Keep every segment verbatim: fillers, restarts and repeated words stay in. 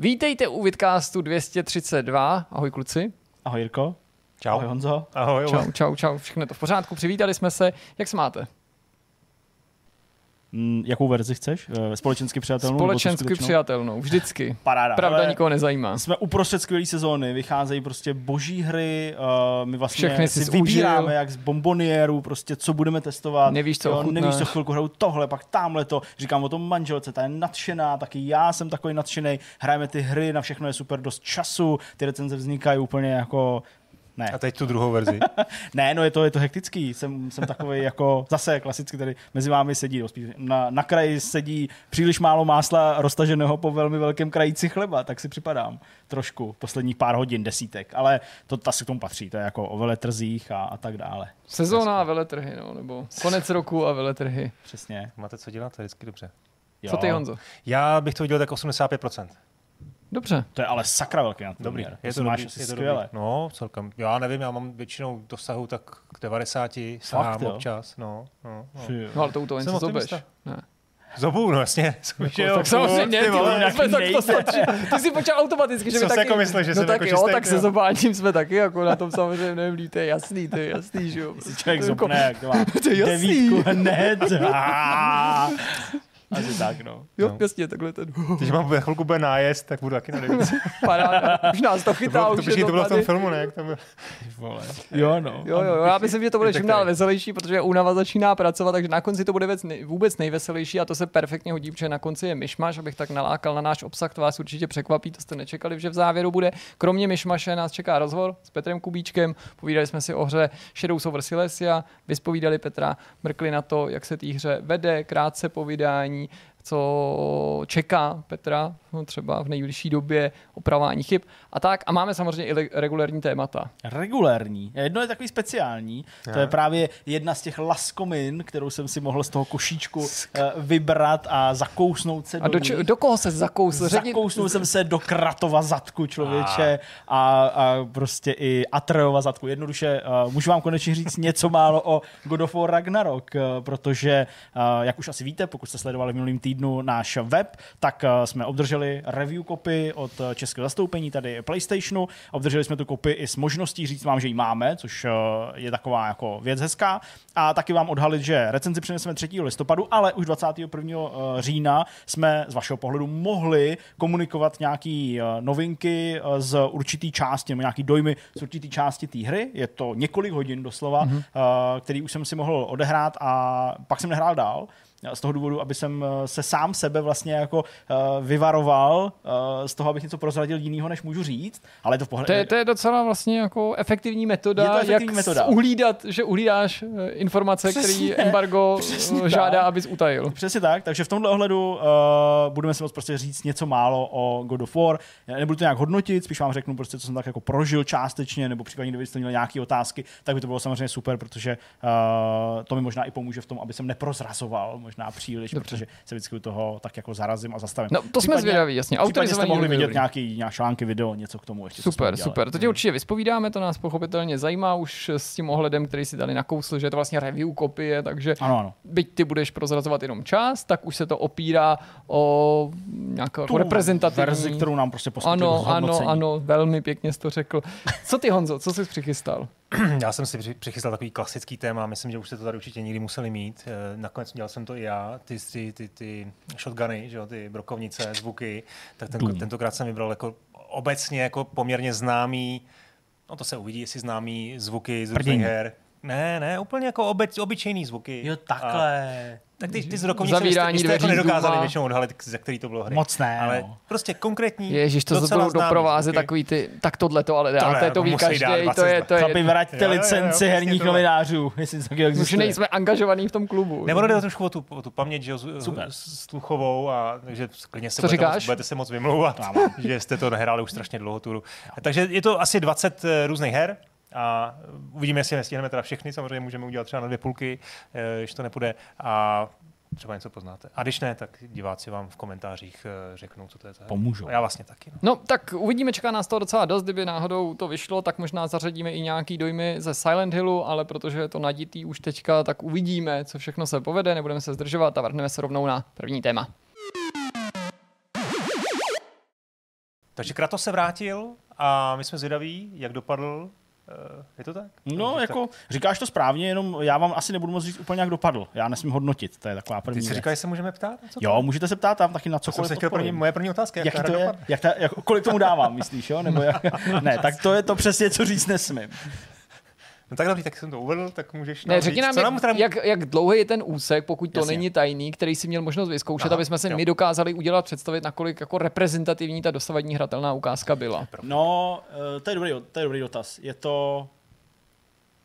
Vítejte u Vidcastu dvě stě třicet dva. Ahoj kluci. Ahoj Jirko. Čau. Ahoj Honzo. Ahoj. Čau, čau, čau. Všechno to v pořádku. Přivítali jsme se. Jak se máte? Mm, jakou verzi chceš? Společensky přijatelnou? Společensky přijatelnou. Vždycky. Paráda. Pravda ale nikoho nezajímá. Jsme uprostřed skvělé sezóny. Vycházejí prostě boží hry. Uh, my vlastně všechny si vybíráme užil. Jak z bomboniérů, prostě co budeme testovat. Nevíš, co ochutnáš. Nevíš, co chvilku hraju tohle, pak tamhle to. Říkám o tom manželce, ta je nadšená, taky já jsem takový nadšený. Hrajeme ty hry, na všechno je super dost času. Ty recenze vznikají úplně jako ne. A teď tu druhou verzi. Ne, no je to, je to hektický. Jsem, jsem takový jako zase klasicky tady mezi vámi sedí, no spíš na, na kraji sedí příliš málo másla roztaženého po velmi velkém krajíci chleba, tak si připadám trošku posledních pár hodin, desítek, ale to ta se k tomu patří, to je jako o veletrzích a, a tak dále. Sezóna a veletrhy, no, nebo konec roku a veletrhy. Přesně. Máte co dělat, to je vždycky dobře. Jo. Co ty, Honzo? Já bych to udělal tak osmdesát pět procent. Dobře. To je ale sakra velký na dobrý. Je to, je to dobrý, je to dobrý. No, celkem. Já nevím, já mám většinou dosahu tak k devadesát, sám občas. No, no, no. no ale to u toho něco zobeš. Ne. Zobou, no jasně. Zobou, tak samozřejmě, ty vole, jsme tak postačili. Ty jsi počal automaticky, že by taky. Jako myslel, že no tak jako jo, čistý, tak se zobáčím jsme taky, jako na tom samozřejmě nevím, to je jasný, to je jasný, že jo. Jestli člověk zobne, to je jasný. Devítku hned. Asi tak, no. Jo, no. Jasně, takhle ten. Když mám ve chvilku bude nájezd, tak budu taky na devíce. Paráda, už nás to chytá. To, bylo, to, to, to bylo v tom filmu, ne? Tam vole. Jo, no. Jo, jo, já myslím, že to bude čím dál veselější, protože únava začíná pracovat, takže na konci to bude vůbec nejveselější a to se perfektně hodí, protože na konci je myšmaš, abych tak nalákal na náš obsah, to vás určitě překvapí, to jste nečekali, že v závěru bude. Kromě myšmaše nás čeká rozhovor s Petrem Kubíčkem, povídali jsme si o hře Shadows over Silesia, vyspovídali Petra, mrkli na to, jak se té hře vede, krátce povídání, co čeká Petra no třeba v nejbližší době opravování chyb a tak. A máme samozřejmě i regulérní témata. Regulérní. Jedno je takový speciální. Já. To je právě jedna z těch laskomin, kterou jsem si mohl z toho košíčku Sk. vybrat a zakousnout se. A do, či, do koho se zakousl? Zakousnul jsem se do Kratova zadku, člověče. A, a prostě i Atreova zadku. Jednoduše uh, můžu vám konečně říct něco málo o God of War Ragnarok, uh, protože, uh, jak už asi víte, pokud jste sledovali v minulým týdnu náš web, tak uh, jsme obdrželi review kopy od českého zastoupení tady PlayStationu. Obdrželi jsme tu kopy i s možností říct vám, že ji máme, což uh, je taková jako věc hezká. A taky vám odhalit, že recenzi přineseme třetího listopadu, ale už dvacátého prvního října jsme z vašeho pohledu mohli komunikovat nějaký uh, novinky z určitý části, nebo nějaký dojmy z určitý části té hry. Je to několik hodin doslova, mm-hmm. uh, který už jsem si mohl odehrát a pak jsem nehrál dál. Z toho důvodu, aby jsem se sám sebe vlastně jako uh, vyvaroval uh, z toho, abych něco prozradil jinýho, než můžu říct, ale to v pohled... To je, to je docela vlastně jako efektivní metoda, efektivní jak metoda. Uhlídat, že uhlídáš informace, přesně, který embargo přesně žádá, abys utajil. Přesně tak, takže v tomhle ohledu uh, budeme si moc prostě říct něco málo o God of War. Já nebudu to nějak hodnotit, spíš vám řeknu prostě, co jsem tak jako prožil částečně, nebo případně, kdybyste měli nějaké otázky, tak by to bylo samozřejmě super, protože uh, to mi možná i pomůže v tom, aby jsem neprozrazoval možná příliš, dobře, protože se vždycky u toho tak jako zarazím a zastavím. No, to případně, jsme zvědaví, jasně. Případně jste mohli vidět nějaký, nějaký články, video, něco k tomu ještě. Super, super. To tě určitě vyspovídáme, to nás pochopitelně zajímá už s tím ohledem, který si dali nakousl, že je to vlastně review kopie, takže ano, ano. Byť ty budeš prozrazovat jenom část, tak už se to opírá o nějakou tu reprezentativní verzi, kterou nám prostě poskytli hodnocení. Ano, ano, velmi pěkně jsi to řekl. Co ty, Honzo, co jsi přichystal? Já jsem si přichystal takový klasický téma, myslím, že už se to tady určitě nikdy museli mít. Nakonec dělal jsem to i já, ty, ty, ty, ty shotguny, že jo, ty brokovnice, zvuky, tak ten, tentokrát jsem vybral jako obecně jako poměrně známý, no to se uvidí, jestli známý zvuky z různých her. Ne, ne, úplně jako obec, obyčejný zvuky. Jo, takhle. A tak ty, ty z rokovnice byste jako nedokázali většinou odhalit, ze který to bylo hry. Moc ne. Ale no, prostě konkrétní. Ježíš, to zbylo doprovázet takový ty, tak tohleto, ale dáte to, to ví každý. To je, to je. Chlapi, vraťte licenci jo, jo, herních novinářů, jestli to taky existuje. Už nejsme angažovaní v tom klubu. Nebo jde trošku o tu, o tu paměť, že jo, sluchovou, a takže klidně se budete, budete se moc vymlouvat, že jste to nehráli už strašně dlouho tu hru. Takže je to asi dvacet různých her. A uvidíme, jestli nestihneme teda všechny, samozřejmě můžeme udělat třeba na dvě půlky, když to nepůjde a třeba něco poznáte. A když ne, tak diváci vám v komentářích řeknou, co to je za hra. Pomůžu. A já vlastně taky. No. no tak uvidíme, čeká nás toho docela dost, kdyby náhodou to vyšlo, tak možná zařadíme i nějaký dojmy ze Silent Hillu, ale protože je to naditý už teďka, tak uvidíme, co všechno se povede, nebudeme se zdržovat a vrhneme se rovnou na první téma. Takže Kratos se vrátil a my jsme zvědaví, jak dopadl. Je to tak? No, no jako, tak. Říkáš to správně, jenom já vám asi nebudu moc říct úplně, jak dopadl. Já nesmím hodnotit, to je taková první. Ty jsi říkal, že se můžeme ptát? Jo, můžete se ptát tam taky na cokoliv. To první, moje první otázka, jak to je, jak ta, jak, kolik tomu dávám, myslíš, jo? Nebo jak, ne, tak to je to přesně, co říct nesmím. No tak dobrý, tak jsem to uvedl, tak můžeš ne, řekni nám, nám jak, jak, jak dlouhý je ten úsek, pokud to jasně. není tajný, který si měl možnost vyzkoušet, aby jsme se my dokázali udělat představit, nakolik jako reprezentativní ta dosavadní hratelná ukázka byla. No, to je dobrý, to je dobrý dotaz. Je to,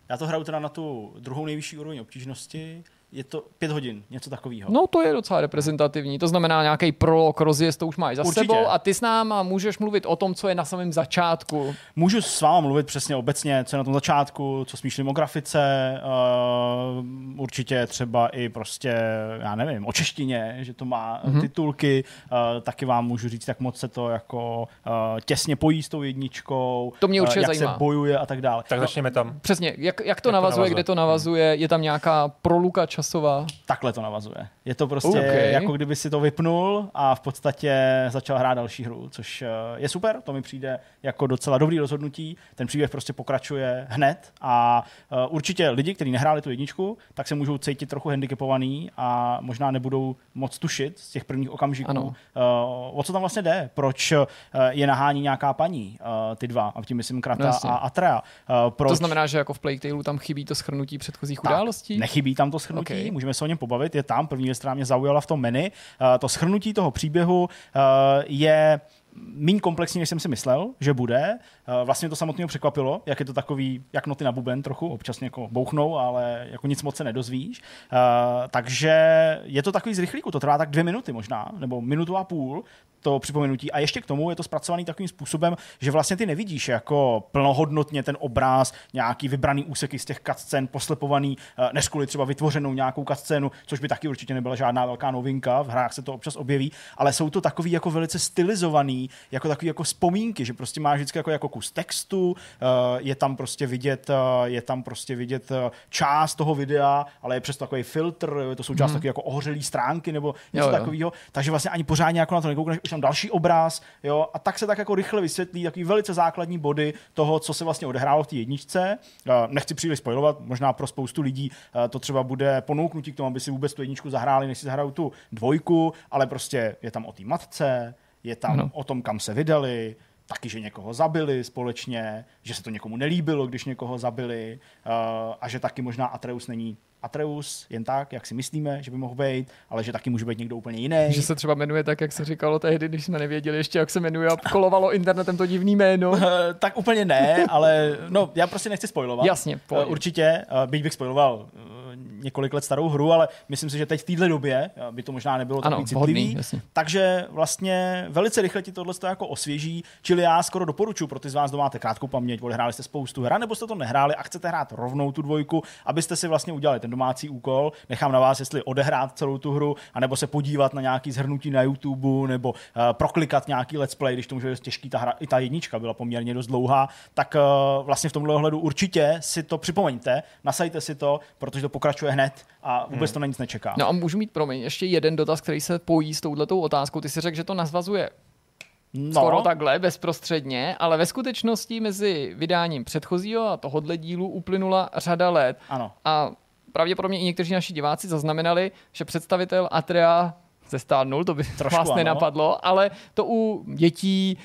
já to hraju teda na tu druhou nejvyšší úroveň obtížnosti, je to pět hodin, něco takového. No to je docela reprezentativní, to znamená nějaký prolog, rozjezd, to už máš za určitě. Sebou a ty s náma můžeš mluvit o tom, co je na samém začátku. Můžu s váma mluvit přesně obecně, co je na tom začátku, co smýšlím o grafice, uh, určitě třeba i prostě, já nevím, o češtině, že to má mm-hmm. titulky, uh, taky vám můžu říct, jak moc se to jako uh, těsně pojí s tou jedničkou, to mě určitě uh, jak zajímá. Se bojuje a tak dále. Tak začněme tam. Přesně, jak, jak to jak navazuje, to navazuje, kde to navazuje, je tam nějaká proluka čas. Takhle to navazuje. Je to prostě okay. jako kdyby si to vypnul a v podstatě začal hrát další hru, což je super, to mi přijde jako docela dobrý rozhodnutí. Ten příběh prostě pokračuje hned a určitě lidi, kteří nehráli tu jedničku, tak se můžou cítit trochu handicapovaný a možná nebudou moc tušit z těch prvních okamžiků, ano. o co tam vlastně jde, proč je nahání nějaká paní, ty dva, a tím myslím Krata no a Atrea. Proč... To znamená, že jako v Plague Tale tam chybí to shrnutí předchozích událostí? Nechybí tam to shrnutí. Okay. Můžeme se o něm pobavit, je tam první věc, která mě zaujala v tom menu. To shrnutí toho příběhu je méně komplexní, než jsem si myslel, že bude. Vlastně to samotného překvapilo, jak je to takový, jak noty na buben trochu, občas jako bouchnou, ale jako nic moc se nedozvíš. Takže je to takový z rychlíku, to trvá tak dvě minuty možná, nebo minutu a půl to připomenutí. A ještě k tomu je to zpracovaný takovým způsobem, že vlastně ty nevidíš jako plnohodnotně ten obráz, nějaký vybraný úseky z těch cutscén, poslepovaný, než kvůli třeba vytvořenou nějakou cutscénu, což by taky určitě nebyla žádná velká novinka, v hrách se to občas objeví, ale jsou to takový jako velice stylizovaný, jako takový jako vzpomínky, že prostě máš vždycky jako, jako kus textu, je tam prostě vidět, je tam prostě vidět část toho videa, ale je přes takový filtr, je to součást hmm. taky jako ohřelý stránky nebo něco takového, takže vlastně ani pořádně jako na to nekoukneš, tam další obráz, jo, a tak se tak jako rychle vysvětlí takový velice základní body toho, co se vlastně odehrálo v té jedničce. Nechci příliš spoilovat, možná pro spoustu lidí to třeba bude ponouknutí k tomu, aby si vůbec tu jedničku zahráli, než si zahrajou tu dvojku, ale prostě je tam o té matce, je tam no. o tom, kam se vydali, taky, že někoho zabili společně, že se to někomu nelíbilo, když někoho zabili a že taky možná Atreus není Atreus, jen tak, jak si myslíme, že by mohl být, ale že taky může být někdo úplně jiný. Že se třeba jmenuje tak, jak se říkalo tehdy, když jsme nevěděli ještě, jak se jmenuje a kolovalo internetem to divný jméno. Tak úplně ne, ale no, já prostě nechci spoilovat. Jasně. Pojď. Určitě, byť bych spoiloval několik let starou hru, ale myslím si, že teď v této době by to možná nebylo takový citlivý. Takže vlastně velice rychle ti tohle jako osvěží, čili já skoro doporučuji pro ty z vás, kdo máte krátkou paměť, odehráli jste spoustu hra, nebo jste to nehráli a chcete hrát rovnou tu dvojku, abyste si vlastně udělali ten domácí úkol. Nechám na vás, jestli odehrát celou tu hru, anebo se podívat na nějaký zhrnutí na YouTube, nebo uh, proklikat nějaký let's play, když to může být těžký, ta hra, i ta jednička byla poměrně dost dlouhá, tak uh, vlastně v tomhle ohledu určitě si to připomeňte, nasajte si to, protože to pokračuje hned a vůbec hmm. to na nic nečeká. No a můžu mít, promiň, ještě jeden dotaz, který se pojí s touhletou otázkou. Ty si řekl, že to nazvazuje No. skoro takhle, bezprostředně, ale ve skutečnosti mezi vydáním předchozího a tohodle dílu uplynula řada let. Ano. A pravděpodobně i někteří naši diváci zaznamenali, že představitel Atrea zestárnul, to by Trošku, vás ano. nenapadlo, ale to u dětí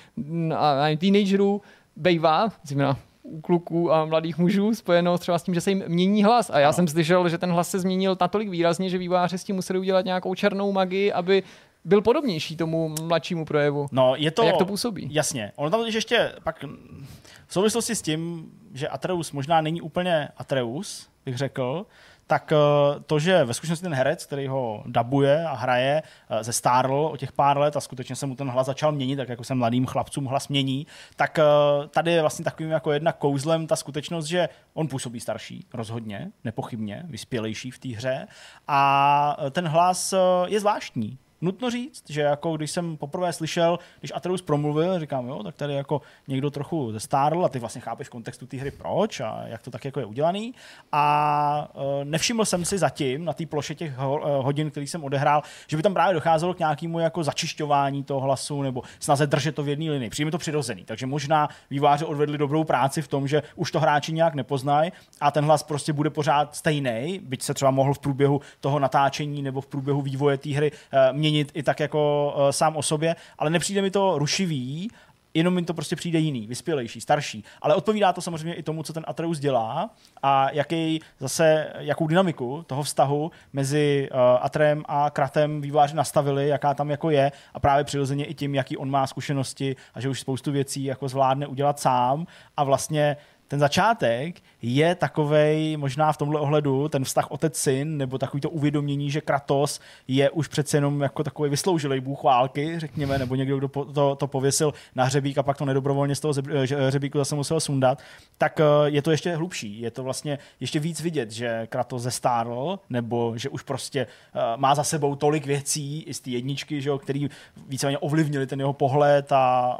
a teenagerů bejvá, znamená u kluků a mladých mužů, spojeno třeba s tím, že se jim mění hlas. A já ano. jsem slyšel, že ten hlas se změnil natolik výrazně, že vývojáři s tím museli udělat nějakou černou magii, aby byl podobnější tomu mladšímu projevu. No, je to, a jak to působí? Jasně. Ono tam ještě pak v souvislosti s tím, že Atreus možná není úplně Atreus, bych řekl, tak to, že ve skutečnosti ten herec, který ho dabuje a hraje, zestárl o těch pár let a skutečně se mu ten hlas začal měnit, tak jako se mladým chlapcům hlas mění, tak tady je vlastně takovým jako jedna kouzlem ta skutečnost, že on působí starší, rozhodně, nepochybně, vyspělejší v té hře a ten hlas je zvláštní. Nutno říct, že jako když jsem poprvé slyšel, když Atreus promluvil, říkám, jo, tak tady jako někdo trochu zestárl a ty vlastně chápeš v kontextu té hry proč a jak to tak jako je udělaný. A nevšiml jsem si zatím na té ploše těch hodin, který jsem odehrál, že by tam právě docházelo k nějakému jako začišťování toho hlasu nebo snaze držet to v jedné linii. Přijde mi to přirozený, takže možná vývojáři odvedli dobrou práci v tom, že už to hráči nějak nepoznají a ten hlas prostě bude pořád stejný, byť se třeba mohl v průběhu toho natáčení nebo v průběhu vývoje té hry měnit i tak jako uh, sám o sobě, ale nepřijde mi to rušivý, jenom mi to prostě přijde jiný, vyspělejší, starší. Ale odpovídá to samozřejmě i tomu, co ten Atreus dělá a jaký zase, jakou dynamiku toho vztahu mezi uh, Atrem a Kratem vývojáři nastavili, jaká tam jako je a právě přirozeně i tím, jaký on má zkušenosti a že už spoustu věcí jako zvládne udělat sám a vlastně ten začátek je takovej, možná v tomhle ohledu, ten vztah otec-syn, nebo takový to uvědomění, že Kratos je už přece jenom jako takový vysloužilej bůh války, řekněme, nebo někdo, kdo to, to pověsil na hřebík a pak to nedobrovolně z toho hřebíku zase musel sundat, tak je to ještě hlubší. Je to vlastně ještě víc vidět, že Kratos zestárl, nebo že už prostě má za sebou tolik věcí i z té jedničky, že jo, který víceméně ovlivnili ten jeho pohled a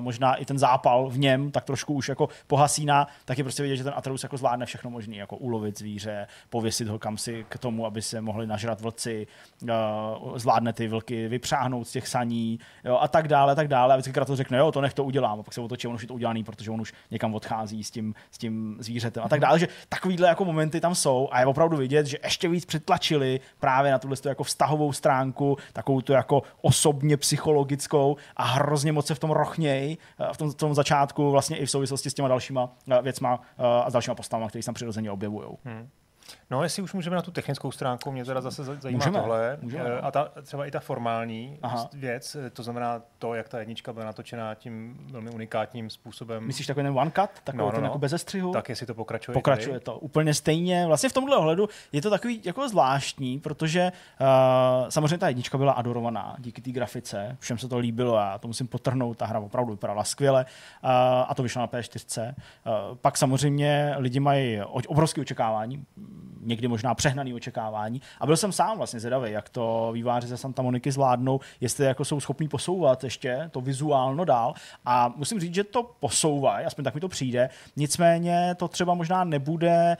možná i ten zápal v něm tak trošku už jako pohasíná. Tak je prostě vidět, že ten Atreus jako zvládne všechno možné, jako ulovit zvíře, pověsit ho kamsi k tomu, aby se mohli nažrat vlci, zvládne ty vlky vypřáhnout z těch saní, jo, a tak dále, a tak dále. A vždycky Kratos řekne, jo, to nech to udělám, a pak se otočí, on už je to udělaný, protože on už někam odchází s tím, s tím zvířetem a tak dále. Takže takovýhle jako momenty tam jsou a je opravdu vidět, že ještě víc přitlačili právě na tuhle jako vztahovou stránku, takovou tu jako osobně psychologickou a hrozně moc se v tom rochněj, v tom, v tom začátku vlastně i v souvislosti s těma dalšíma věcma a s dalšíma postavama, které se tam přirozeně objevujou. Hmm. No, jestli už můžeme na tu technickou stránku, mě teda zase zajímá můžeme, tohle. Můžeme. A ta, třeba i ta formální Aha. věc, to znamená to, jak ta jednička byla natočená tím velmi unikátním způsobem. Myslíš takový ten one cut, takový no, no, ten no. jako beze střihu? Tak jestli to pokračuje. Pokračuje tady? To úplně stejně. Vlastně v tomhle ohledu je to takový jako zvláštní, protože uh, samozřejmě ta jednička byla adorovaná díky té grafice, všem se to líbilo a to musím potrhnout, ta hra opravdu vypadala skvěle uh, a to vyšlo na P S čtyři. Uh, pak samozřejmě lidi mají obrovské očekávání, někdy možná přehnaný očekávání. A byl jsem sám vlastně zvědavý, jak to vývojáři ze Santa Moniky zvládnou, jestli jako jsou schopní posouvat ještě to vizuálno dál. A musím říct, že to posouvají, aspoň tak mi to přijde. Nicméně to třeba možná nebude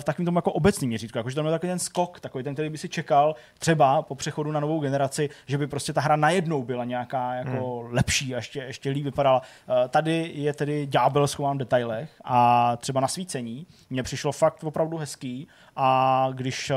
v takovém tom jako obecném měřítku, jakože tam je takový ten skok, takový ten, který by si čekal třeba po přechodu na novou generaci, že by prostě ta hra najednou byla nějaká jako hmm. lepší a ještě, ještě líp vypadala. Tady je tedy ďábel schován v detailech a třeba nasvícení mně přišlo fakt opravdu hezký. A když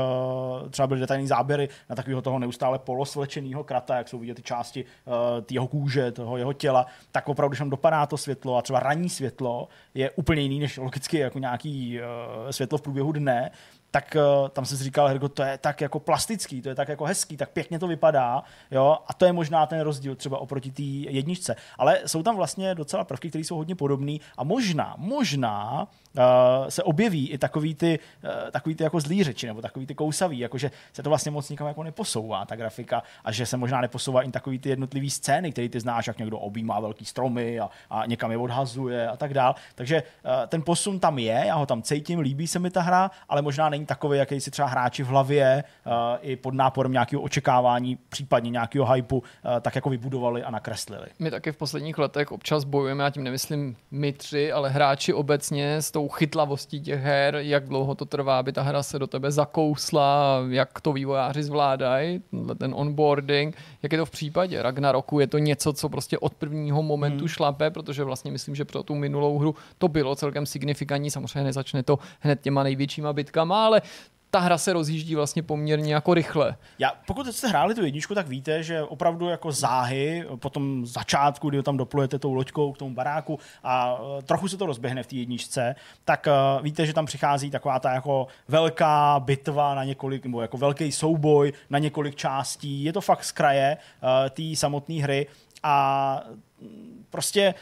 uh, třeba byly detailní záběry na takového toho neustále polosvlečeného Krata, jak jsou vidět ty části uh, jeho kůže, toho jeho těla, tak opravdu, když tam dopadá to světlo a třeba ranní světlo je úplně jiný než logicky jako nějaký uh, světlo v průběhu dne, tak uh, tam jsem si říkal, Hergo, to je tak jako plastický, to je tak jako hezký, tak pěkně to vypadá, jo, a to je možná ten rozdíl třeba oproti té jedničce. Ale jsou tam vlastně docela prvky, které jsou hodně podobné a možná, možná uh, se objeví i takový ty, uh, takový ty jako zlý řeči, nebo takový ty kousavý, jakože se to vlastně moc nikam jako neposouvá, ta grafika, a že se možná neposouvá i takový ty jednotlivý scény, které ty znáš, jak někdo objímá velký stromy a, a někam je odhazuje a tak dál. Takže uh, ten posun tam je, já ho tam cítím, líbí se mi ta hra, ale možná není takový, jaký si třeba hráči v hlavě uh, i pod náporem nějakého očekávání, případně nějakého hypu, uh, tak jako vybudovali a nakreslili. My taky v posledních letech občas bojujeme, já tím nemyslím my tři, ale hráči obecně s tou chytlavostí těch her, jak dlouho to trvá, aby ta hra se do tebe zakousla, jak to vývojáři zvládají, ten onboarding, jak je to v případě Ragnaroku, je to něco, co prostě od prvního momentu hmm. šlape, protože vlastně myslím, že pro tu minulou hru to bylo celkem signifikantní, samozřejmě nezačne to hned těma největšíma bitkama, ale ta hra se rozjíždí vlastně poměrně jako rychle. Já, pokud jste hráli tu jedničku, tak víte, že opravdu jako záhy po tom začátku, kdy tam doplujete tou loďkou k tomu baráku a trochu se to rozběhne v té jedničce, tak uh, víte, že tam přichází taková ta jako velká bitva na několik, nebo jako velký souboj na několik částí. Je to fakt z kraje uh, té samotné hry a prostě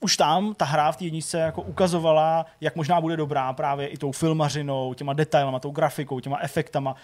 už tam ta hra v té jedničce jako ukazovala, jak možná bude dobrá právě i tou filmařinou, těma detailama, tou grafikou, těma efektama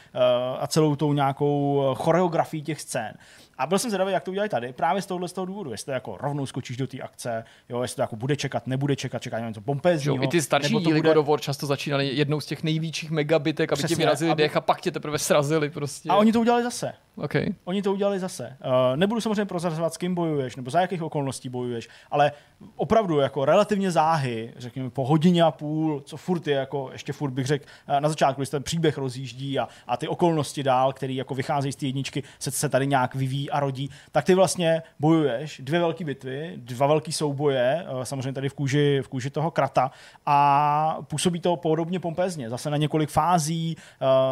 a celou tou nějakou choreografií těch scén. A byl jsem zvědavý, jak to udělají tady, právě z tohohle z toho důvodu, jestli to jako rovnou skočíš do té akce, jo, jestli to jako bude čekat, nebude čekat, čeká něco pompézního. I ty starší díly God of War často začínaly jednou z těch největších megabitek, aby ti vyrazili aby... dech a pak tě teprve srazili prostě. A oni to udělali zase. okay. Oni to udělali zase. Uh, nebudu samozřejmě prozrazovat, s kým bojuješ, nebo za jakých okolností bojuješ, ale opravdu jako relativně záhy, řekněme po hodině a půl, co furt je, jako ještě furt bych řekl, na začátku, když ten příběh rozjíždí a, a ty okolnosti dál, který jako vycházejí z té jedničky, se, se tady nějak vyvíjí a rodí, tak ty vlastně bojuješ dvě velké bitvy, dva velké souboje, uh, samozřejmě tady v kůži, v kůži toho krata, a působí to podobně pompézně. Zase na několik fází,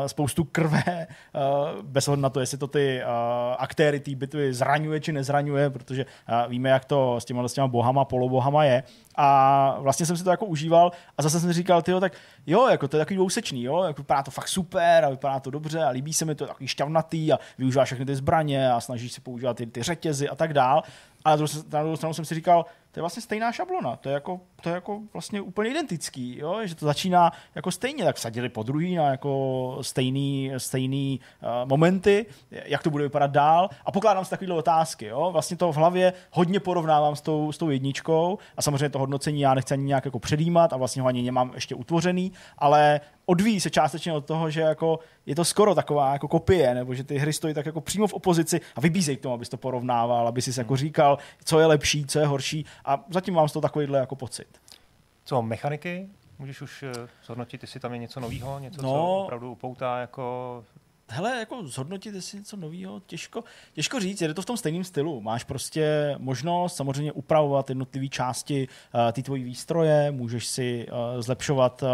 uh, spoustu krve, uh, bez ohledu na to, jestli to ty uh, aktéry té bitvy zraňuje či nezraňuje, protože uh, víme, jak to s těma, s těma bohama, polobohama je. A vlastně jsem si to jako užíval a zase jsem říkal, tyjo, tak jo, jako to je takový dvousečný, jo, jako vypadá to fakt super a vypadá to dobře a líbí se mi to, takový šťavnatý a využívá všechny ty zbraně a snažíš se používat ty, ty řetězy a tak dál. A na druhou, na druhou stranu jsem si říkal, to je vlastně stejná šablona, to je jako, to je jako vlastně úplně identický, jo? Že to začíná jako stejně, tak vsadili po druhý na jako stejný, stejný uh, momenty, jak to bude vypadat dál, a pokládám si takovýhle otázky, jo? Vlastně to v hlavě hodně porovnávám s tou, s tou jedničkou a samozřejmě to hodnocení já nechci ani nějak jako předjímat a vlastně ho ani nemám ještě utvořený, ale odvíjí se částečně od toho, že jako je to skoro taková jako kopie, nebo že ty hry stojí tak jako přímo v opozici a vybízejí k tomu, abys to porovnával, aby si jako říkal, co je lepší, co je horší, a zatím mám z toho takovýhle jako pocit. Co mechaniky? Můžeš už zhodnotit, jestli tam je něco novýho, něco, no, co opravdu upoutá jako... Hele, jako zhodnotit, jestli něco novýho, těžko, těžko říct, jde to v tom stejném stylu. Máš prostě možnost samozřejmě upravovat jednotlivé části uh, ty tvojí výstroje, můžeš si uh, zlepšovat uh,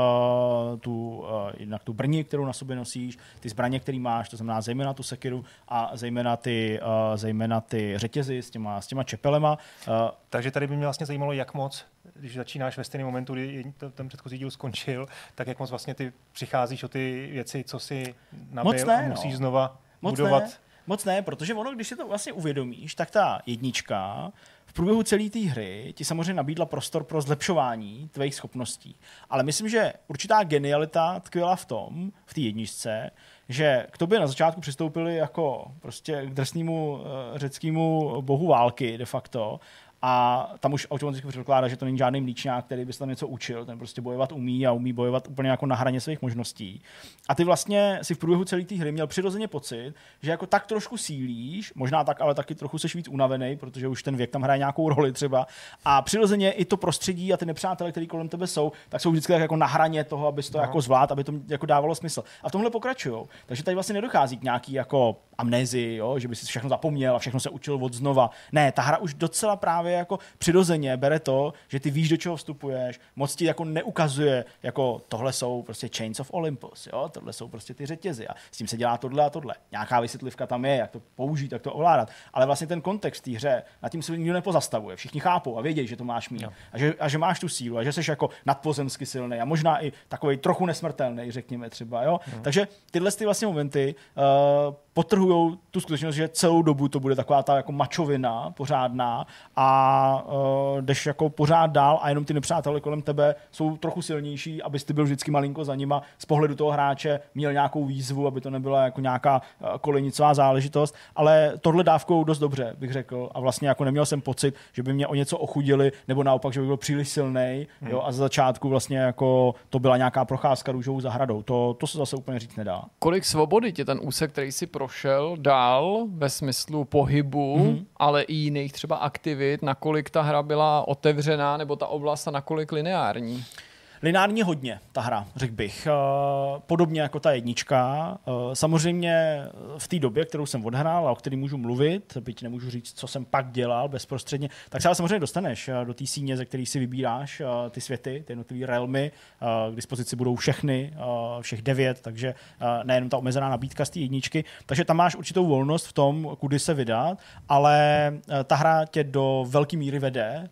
tu, uh, jednak tu brni, kterou na sobě nosíš, ty zbraně, které máš, to znamená zejména tu sekiru a zejména ty, uh, zejména ty řetězy s těma, s těma čepelema. Uh, Takže tady by mě vlastně zajímalo, jak moc, když začínáš ve stejném momentu, kdy ten předchozí díl skončil, tak jak moc vlastně ty přicházíš o ty věci, co si nabil a musíš no. znova moc budovat. Ne. Moc ne, protože ono, když si to vlastně uvědomíš, tak ta jednička v průběhu celé té hry ti samozřejmě nabídla prostor pro zlepšování tvých schopností. Ale myslím, že určitá genialita tkvěla v tom, v té jedničce, že k tobě na začátku přistoupili jako prostě k drsnému řeckému bohu války de facto. A tam už automaticky předpokládá, že to není žádný mlíčňák, který by se tam něco učil, ten prostě bojovat umí a umí bojovat úplně jako na hraně svých možností. A ty vlastně si v průběhu celé té hry měl přirozeně pocit, že jako tak trošku sílíš, možná tak, ale taky trochu seš víc unavený, protože už ten věk tam hraje nějakou roli třeba. A přirozeně i to prostředí a ty nepřátelé, který kolem tebe jsou, tak jsou vždycky tak jako na hraně toho, aby to no. jako zvlád, aby to jako dávalo smysl. A v tomhle pokračujou. Takže tady vlastně nedochází k nějaký jako amnézi, jo, že by si všechno zapomněl a všechno se učil od znova. Ne, ta hra už docela právě jako přirozeně bere to, že ty víš, do čeho vstupuješ, moc ti jako neukazuje, jako tohle jsou prostě Chains of Olympus, jo? Tohle jsou prostě ty řetězy a s tím se dělá tohle a tohle. Nějaká vysvětlivka tam je, jak to použít, jak to ovládat, ale vlastně ten kontext té hře, nad tím se nikdo nepozastavuje, všichni chápou a vědějí, že to máš mít no. a, že, a že máš tu sílu a že jsi jako nadpozemsky silný a možná i takovej trochu nesmrtelný, řekněme třeba. Jo? No. Takže tyhle ty vlastně momenty uh, potrhujou tu skutečnost, že celou dobu to bude taková ta jako mačovina pořádná a uh, jdeš jako pořád dál a jenom ty nepřátelé kolem tebe jsou trochu silnější, abys ty byl vždycky malinko za nima, z pohledu toho hráče měl nějakou výzvu, aby to nebyla jako nějaká uh, kolejnicová záležitost, ale tohle dávkou dost dobře, bych řekl, a vlastně jako neměl jsem pocit, že by mě o něco ochudili, nebo naopak, že by byl příliš silnej, hmm. jo, a za začátku vlastně jako to byla nějaká procházka růžovou zahradou, to, to se zase úplně říct nedá. Kolik svobody tě ten úsek, který si prošel dál ve smyslu pohybu, mm-hmm. ale i jiných třeba aktivit, nakolik ta hra byla otevřená, nebo ta oblast a nakolik lineární? Lineárně hodně ta hra, řekl bych. Podobně jako ta jednička. Samozřejmě v té době, kterou jsem odhrál a o který můžu mluvit, byť nemůžu říct, co jsem pak dělal bezprostředně, tak se ale samozřejmě dostaneš do té síně, ze kterých si vybíráš ty světy, ty jednotlivé realmy. K dispozici budou všechny, všech devět, takže nejenom ta omezená nabídka z té jedničky. Takže tam máš určitou volnost v tom, kudy se vydat, ale ta hra tě do velké míry vede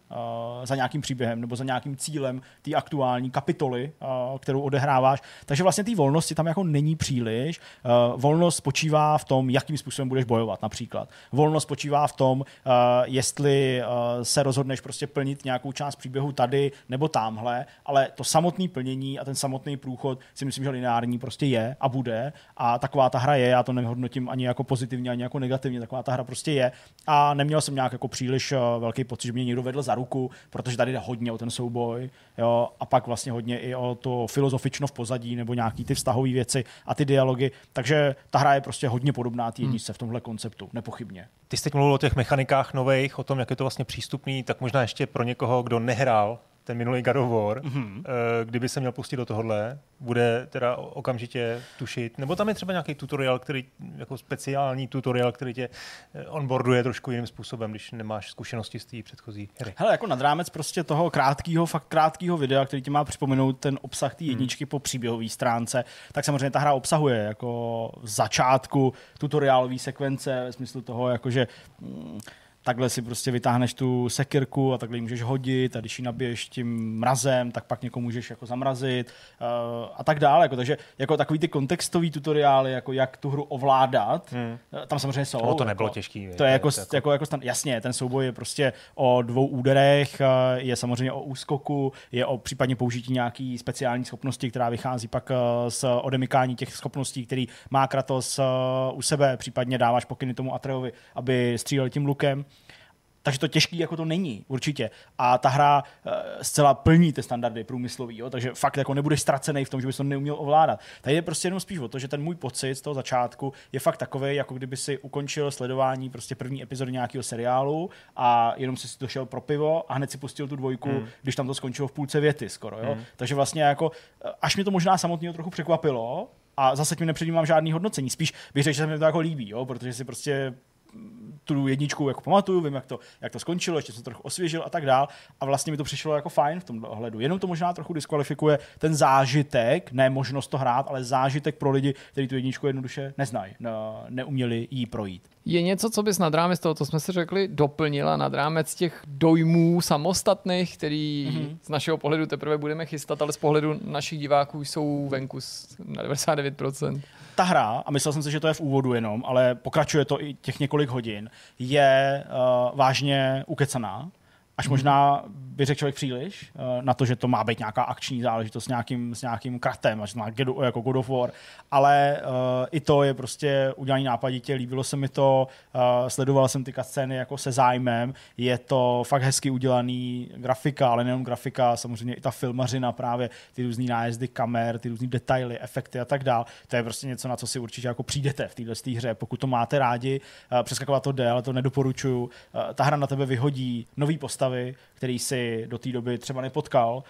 za nějakým příběhem nebo za nějakým cílem té aktuální kapitoly, kterou odehráváš. Takže vlastně té volnosti tam jako není příliš. Volnost spočívá v tom, jakým způsobem budeš bojovat například. Volnost spočívá v tom, jestli se rozhodneš prostě plnit nějakou část příběhu tady nebo tamhle, ale to samotné plnění a ten samotný průchod si myslím, že lineární prostě je a bude a taková ta hra je, já to nehodnotím ani jako pozitivně, ani jako negativně, taková ta hra prostě je a neměl jsem nějak jako příliš velký pocit, že mě někdo vedl za ruku, protože tady jde hodně o ten souboj, jo, a pak vlastně vlastně hodně i o to filozofično v pozadí nebo nějaký ty vztahové věci a ty dialogy. Takže ta hra je prostě hodně podobná té jedničce v tomhle konceptu, nepochybně. Ty jste mluvil o těch mechanikách nových, o tom, jak je to vlastně přístupný, tak možná ještě pro někoho, kdo nehrál ten minulý God of War, mm-hmm. kdyby se měl pustit do tohohle, bude teda okamžitě tušit, nebo tam je třeba nějaký tutoriál, který, jako speciální tutoriál, který tě onboarduje trošku jiným způsobem, když nemáš zkušenosti z té předchozí hry. Hele, jako nad rámec prostě toho krátkého, fakt krátkého videa, který ti má připomenout ten obsah té jedničky mm. po příběhové stránce, tak samozřejmě ta hra obsahuje jako v začátku tutoriálové sekvence, ve smyslu toho, jakože... Mm, takhle si prostě vytáhneš tu sekyrku a takhle ji můžeš hodit a když ji nabiješ tím mrazem, tak pak někoho můžeš jako zamrazit uh, a tak dále. Jako, takže jako takový ty kontextový tutoriály, jako jak tu hru ovládat, hmm. tam samozřejmě jsou. No to nebylo jako, těžký. To je jako, jako, jako, jako stan- jasně, ten souboj je prostě o dvou úderech, je samozřejmě o úskoku, je o případně použití nějaký speciální schopnosti, která vychází pak z odemykání těch schopností, který má Kratos u sebe, případně dáváš pokyny tomu Atreovi, aby střílel tím lukem. Takže to těžký jako to není, určitě. A ta hra e, zcela plní ty standardy průmyslový, jo? Takže fakt jako nebudeš ztracený v tom, že bys to neuměl ovládat. Tady je prostě jenom spíš o to, že ten můj pocit z toho začátku je fakt takový, jako kdyby si ukončil sledování prostě první epizody nějakého seriálu a jenom si došel pro pivo a hned si pustil tu dvojku, hmm. když tam to skončilo v půlce věty skoro. Jo? Hmm. Takže vlastně jako, až mě to možná samotného trochu překvapilo a zase tím nepředjímám žádný hodnocení. Spíš bych řekl, že se mi to jako líbí, jo? Protože si prostě tu jedničku jako pamatuju, vím, jak to, jak to skončilo, ještě jsem trochu osvěžil a tak dál. A vlastně mi to přišlo jako fajn v tomhle ohledu. Jenom to možná trochu diskvalifikuje ten zážitek, ne možnost to hrát, ale zážitek pro lidi, kteří tu jedničku jednoduše neznají, neuměli jí projít. Je něco, co bys nad rámec toho, co jsme si řekli, doplnila nad rámec těch dojmů samostatných, který mm-hmm. z našeho pohledu teprve budeme chystat, ale z pohledu našich diváků jsou venku na devadesát devět procent. Ta hra, a myslel jsem si, že to je v úvodu jenom, ale pokračuje to i těch několik hodin, je uh, vážně ukecaná. Až možná by řekl člověk příliš na to, že to má být nějaká akční záležitost s nějakým, s nějakým kratem, až na God, jako God of War, ale uh, i to je prostě udělaný nápaditě, líbilo se mi to, uh, sledoval jsem ty cutscény jako se zájmem, je to fakt hezky udělaný grafika, ale nejenom grafika, samozřejmě i ta filmařina právě, ty různý nájezdy kamer, ty různý detaily, efekty a tak dál, to je prostě něco, na co si určitě jako přijdete v této hře, pokud to máte rádi, uh, přeskakovat to jde, ale to nedoporučuju, uh, ta hra na tebe vyhodí nový postav, který si do té doby třeba nepotkal,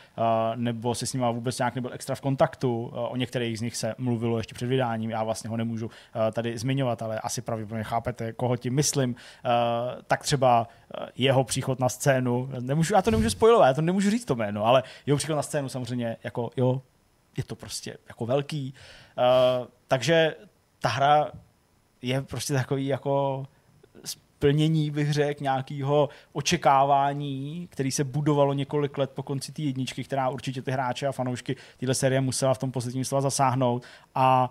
nebo si s nima vůbec nějak nebyl extra v kontaktu. O některých z nich se mluvilo ještě před vydáním, já vlastně ho nemůžu tady zmiňovat, ale asi pravděpodobně chápete, koho tím myslím. Tak třeba jeho příchod na scénu, nemůžu, já to nemůžu spoilovat, já to nemůžu říct to jméno, ale jeho příchod na scénu samozřejmě, jako jo, je to prostě jako velký. Takže ta hra je prostě takový jako... plnění, bych řekl, nějakého očekávání, který se budovalo několik let po konci té jedničky, která určitě ty hráče a fanoušky téhle série musela v tom posledním slova zasáhnout a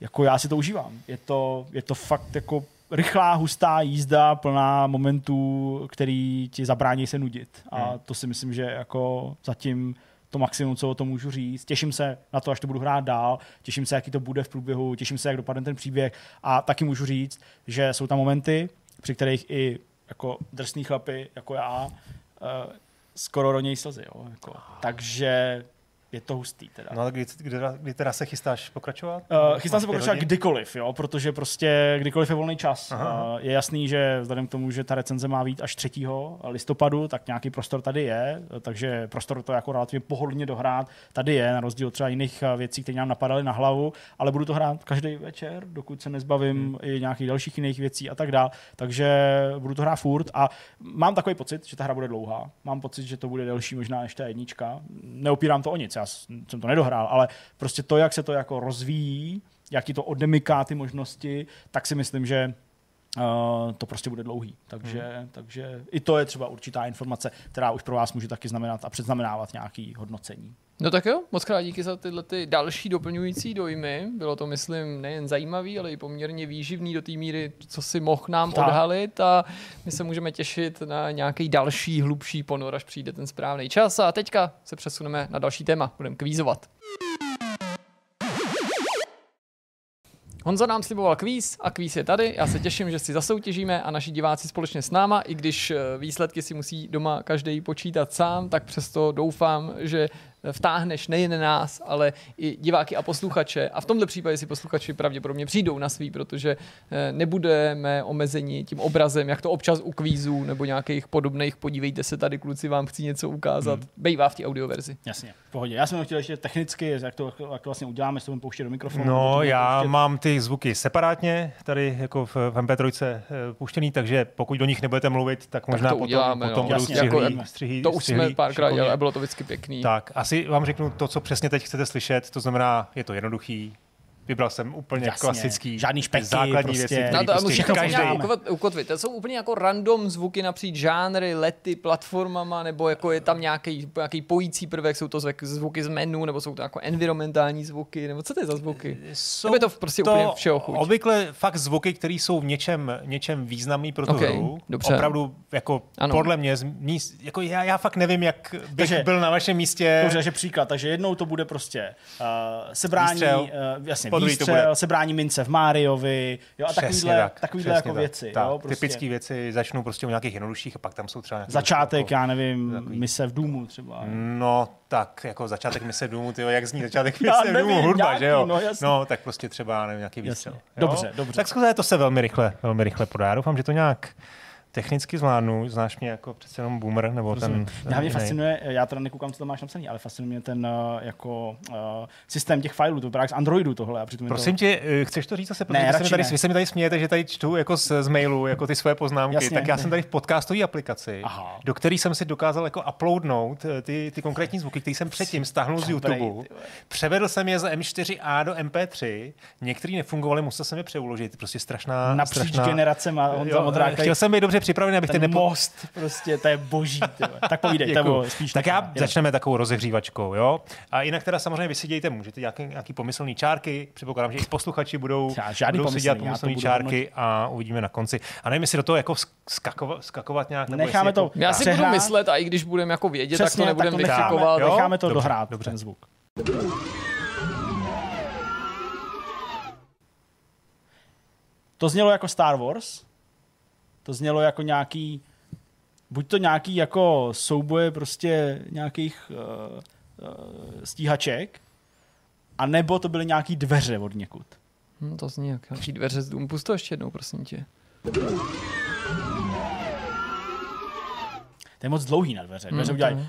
jako já si to užívám. Je to, je to fakt jako rychlá, hustá jízda, plná momentů, který ti zabrání se nudit a to si myslím, že jako zatím to maximum, co o tom můžu říct. Těším se na to, až to budu hrát dál, těším se, jaký to bude v průběhu, těším se, jak dopadne ten příběh a taky můžu říct, že jsou tam momenty, při kterých i jako drsný chlapy, jako já, uh, skoro ronějí slzy. Jo? Jako, takže je to hustý. Teda. No a kdy, kdy, kdy teda se chystáš pokračovat? Uh, chystám se pokračovat hodin? Kdykoliv, jo? Protože prostě kdykoliv je volný čas. Uh, je jasný, že vzhledem k tomu, že ta recenze má být až třetího listopadu, tak nějaký prostor tady je, takže prostor to jako relativně pohodlně dohrát tady je, na rozdíl od třeba jiných věcí, které nám napadaly na hlavu, ale budu to hrát každý večer, dokud se nezbavím hmm. i nějakých dalších jiných věcí a tak dál, takže budu to hrát furt a mám takový pocit, že ta hra bude dlouhá, mám pocit, že to bude delší možná než ta jednička, neopírám to o nic, já jsem to nedohrál, ale prostě to, jak se to jako rozvíjí, jak ti to odemyká ty možnosti, tak si myslím, že Uh, to prostě bude dlouhý. Takže, hmm. takže i to je třeba určitá informace, která už pro vás může taky znamenat a předznamenávat nějaké hodnocení. No tak jo, moc krát díky za tyhle ty další doplňující dojmy. Bylo to, myslím, nejen zajímavý, ale i poměrně výživný do té míry, co si mohl nám tak odhalit a my se můžeme těšit na nějaký další, hlubší ponor, až přijde ten správný čas. A teďka se přesuneme na další téma. Budeme kvízovat. Honza nám sliboval kvíz a kvíz je tady. Já se těším, že si zasoutěžíme a naši diváci společně s náma, i když výsledky si musí doma každý počítat sám, tak přesto doufám, že vtáhneš nejen nás, ale i diváky a posluchače. A v tomhle případě si posluchači pravděpodobně přijdou na svý, protože nebudeme omezeni tím obrazem, jak to občas u kvízů nebo nějakých podobných, podívejte se tady, kluci, vám chci něco ukázat, hmm. bejvá v té audioverzi. Jasně, v pohodě. Já jsem jenom chtěl ještě technicky, jak to, jak to vlastně uděláme, jestli to budeme pouštět do mikrofonu. No, já pouštět... mám ty zvuky separátně, tady jako v em pé tři pouštěný, takže pokud do nich nebudete mluvit, tak možná tak to potom, uděláme, potom no. Jasně, střihlí, jako, střihlí, to už střihlí, jsme párkrát dělali a bylo to vždycky pěkný. Tak, asi vám řeknu to, co přesně teď chcete slyšet, to znamená, je to jednoduchý. Vybral jsem úplně jasně, klasický, žádný špeky, základní prostě, věci, který prostě každý. Ukotvit. To jsou úplně jako random zvuky napříč žánry, lety, platformama, nebo jako je tam nějaký, nějaký pojící prvek, jsou to zvuky z menu, nebo jsou to jako environmentální zvuky, nebo co to je za zvuky? Jsou nebo je to prostě to úplně všeho chuť. Obvykle fakt zvuky, které jsou v něčem, něčem významný pro tu okay, hru. Dobře. Opravdu jako ano. Podle mě, jako já, já fakt nevím, jak bych takže, byl na vašem místě. Dobře, že příklad, takže jednou to bude prostě uh, sebrání, uh, jasně, výstřel, sebrání mince v Máriovi, jo, a takovýhle, tak, takovýhle jako tak. věci. Tak, jo, prostě. Typické věci začnou prostě u nějakých jednodušších a pak tam jsou třeba... Začátek, jako, já nevím, takový... mise v Doomu třeba. No tak, jako začátek mise v Doomu, tyjo, jak zní začátek mise v Doomu, hudba, nějaký, že jo? No, no tak prostě třeba nevím, nějaký výstřel. Dobře, dobře. Tak skutečně to se velmi rychle, velmi rychle podá. Doufám, že to nějak... technicky zvládnu, znáš mě jako přece jenom boomer, nebo ten, ten... Já mě fascinuje, já teda nekoukám, co tam máš napsaný, ale fascinuje mě ten jako uh, systém těch filů, to právě z Androidu tohle. A přitom prosím to... tě, chceš to říct zase, protože ne, vy, se tady, vy se mi tady smějete, že tady čtu jako z, z mailu jako ty svoje poznámky, jasně, tak já ne. jsem tady v podcastové aplikaci, aha. do které jsem si dokázal jako uploadnout ty, ty konkrétní zvuky, které jsem předtím stáhnul z YouTube, převedl jsem je z em čtyři á do em pé tři, některý nefungovaly, musel jsem je přeuložit, prostě strašná... Napříč strašná... generacem a on tam odrákají. Chtěl jsem je dobře připravený, abych ten nepo... most, prostě, to je boží. Tyhle. Tak povídej, to spíš. Tak já začneme takovou rozehřívačkou, jo? A jinak teda samozřejmě vy si dějte, můžete nějaký, nějaký pomyslný čárky, předpokládám, že i posluchači budou, budou si dělat pomyslný čárky hodnotit. A uvidíme na konci. A nevím, jestli do toho jako skakovat, skakovat nějak. Nebo necháme to. Jako... Já si budu myslet a i když budeme jako vědět, přesně, tak to nebudeme vyklikovat. Necháme to dohrát, dobře, ten zvuk. To znělo jako Star Wars. To znělo jako nějaký, buď to nějaký jako souboje prostě nějakých uh, uh, stíhaček, a nebo to byly nějaký dveře od někud. Hmm, to zní jak nějaký dveře z Doomu. Pust to ještě jednou, prosím tě. To je moc dlouhý na dveře. Dveře hmm, udělají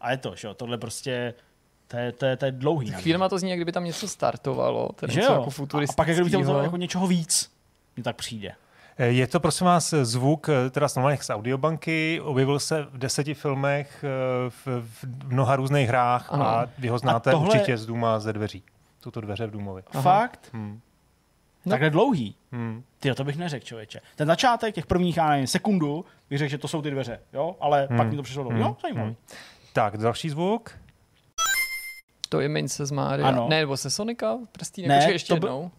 a je to, jo, tohle prostě... To je, to, je, to je dlouhý. Chvílema to zní, jak kdyby tam něco startovalo. Že něco jo? Jako futuristického. A pak jak kdyby tam bylo jako něčeho víc. Mně tak přijde. Je to, prosím vás, zvuk teda z audiobanky, objevil se v deseti filmech, v, v mnoha různých hrách ano. A vy ho znáte tohle... určitě z Dooma, ze dveří. Tuto dveře v Doomovi. Fakt? Hmm. No. Takhle dlouhý? Hmm. Tyjo, to bych neřekl, člověče. Ten začátek těch prvních, já nevím, sekundu, bych řekl, že to jsou ty dveře, jo? Ale hmm. pak mi to přišlo dlouho. Hmm. Jo, zajímavý. Hmm. Tak, další zvuk. To je mince z Mária. Ano. Ne, nebo se Sonika? Prstí ne, ještě by... jednou.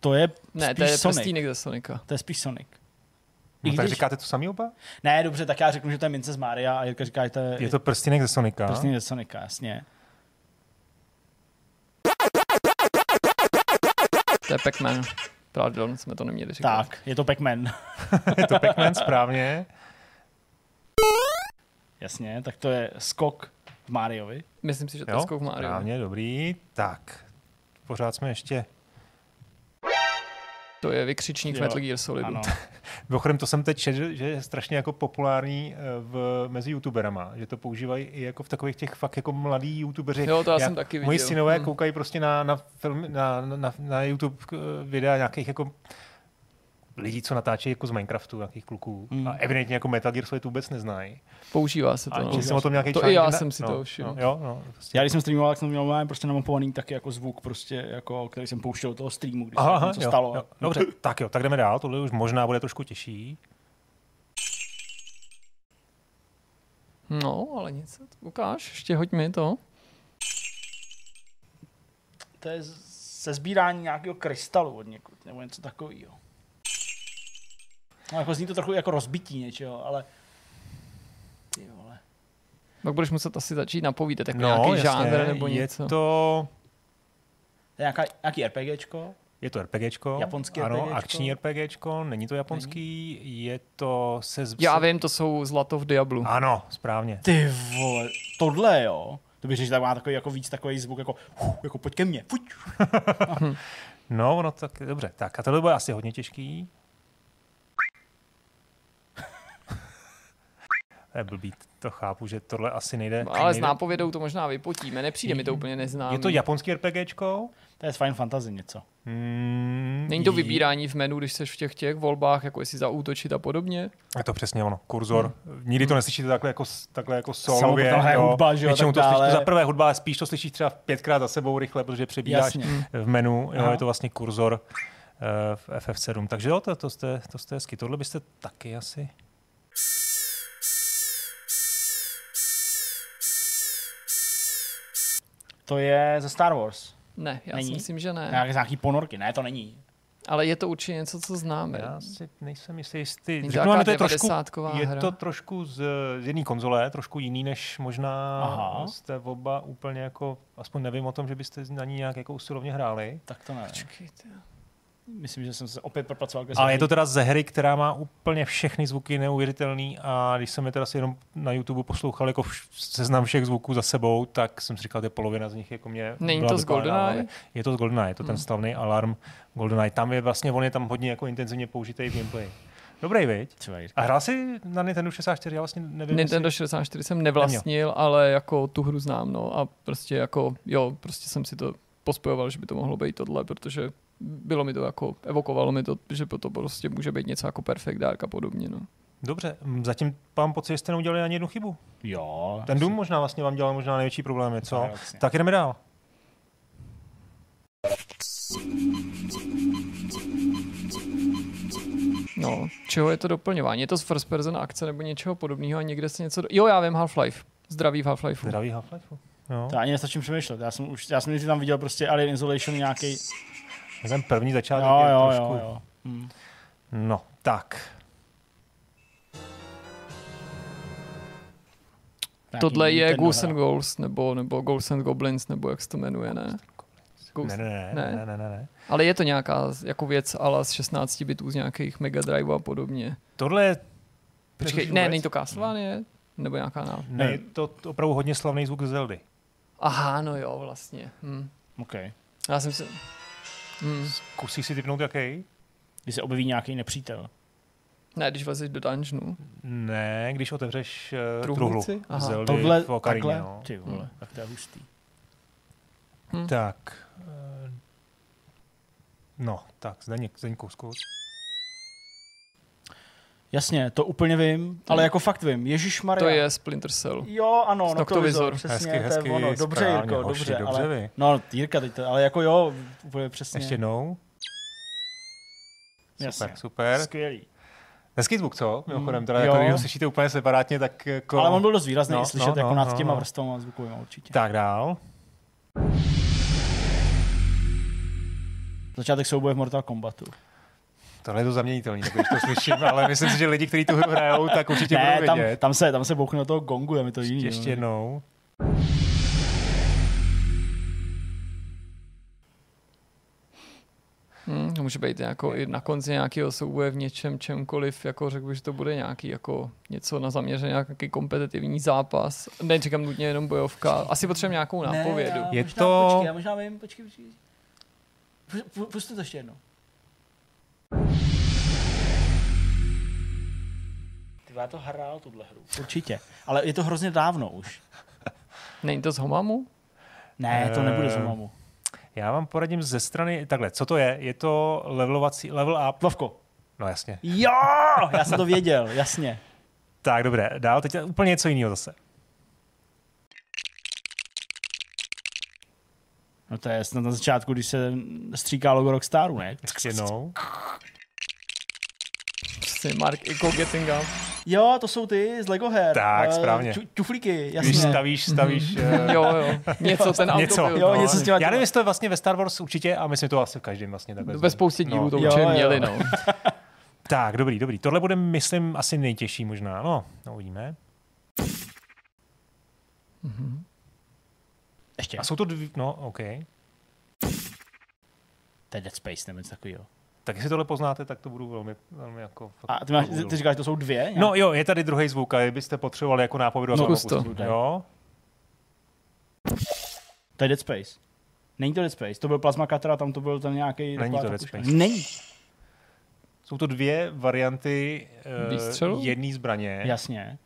To je ne, to je prstínek ze Sonika. To je spíš Sonic. No, tak když... říkáte to samý oba? Ne, dobře, tak já řeknu, že to je mince z Mária a Jirka říká, že to je... Je to prstínek ze Sonika. Prstínek ze Sonika, jasně. To je Pac-Man. Pardon, jsme to neměli říkat. Tak, je to Pac-Man. Je to Pac-Man, správně. Jasně, tak to je skok v Máriovi. Myslím si, že to jo, je skok v Máriovi. Správně, dobrý. Tak, pořád jsme ještě... To je vykřičník Metal Gear Solidu. Bochodem, to jsem teď četl, že je strašně jako populární v, mezi youtuberama, že to používají i jako v takových těch fakt jako mladí youtubeři. Jo, to já, já jsem taky viděl. Moji synové hmm. koukají prostě na, na, film, na, na, na YouTube videa nějakých jako lidí, co natáčejí jako z Minecraftu, nějakých kluků. Hmm. A evidentně jako Metal Gear Solid vůbec neznají. Používá se to. A no. jsem o tom nějaký to čánek, i já na... jsem si no, to všiml. No, jo, no, prostě. Já když jsem streamoval, tak jsem měl prostě namapovaný taky jako zvuk, prostě jako, který jsem pouštěl do toho streamu, když aha, se něco stalo. Jo. Dobře, tak jo, tak jdeme dál. Tohle už možná bude trošku těžší. No, ale nic. Ukáž, ještě hoď mi to. To je se sbírání nějakého krystalu od někud, nebo něco takového. No, jako zní to trochu jako rozbití něčeho, ale... Ty vole. Tak budeš muset asi začít napovídat, jako no, nějaký jasně, žánr nebo něco. Je to... To je nějaká, nějaký RPGčko? Je to RPGčko, japonský ano, RPGčko. Akční RPGčko, není to japonský, není. Je to se... Z... Já vím, to jsou zlato v Diablu. Ano, správně. Ty vole, tohle jo, to bych říkal, má takový jako víc takový zvuk, jako, jako pojď ke mně, pojď. No, no tak dobře, tak a tohle bude asi hodně těžký. To je blbý, to chápu, že tohle asi nejde. Ale nejde. S nápovědou to možná vypotíme, nepřijde mi to úplně neznámý. Je to japonský RPGčko? To je Final Fantasy něco. Hmm, Není to vybírání v menu, když seš v těch těch volbách, jako jestli zaútočit a podobně? Je to přesně ono, kurzor. Hmm. Nikdy to neslyšíte takhle jako, takhle jako solově. Většinou to slyšíte za prvé hudba, ale spíš to slyšíš třeba pětkrát za sebou rychle, protože přebíráš v menu. Jo, je to vlastně kurzor v F F sedm. Takže jo, to, to, jste, to jste hezky. Tohle byste taky asi... To je ze Star Wars. Ne, já není? Si myslím, že ne. Nějaké nějaký ponorky, ne, to není. Ale je to určitě něco, co známe. Já si nejsem jistý. Jestli... Řeknu, to je, trošku, je to trošku z, z jedné konzole, trošku jiný, než možná Aha. jste oba úplně jako, aspoň nevím o tom, že byste na ní nějak jako usilovně hráli. Tak to ne. Počkejte. Myslím, že jsem se opět propracoval. Ale je to teda ze hry, která má úplně všechny zvuky neuvěřitelný a když jsem je teda si jenom na YouTube poslouchal jako seznam všech zvuků za sebou, tak jsem si říkal, že polovina z nich jako mě... Není to z GoldenEye? Je to z GoldenEye, je to ten hmm. slavný alarm GoldenEye. Tam je vlastně, on je tam hodně jako intenzivně použitý v gameplay. Dobrý, viď? A hrál jsi na Nintendo šedesát čtyři? Já vlastně nevím, Nintendo jestli... šedesát čtyři jsem nevlastnil, neměl. Ale jako tu hru znám, no a prostě jako, jo, prostě jsem si to pospojoval, že by to mohlo být tohle, protože bylo mi to jako, evokovalo mi to, že to prostě může být něco jako Perfect Dark a podobně, no. Dobře, zatím mám pocit, že jste neudělali ani jednu chybu. Jo. Ten Doom možná vlastně vám dělal možná největší problémy, co? Jo, tak jdeme dál. No, čeho je to doplňování? Je to z first person akce nebo něčeho podobného a někde se něco... Do... Jo, já vím, Half-Life. Zdraví v Half-Lifeu. Zdraví Half-Lifeu. Jo. To ani nestačím přemýšlet. Já jsem už, já jsem tam viděl prostě Alien Isolation nějaký. Ten první začátek jo, je jo, trošku... Jo, jo. Hmm. No, tak. Tohle je Ghosts and Ghouls, nebo, nebo Ghosts and Goblins, nebo jak se to jmenuje, ne? Ghost... Ne, ne, ne, ne, ne, ne, ne. Ale je to nějaká jako věc ala z šestnácti bitů z nějakých Mega Drive a podobně. Tohle je... Počkej, ne, není to Castlevania? Ne. Nebo nějaká náv... Ne, je to opravdu hodně slavný zvuk z Zeldy. Aha, no jo, vlastně. Hm. OK. Já jsem se... Hmm. Zkusíš si typnout jaký? Když se objeví nějaký nepřítel. Ne, když vlezeš do dungeonu. Ne, když otevřeš uh, truhlu. Zeldy, tohle, v Okarině, takhle? No. Ty vole, hmm. tak to je hustý. Hmm. Tak. No, tak, Zdeněk, Zdeňku, zkus. Jasně, to úplně vím, ale jako fakt vím. Ježišmarja. To je Splinter Cell. Jo, ano, Noctovizor. Přesně, hezky, hezky, to je ono. Dobře, správně, Jirko, hoši, dobře. dobře ale, no, Jirka teď to, ale jako jo, úplně přesně. Ještě jednou. Jasně. Super, super. Skvělý. Hezký zvuk, co? Mimochodem, teda jako, když ho slyšíte úplně separátně, tak... Jako... Ale on byl dost výrazný, no, slyšet no, jako no, nad těma no, vrstvama zvukovýma určitě. Tak dál. Začátek souboje v Mortal Kombatu. Tohle je to zaměnitelný, tak když to slyším, ale myslím si, že lidi, kteří tu hru hrajou, tak určitě ne, budou vědět. Tam, tam se, tam se bouchne do toho gongu, je mi to jiný. Ještě jednou. Hmm, to může být jako i na konci nějakého souboje v něčem, čemkoliv, jako řekl bych, že to bude nějaký jako něco na zaměřený, nějaký kompetitivní zápas. Nečekám nutně jenom bojovka. Asi potřebujeme nějakou nápovědu. Ne, já, je možná, to... Počkej, já možná vím, počkej, počkej. Pustu to ještě jednou. Já to hrál, tuhle hru. Určitě. Ale je to hrozně dávno už. Není to z Homamu? Ne, to nebude z Homamu. Já vám poradím ze strany... Takhle, co to je? Je to levelovací... Level up. Lovko. No jasně. Jo, já jsem to věděl, jasně. Tak, dobré. Dál, teď je úplně něco jiného zase. No to je snad na začátku, když se stříká logo Rockstaru, ne? Ještě jednou. Mark Iko Getting Up. Jo, to jsou ty z Lego her. Tak, správně. Čuflíky, jasně. Když stavíš, stavíš... Mm-hmm. Uh... Jo, jo. Něco, ten auto byl. Jo, něco s těma... Já nevím, jestli to je vlastně ve Star Wars určitě a myslím to asi v každém vlastně takhle. Ve spoustě dílů no, to určitě měli, no. Tak, dobrý, dobrý. Tohle bude, myslím, asi nejtěžší možná. No, no uvidíme. Mm-hmm. Ještě. A jsou to dvě... No, OK. To je Dead Space nebo něco takového. Tak jestli tohle poznáte, tak to budu velmi, velmi jako... A ty, máš, ty říkáš, to jsou dvě? Nějak? No jo, je tady druhý zvuk, ale byste potřebovali jako nápovědu. No, to. Jo. To je Dead Space. Není to Dead Space, to byl Plasma Cutter a tam to byl ten nějaký... Není to Dead Space. Není. Jsou to dvě varianty uh, jedné zbraně. Jasně.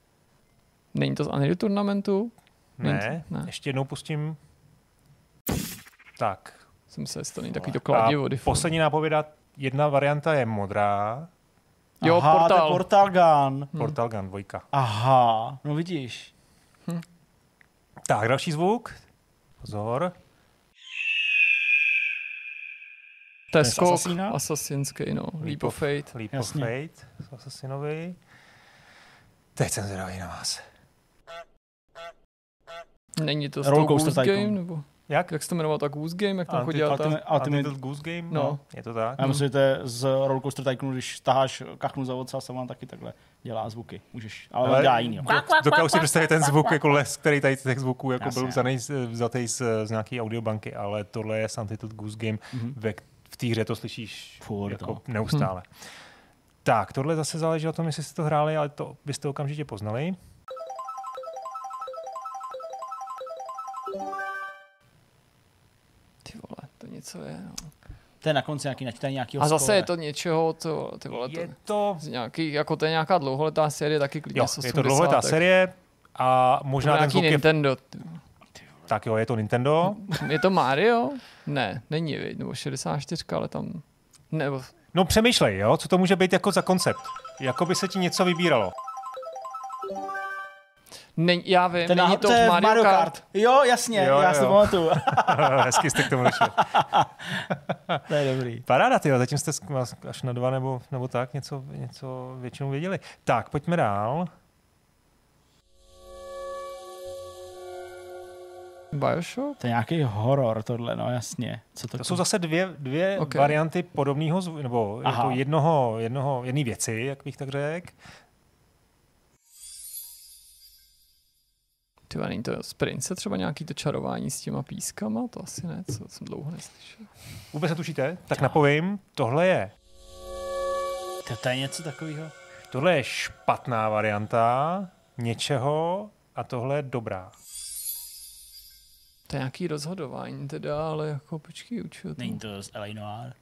Není to z Unreal Tournamentu? Ne, ne, ještě jednou pustím. Tak. Jsem se stane takový dokladivo. Poslední nápověda, jedna varianta je modrá. Jo, aha, Portal. To je Portal Gun. Hmm. Portal Gun, dvojka. Aha, no vidíš. Hm. Tak, další zvuk. Pozor. To je skok asasinský, no. Leap of Fate. Leap of Fate, asasinový. Teď jsem zvědavý na vás. Není to Goose Game, nebo... Jak? Jak se to jmenoval, tak Goose Game, jak tam chodila ta... Ultimate Goose Game, no. Je to tak. Já myslím, že to je z Rollercoaster Tycoonu, když taháš kachnu za voca, se vám taky takhle dělá zvuky. Můžeš, ale, ale dělá jiný. Dokážu si představit ten zvuk, jako les, který tady těch zvuků jako byl vzatej z, z nějaké audiobanky, ale tohle je Untitled Goose Game, mm-hmm. ve, v té hře to slyšíš jako neustále. Hm. Tak, tohle zase záleží na tom, jestli jste to hráli, ale to byste okamžitě poznali. Ty vole, to něco je, no. To je na konci nějaký načítání nějakého. A zase skole. Je to něčeho, to, ty vole, to, je to... Z nějaký, jako to je nějaká dlouholetá série, taky klidně jo, je to dlouholetá série a možná ten zvuk Nintendo. Je... Tak jo, je to Nintendo. Je to Mario? Ne, není, nebo šedesát čtyři, ale tam... Nebo... No přemýšlej, jo, co to může být jako za koncept. Jako by se ti něco vybíralo. Ne, já vím, není to, to je Mario, Mario Kart. Kart. Jo, jasně, jo, já jo. si pamatuju. Hezky jste k tomu došel. To je dobrý. Paráda, tyjo, zatím jste až na dva nebo, nebo tak něco, něco většinou věděli. Tak, pojďme dál. Bioshock? To je nějaký horor tohle, no jasně. Co to, to jsou zase dvě, dvě okay. varianty podobného, zvu, nebo jako jednoho, jednoho, jedné věci, jak bych tak řekl. Tyva, není to z Prince třeba nějaký to čarování s těma pískama? To asi ne, co jsem dlouho neslyšel. Vůbec netušíte? Tak napovím, tohle je... To je něco takového. Tohle je špatná varianta něčeho a tohle je dobrá. To je nějaký rozhodování teda, ale jako počkej, učil. Není to z L A Noir?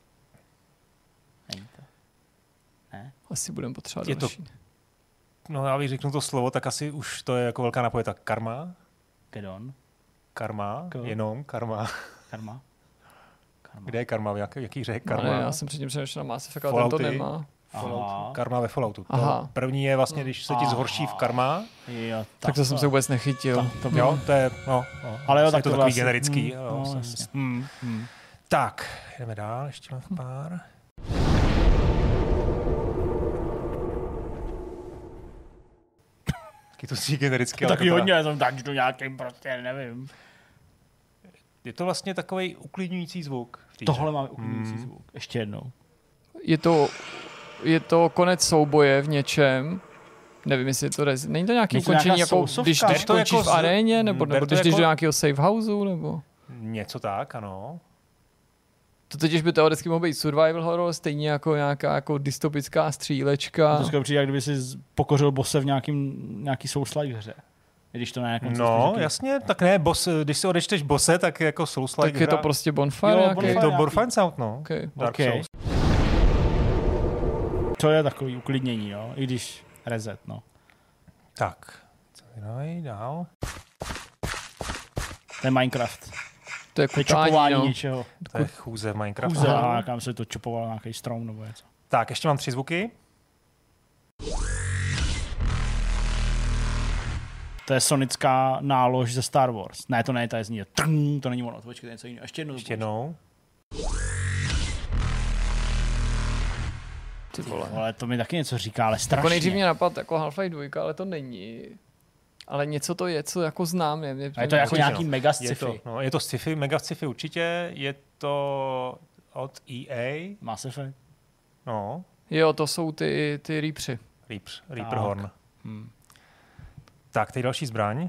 Není to. Ne? Asi budeme potřebovat další. No já bych řeknu to slovo, tak asi už to je jako velká napověda. Karma. Kedon. Karma, Kedon. Jenom karma. Karma. Karma. Kde je karma? V jaký, jaký řek karma? Ne, já jsem předtím přemýšlel na Mass Effect, ale to nemá. Fallout. Karma ve Falloutu. První je vlastně, když se ti zhorší v karma. Jo, tak to jsem se vůbec nechytil. Ta, to, jo, to je, no, no. Ale jo, tak to, to takový generický. Mm, no, no, mm, mm. Tak, jdeme dál, ještě mám pár. Taky to si generický. To taky hodně, já jsem tak do nějakým prostě, nevím. Je to vlastně takový uklidňující zvuk. Tohle máme uklidňující mm. zvuk. Ještě jednou. Je to... Je to konec souboje v něčem. Nevím, jestli je to rez... Není to nějaký ukončení, jako když, když končíš jako z... v aréně, nebo, nebo když jdeš jako... do nějakého safe houseu, nebo... Něco tak, ano. To totiž by teoreticky mohl být survival horror, stejně jako nějaká jako dystopická střílečka. To přijde, jak kdyby si pokořil bose v nějakým, nějaký souslide hře. Když to na no, jasně, tak ne, boss, když si odečteš bose, tak jako souslide. Tak je to prostě bonfire. Jo, bonfire je to bonfire sound, no. Okay. Dark okay. Souls. To je takový uklidnění, jo? I když reset, no. Tak, co je dál? To je Minecraft. To je čupování no. něčeho. To je chůze v Minecraftu. Chůze, a kam se to čupovalo, nějaký strom nebo něco. Tak, ještě mám tři zvuky. To je sonická nálož ze Star Wars. Ne, to ne, to je zní. Trn, to není ono, to počkej, to je něco jiného. Ještě jednou. Ještě jednou. Ale to mi taky něco říká, ale strašně. Jako nejdřív mě napad jako Half-Life dva, ale to není. Ale něco to je, co jako znám. Je, je, je to jako nějaký no. mega sci-fi. Je to, no, je to sci-fi, mega sci-fi určitě. Je to od E A. Mass Effect. No. Jo, to jsou ty, ty Reapři. Reapř, Reaper Horn. Hmm. Tak, teď další zbraň.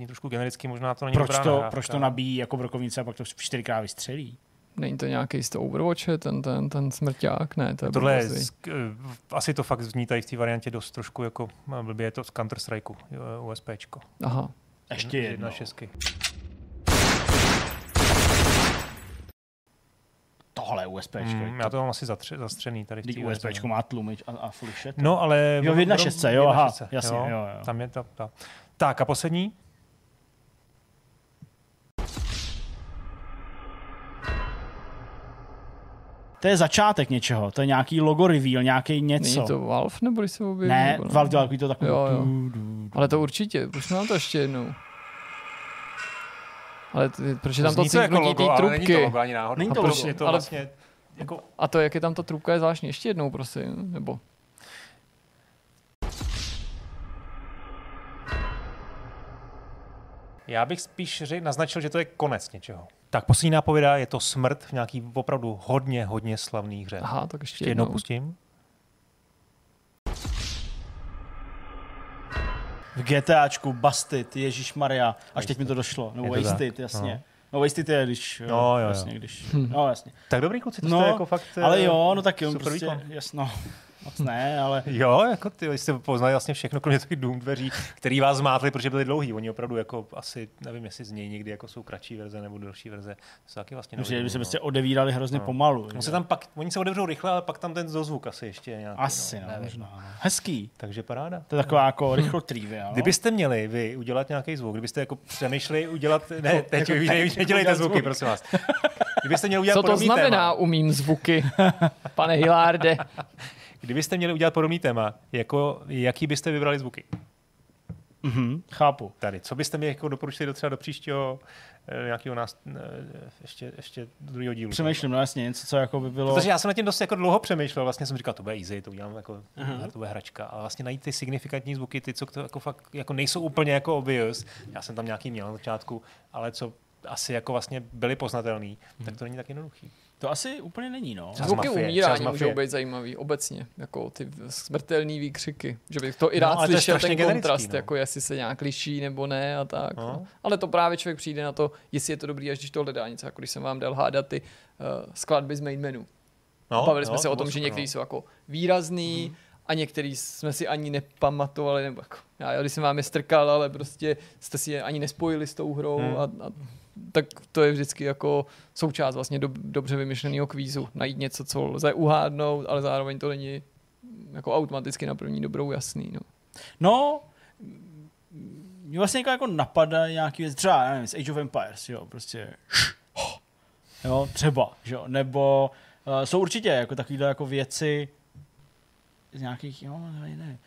zní trošku genericky, možná to není proč dobrá to, nahrávka. Proč to nabíjí jako brokovnice a pak to čtyřikrát vystřelí? Není to nějaký z toho Overwatche, ten, ten, ten smrťák? Ne, to je tohle je z, asi to fakt zní tady v té variantě dost trošku jako, blbě je to z Counter-Strike, USPčko. Aha. Ještě jedno. Jedna šestky. Tohle USPčko. Mm, já to mám asi zatře, zastřený tady v té USPčko má tlumič a, a fluše. No, ale... Jo, v jedna šestce, jo, aha, jasně. Jo, jo, jo. Tam je ta, ta. Tak a poslední? To je začátek něčeho, to je nějaký logo reveal, nějaký něco. Není to Valve, nebo když se objeví? Ne, ne? Valve dělá to takový... Jo, jo. Du, du, du. Ale to určitě, už nám to ještě jednou. Ale t- proč je tam to cinknutí té trubky? Není to logo, ani náhodou. Není to logo, to ale... vlastně jako... A to, jak je tam ta trubka, je zvláštní. Ještě jednou, prosím, nebo... Já bych spíš naznačil, že to je konec něčeho. Tak poslední nápověda, je to smrt v nějaký opravdu hodně, hodně slavný hře. Aha, tak ještě, ještě jednou pustím. V GTAčku Busted, ježišmarja, až teď mi to došlo. No Wasted, jasně. No. No Wasted je, když... No, jo, jasně, jo. Když, hm. No, jasně. Tak dobrý kluci, to jste no, jako fakt... Ale jo, no tak jo, prostě, jasno. Moc ne, ale... Jo, jako ty jste poznali vlastně všechno, kromě těch dům dveří, který vás zmátli, protože byly dlouhý. Oni opravdu jako asi, nevím, jestli z něj někdy jako jsou kratší verze nebo delší verze. Se taky vlastně nevěděli. Že se prostě odevírali hrozně no. pomalu. On se tam pak, oni se odevřou rychle, ale pak tam ten zozvuk asi ještě nějaký. Asi, no, no, možná. Hezký. Takže paráda. To je taková jako rychlo trivia. No? Kdybyste měli vy udělat nějaký zvuk, kdybyste jako přemýšleli udělat... Ne, teď jako, ne, nedělejte zvuky, zvuk. Prosím vás. Kdybyste měli udělat co to znamená, umím zvuky, pane Hilárde. Kdybyste měli udělat podobný téma, jako jaký byste vybrali zvuky? Mm-hmm, chápu. Tady, co byste mi jako doporučili do třeba do příštího nějakého nás ještě ještě druhého dílu. Přemýšlím, no jasně, něco co jako by bylo. Protože já jsem na tím dost jako dlouho přemýšlel, vlastně jsem říkal, to bude easy, to udělám jako uh-huh. to bude hračka, ale vlastně najít ty signifikantní zvuky, ty co to jako fakt jako nejsou úplně jako obvious. Já jsem tam nějaký měl na začátku, ale co asi jako vlastně byly poznatelný, hmm. tak to není tak jednoduchý. To asi úplně není, no. Zvuky umírání můžou být zajímavý obecně, jako ty smrtelný výkřiky, že bych to i rád no, slyšel ten kontrast, no. Jako jestli se nějak liší nebo ne a tak. No. No. Ale to právě člověk přijde na to, jestli je to dobrý, až když to hledá něco, jako když jsem vám dal hádat ty uh, skladby z main menu. No, Bavili no, jsme se o tom, to že některý no. jsou jako výrazný hmm. a některý jsme si ani nepamatovali, nebo jako, já když jsem vám je strkal, ale prostě jste si je ani nespojili s tou hrou hmm. a, a tak to je vždycky jako součást vlastně dob- dobře vymyšleného kvízu. Najít něco, co lze uhádnout, ale zároveň to není jako automaticky na první dobrou jasný. No, no mě vlastně jako napadá nějaký věc, třeba já nevím, z Age of Empires, jo, prostě jo, třeba, jo, nebo uh, jsou určitě jako takovýhle jako věci z nějakých, jo, nevím, nevím.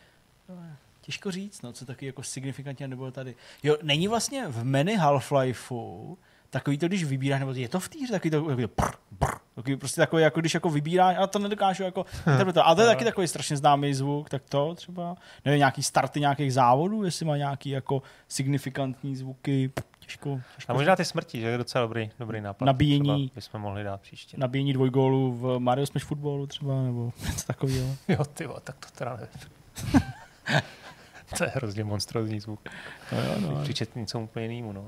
Těžko říct, no, co taky jako signifikantně nebylo tady. Jo, není vlastně v menu Half-Lifeu takový to, když vybíráš, nebo je to v týře, takový to, takový to prr, prr, takový prostě takový, jako když jako vybíráš, ale to nedokážu jako interpretovat. Ale to je taky takový strašně známý zvuk, tak to třeba, nevím, nějaký starty nějakých závodů, jestli má nějaký jako signifikantní zvuky, těžko. těžko A možná ty smrti, že je docela dobrý, dobrý nápad. Nabíjení, třeba bychom mohli dát příště. Nabíjení dvojgólů v Mario Smash Footballu třeba, nebo něco takového. Jo, tyvo, tak to teda nevím. To je hrozně monstrózní zvuk. No, no, no. Přičet něco úplně jinému, no.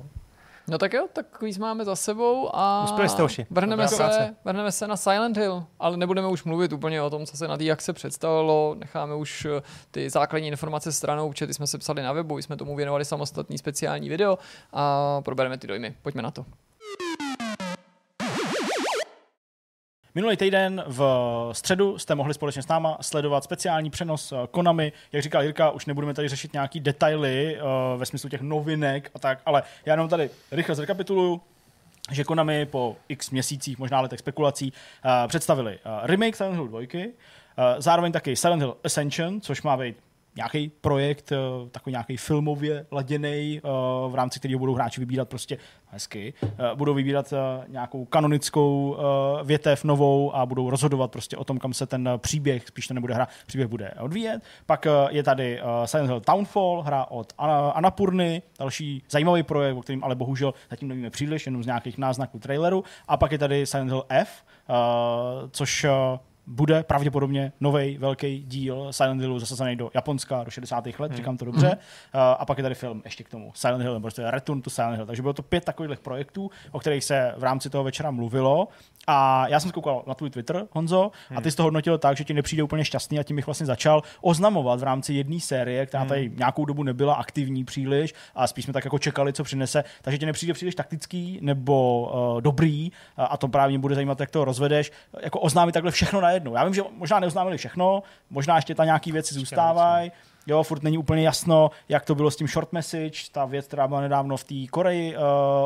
No tak jo, tak kvíz máme za sebou a vrhneme se, vrhneme se na Silent Hill, ale nebudeme už mluvit úplně o tom, co se na tý, jak se představilo, necháme už ty základní informace stranou, protože ty jsme se psali na webu, jsme tomu věnovali samostatný speciální video a probereme ty dojmy. Pojďme na to. Minulý týden v středu jste mohli společně s náma sledovat speciální přenos Konami. Jak říkal Jirka, už nebudeme tady řešit nějaký detaily uh, ve smyslu těch novinek a tak, ale já jenom tady rychle zrekapituluju, že Konami po x měsících, možná letech spekulací, uh, představili uh, remake Silent Hill dva, uh, zároveň taky Silent Hill Ascension, což má být nějaký projekt, takový nějaký filmově laděnej, v rámci kterého budou hráči vybírat prostě hezky, budou vybírat nějakou kanonickou větev novou a budou rozhodovat prostě o tom, kam se ten příběh, spíš to nebude hra, příběh bude odvíjet. Pak je tady Silent Hill Townfall, hra od Annapurny, další zajímavý projekt, o kterém ale bohužel zatím nevíme příliš, jenom z nějakých náznaků traileru. A pak je tady Silent Hill F, což... bude pravděpodobně novej velký díl Silent Hillu zasazený do Japonska, do šedesátých let, hmm. říkám to dobře. Hmm. A pak je tady film ještě k tomu, Silent Hill, nebo Return to Silent Hill. Takže bylo to pět takových projektů, o kterých se v rámci toho večera mluvilo. A já jsem koukal na tvůj Twitter, Honzo, hmm. a ty jsi to hodnotil tak, že ti nepřijde úplně šťastný, a tím bych vlastně začal oznamovat v rámci jedné série, která tady nějakou dobu nebyla aktivní příliš a spíš jsme tak jako čekali, co přinese. Takže ti nepřijde příliš taktický nebo uh, dobrý, a to právě mě bude zajímat, jak to rozvedeš, jako oznámit takhle všechno na jednou. Já vím, že možná neoznámili všechno, možná ještě tam nějaký věci zůstávají. Jo, furt není úplně jasno, jak to bylo s tím short message, ta věc, která byla nedávno v té Koreji uh,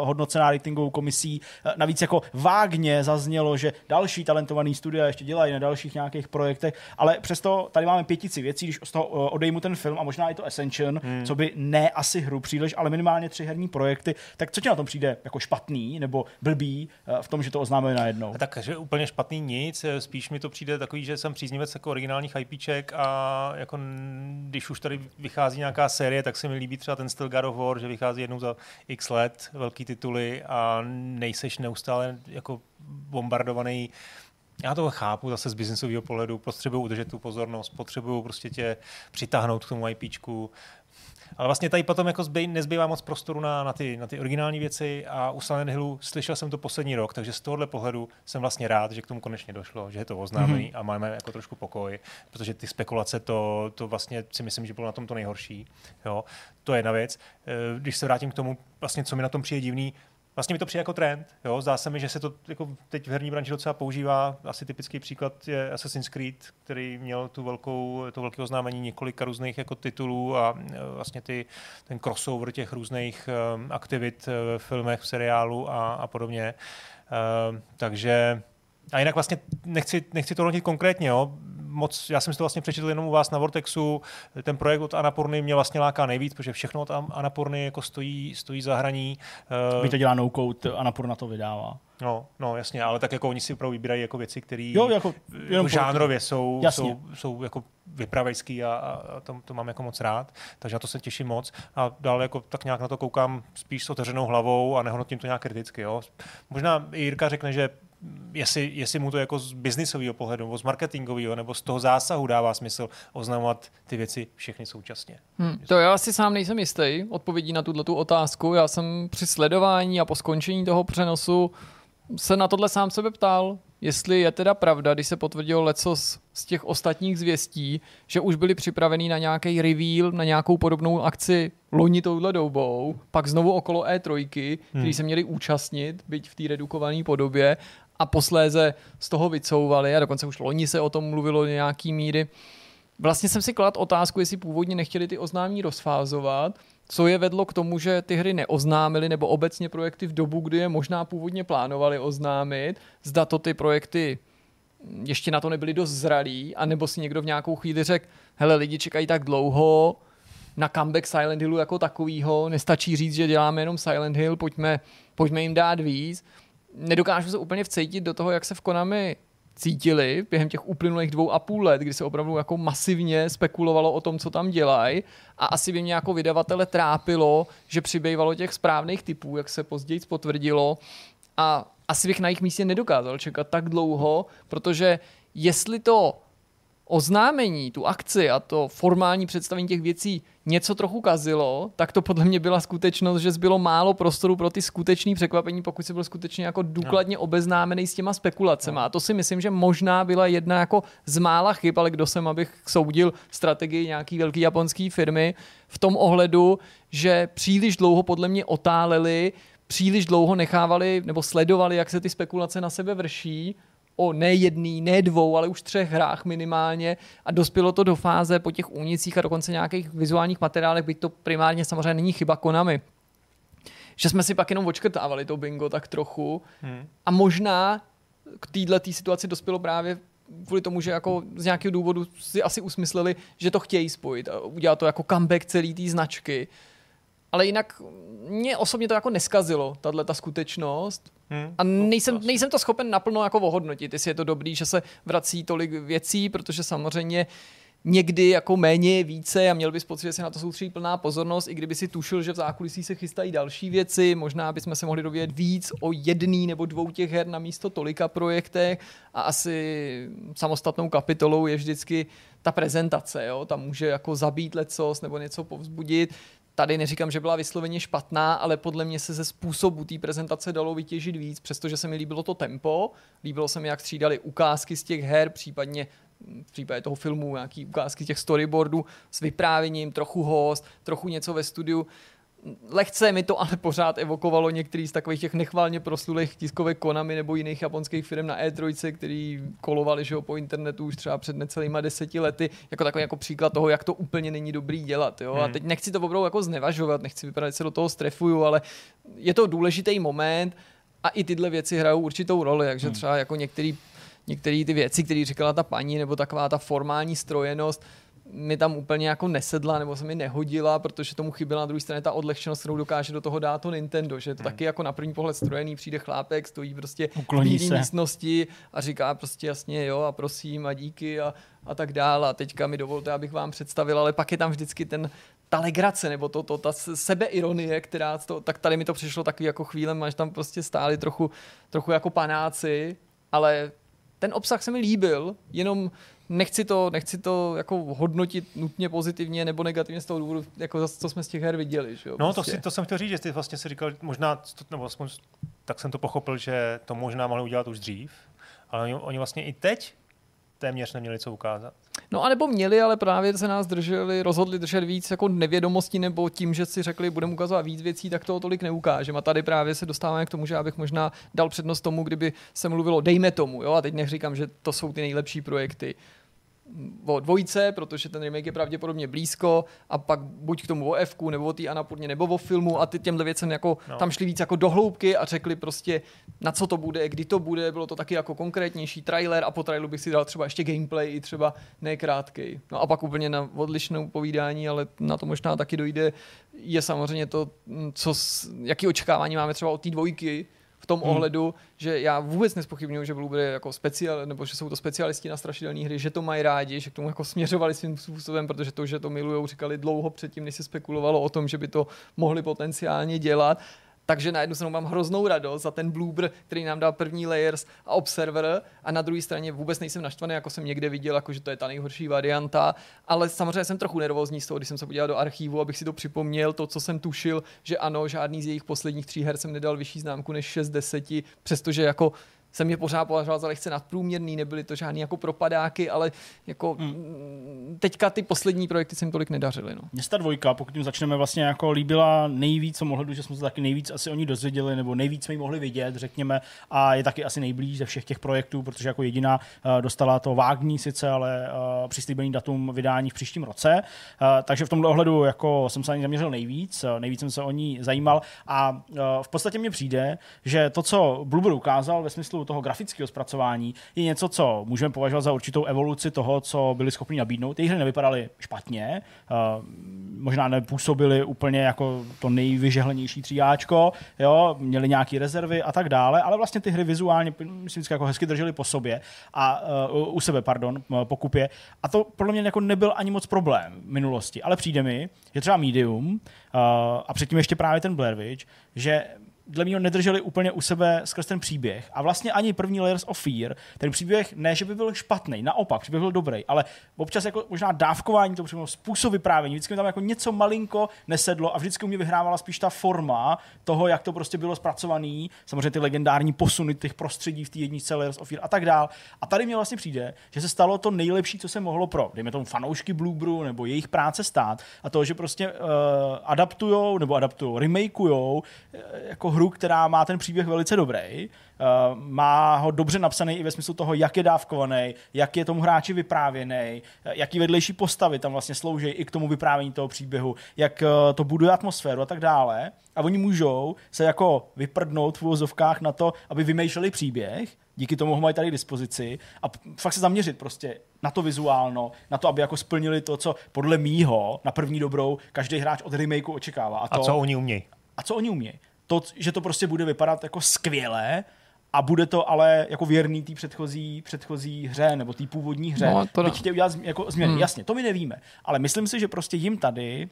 hodnocená ratingovou komisí. Uh, navíc jako vágně zaznělo, že další talentovaný studia ještě dělají na dalších nějakých projektech, ale přesto tady máme pětici věcí, když z toho uh, odejmu ten film a možná i to Ascension, hmm. co by ne asi hru příliš, ale minimálně tři herní projekty. Tak co ti na tom přijde jako špatný nebo blbý uh, v tom, že to oznámili najednou? Takže úplně špatný nic, spíš mi to přijde takový, že jsem příznivec jako originálních IPček a jako když už tady vychází nějaká série, tak se mi líbí třeba ten styl God of War, že vychází jednou za x let velký tituly a nejseš neustále jako bombardovaný. Já to chápu zase z biznisového pohledu, potřebuju udržet tu pozornost, potřebuju prostě tě přitáhnout k tomu IPčku. Ale vlastně tady potom jako zbej, nezbývá moc prostoru na, na, ty, na ty originální věci a u Silent Hillu slyšel jsem to poslední rok, takže z tohohle pohledu jsem vlastně rád, že k tomu konečně došlo, že je to oznámený mm-hmm. a máme jako trošku pokoj, protože ty spekulace, to, to vlastně si myslím, že bylo na tom to nejhorší. Jo? To je jedna věc. Když se vrátím k tomu, vlastně, co mi na tom přijde divný, vlastně mi to přijde jako trend. Jo? Zdá se mi, že se to jako teď v herní branži docela používá. Asi typický příklad je Assassin's Creed, který měl tu velkou, to velké oznámení několika různých jako titulů a vlastně ty, ten crossover těch různých um, aktivit v filmech, v seriálu a, a podobně. Um, takže a jinak vlastně nechci, nechci to hodnotit konkrétně. Jo? Moc, já jsem si to vlastně přečetl jenom u vás na Vortexu. Ten projekt od Annapurny mě vlastně láká nejvíc, protože všechno od Annapurny jako stojí, stojí za hraní. Vy to dělá no code, Annapurna to vydává. No, no, jasně, ale tak jako oni si opravdu vybírají jako věci, které jako, jako žánrově jsou, jsou, jsou jako vypravejský a, a to, to mám jako moc rád, takže na to se těším moc a dále jako tak nějak na to koukám spíš s otevřenou hlavou a nehodnotím to nějak kriticky. Jo. Možná i Jirka řekne, že Jestli, jestli mu to jako z biznisového pohledu nebo z marketingového nebo z toho zásahu dává smysl oznamovat ty věci všechny současně. Hmm, to já si sám nejsem jistý odpovědí na tuto otázku. Já jsem při sledování a po skončení toho přenosu se na tohle sám sebe ptal, jestli je teda pravda, když se potvrdilo lecos z těch ostatních zvěstí, že už byli připraveni na nějaký reveal, na nějakou podobnou akci loni touhle doubou, pak znovu okolo E tři, který hmm. se měli účastnit, byť v té redukované podobě, a posléze z toho vycouvali a dokonce už loni se o tom mluvilo do nějaký míry. Vlastně jsem si kladl otázku, jestli původně nechtěli ty oznámení rozfázovat, co je vedlo k tomu, že ty hry neoznámili nebo obecně projekty v dobu, kdy je možná původně plánovali oznámit, zda to ty projekty ještě na to nebyly dost zralí, anebo si někdo v nějakou chvíli řekl, hele, lidi čekají tak dlouho na comeback Silent Hillu jako takovýho, nestačí říct, že děláme jenom Silent Hill, pojďme, pojďme jim dát víc. Nedokážu se úplně vcítit do toho, jak se v Konami cítili během těch uplynulých dvou a půl let, kdy se opravdu jako masivně spekulovalo o tom, co tam dělají, a asi by mě jako vydavatele trápilo, že přibývalo těch správných typů, jak se později potvrdilo, a asi bych na jejich místě nedokázal čekat tak dlouho, protože jestli to oznámení, tu akci a to formální představení těch věcí něco trochu kazilo, tak to podle mě byla skutečnost, že zbylo málo prostoru pro ty skutečný překvapení, pokud si byl skutečně jako důkladně no. obeznámený s těma spekulacemi. No. A to si myslím, že možná byla jedna jako z mála chyb, ale kdo jsem, abych soudil strategii nějaký velký japonský firmy v tom ohledu, že příliš dlouho podle mě otáleli, příliš dlouho nechávali nebo sledovali, jak se ty spekulace na sebe vrší, o ne jedný, ne dvou, ale už třech hrách minimálně, a dospělo to do fáze po těch únicích a dokonce nějakých vizuálních materiálech, byť to primárně samozřejmě není chyba Konami. Že jsme si pak jenom očkrtávali to bingo tak trochu hmm. a možná k této situaci dospělo právě kvůli tomu, že jako z nějakého důvodu si asi usmysleli, že to chtějí spojit a udělat to jako comeback celý té značky. Ale jinak mě osobně to jako neskazilo, tahle ta skutečnost. Hmm, a nejsem, nejsem to schopen naplno jako ohodnotit, jestli je to dobrý, že se vrací tolik věcí, protože samozřejmě někdy jako méně, více a měl bys pocit, že se na to soustředí plná pozornost, i kdyby si tušil, že v zákulisí se chystají další věci, možná bychom se mohli dovědět víc o jedný nebo dvou těch her na místo tolika projektech a asi samostatnou kapitolou je vždycky ta prezentace, jo? Tam může jako zabít lecos nebo něco povzbudit. Tady neříkám, že byla vysloveně špatná, ale podle mě se ze způsobu té prezentace dalo vytěžit víc, přestože se mi líbilo to tempo, líbilo se mi, jak střídali ukázky z těch her, případně v případě toho filmu nějaký ukázky těch storyboardů s vyprávěním, trochu host, trochu něco ve studiu. Lehce mi to ale pořád evokovalo některý z takových těch nechválně proslulých tiskovek Konami nebo jiných japonských firm na E tři, který kolovali že ho, po internetu už třeba před necelýma deseti lety, jako takový jako příklad toho, jak to úplně není dobrý dělat. Jo? Hmm. A teď nechci to opravdu jako znevažovat, nechci vypadat, že se do toho strefuju, ale je to důležitý moment a i tyhle věci hrajou určitou roli, takže hmm. třeba jako některý Některé ty věci, které říkala ta paní, nebo taková ta formální strojenost, mi tam úplně jako nesedla, nebo se mi nehodila, protože tomu chyběla na druhé straně ta odlehčenost, kterou dokáže do toho dát to Nintendo, že to hmm. taky jako na první pohled strojený, přijde chlápek, stojí prostě Ukloní v bílý místnosti a říká prostě jasně jo a prosím a díky a, a tak dále. A teďka mi dovolte, abych vám představil, ale pak je tam vždycky ten ta legrace, nebo to, to, ta sebeironie, která to, tak tady mi to přišlo takový jako chvílem, až tam prostě stáli trochu, trochu jako panáci, ale ten obsah se mi líbil, jenom nechci to, nechci to jako hodnotit nutně pozitivně nebo negativně z toho důvodu, jako co jsme z těch her viděli. Že jo, no prostě. to, si, to jsem chtěl říct, že ty vlastně si říkal, možná, nebo aspoň, tak jsem to pochopil, že to možná mohli udělat už dřív, ale oni, oni vlastně i teď téměř neměli co ukázat. No anebo měli, ale právě se nás drželi, rozhodli držet víc jako nevědomostí nebo tím, že si řekli, budeme ukazovat víc věcí, tak toho tolik neukážeme. A tady právě se dostáváme k tomu, že abych možná dal přednost tomu, kdyby se mluvilo dejme tomu, jo, a teď neříkám, že to jsou ty nejlepší projekty o dvojce, protože ten remake je pravděpodobně blízko a pak buď k tomu o F-ku, nebo o té Annapurně, nebo o filmu a ty těmhle věcem jako, no. tam šli víc jako do hloubky a řekli prostě na co to bude, kdy to bude, bylo to taky jako konkrétnější trailer a po traileru bych si dal třeba ještě gameplay i třeba nekrátkej. No a pak úplně na odlišnou povídání, ale na to možná taky dojde, je samozřejmě to, co, jaký očekávání máme třeba od té dvojky, v tom hmm. ohledu, že já vůbec nezpochybňuji, že Bloober jako speciál, nebo že jsou to specialisti na strašidelné hry, že to mají rádi, že k tomu jako směřovali svým způsobem, protože to, že to milujou, říkali dlouho předtím, než se spekulovalo o tom, že by to mohli potenciálně dělat. Takže na jednu stranu mám hroznou radost za ten Bloober, který nám dal první Layers a Observer a na druhé straně vůbec nejsem naštvaný, jako jsem někde viděl, jako že to je ta nejhorší varianta, ale samozřejmě jsem trochu nervózní z toho, když jsem se podíval do archivu, abych si to připomněl, to, co jsem tušil, že ano, žádný z jejich posledních tří her jsem nedal vyšší známku než šest z deseti, přestože jako jsem je pořád považoval za lehce nadprůměrný, nebyly to žádný jako propadáky, ale jako hmm. teďka ty poslední projekty se jim tolik nedařily. No. Mně se ta dvojka, pokud jim začneme, vlastně jako líbila nejvíc, co mohli, že jsme se taky nejvíc asi o ní dozvěděli, nebo nejvíc jsme ji mohli vidět, řekněme, a je taky asi nejblíž ze všech těch projektů, protože jako jediná dostala to vágní sice, ale přislíbený datum vydání v příštím roce. Takže v tomto ohledu jako jsem se na ní zaměřil nejvíc, nejvíc jsem se o ní zajímal a v podstatě mi přijde, že to, co Bloober ukázal ve smyslu toho grafického zpracování, je něco, co můžeme považovat za určitou evoluci toho, co byli schopni nabídnout. Ty hry nevypadaly špatně, možná nepůsobily úplně jako to nejvyžehlenější tříáčko, jo, měli nějaké rezervy a tak dále, ale vlastně ty hry vizuálně, myslím, jako hezky držely po sobě a u sebe, pardon, pokupě. A to podle mě jako nebyl ani moc problém v minulosti, ale přijde mi, že třeba Medium a předtím ještě právě ten Blair Witch, že dle mého nedrželi úplně u sebe skrz ten příběh. A vlastně ani první Layers of Fear, ten příběh ne, že by byl špatný, naopak, příběh byl dobrý, ale občas jako možná dávkování toho příběhu, způsob vyprávění, vždycky mi tam jako něco malinko nesedlo a vždycky u mě vyhrávala spíš ta forma toho, jak to prostě bylo zpracovaný, samozřejmě ty legendární posuny těch prostředí v té jedničce Layers of Fear a tak dál. A tady mi vlastně přijde, že se stalo to nejlepší, co se mohlo pro, dejme tomu fanoušky Blooberu nebo jejich práce stát, a to, že prostě uh, adaptujou nebo adaptujou, remakujou uh, jako hru, která má ten příběh velice dobrý, uh, má ho dobře napsaný i ve smyslu toho, jak je dávkovaný, jak je tomu hráči vyprávěný, jaký vedlejší postavy tam vlastně slouží i k tomu vyprávění toho příběhu, jak uh, to buduje atmosféru a tak dále. A oni můžou se jako vyprdnout v uvozovkách na to, aby vymýšleli příběh, díky tomu ho mají tady k dispozici a fakt se zaměřit prostě na to vizuálno, na to, aby jako splnili to, co podle mýho na první dobrou každý hráč od remakeu očekává. A, to, a co oni umějí? A co oni umějí? To, že to prostě bude vypadat jako skvěle a bude to ale jako věrný té předchozí, předchozí hře nebo té původní hře. No, to teď tě udělat jako změny. Hmm. Jasně, to my nevíme. Ale myslím si, že prostě jim tady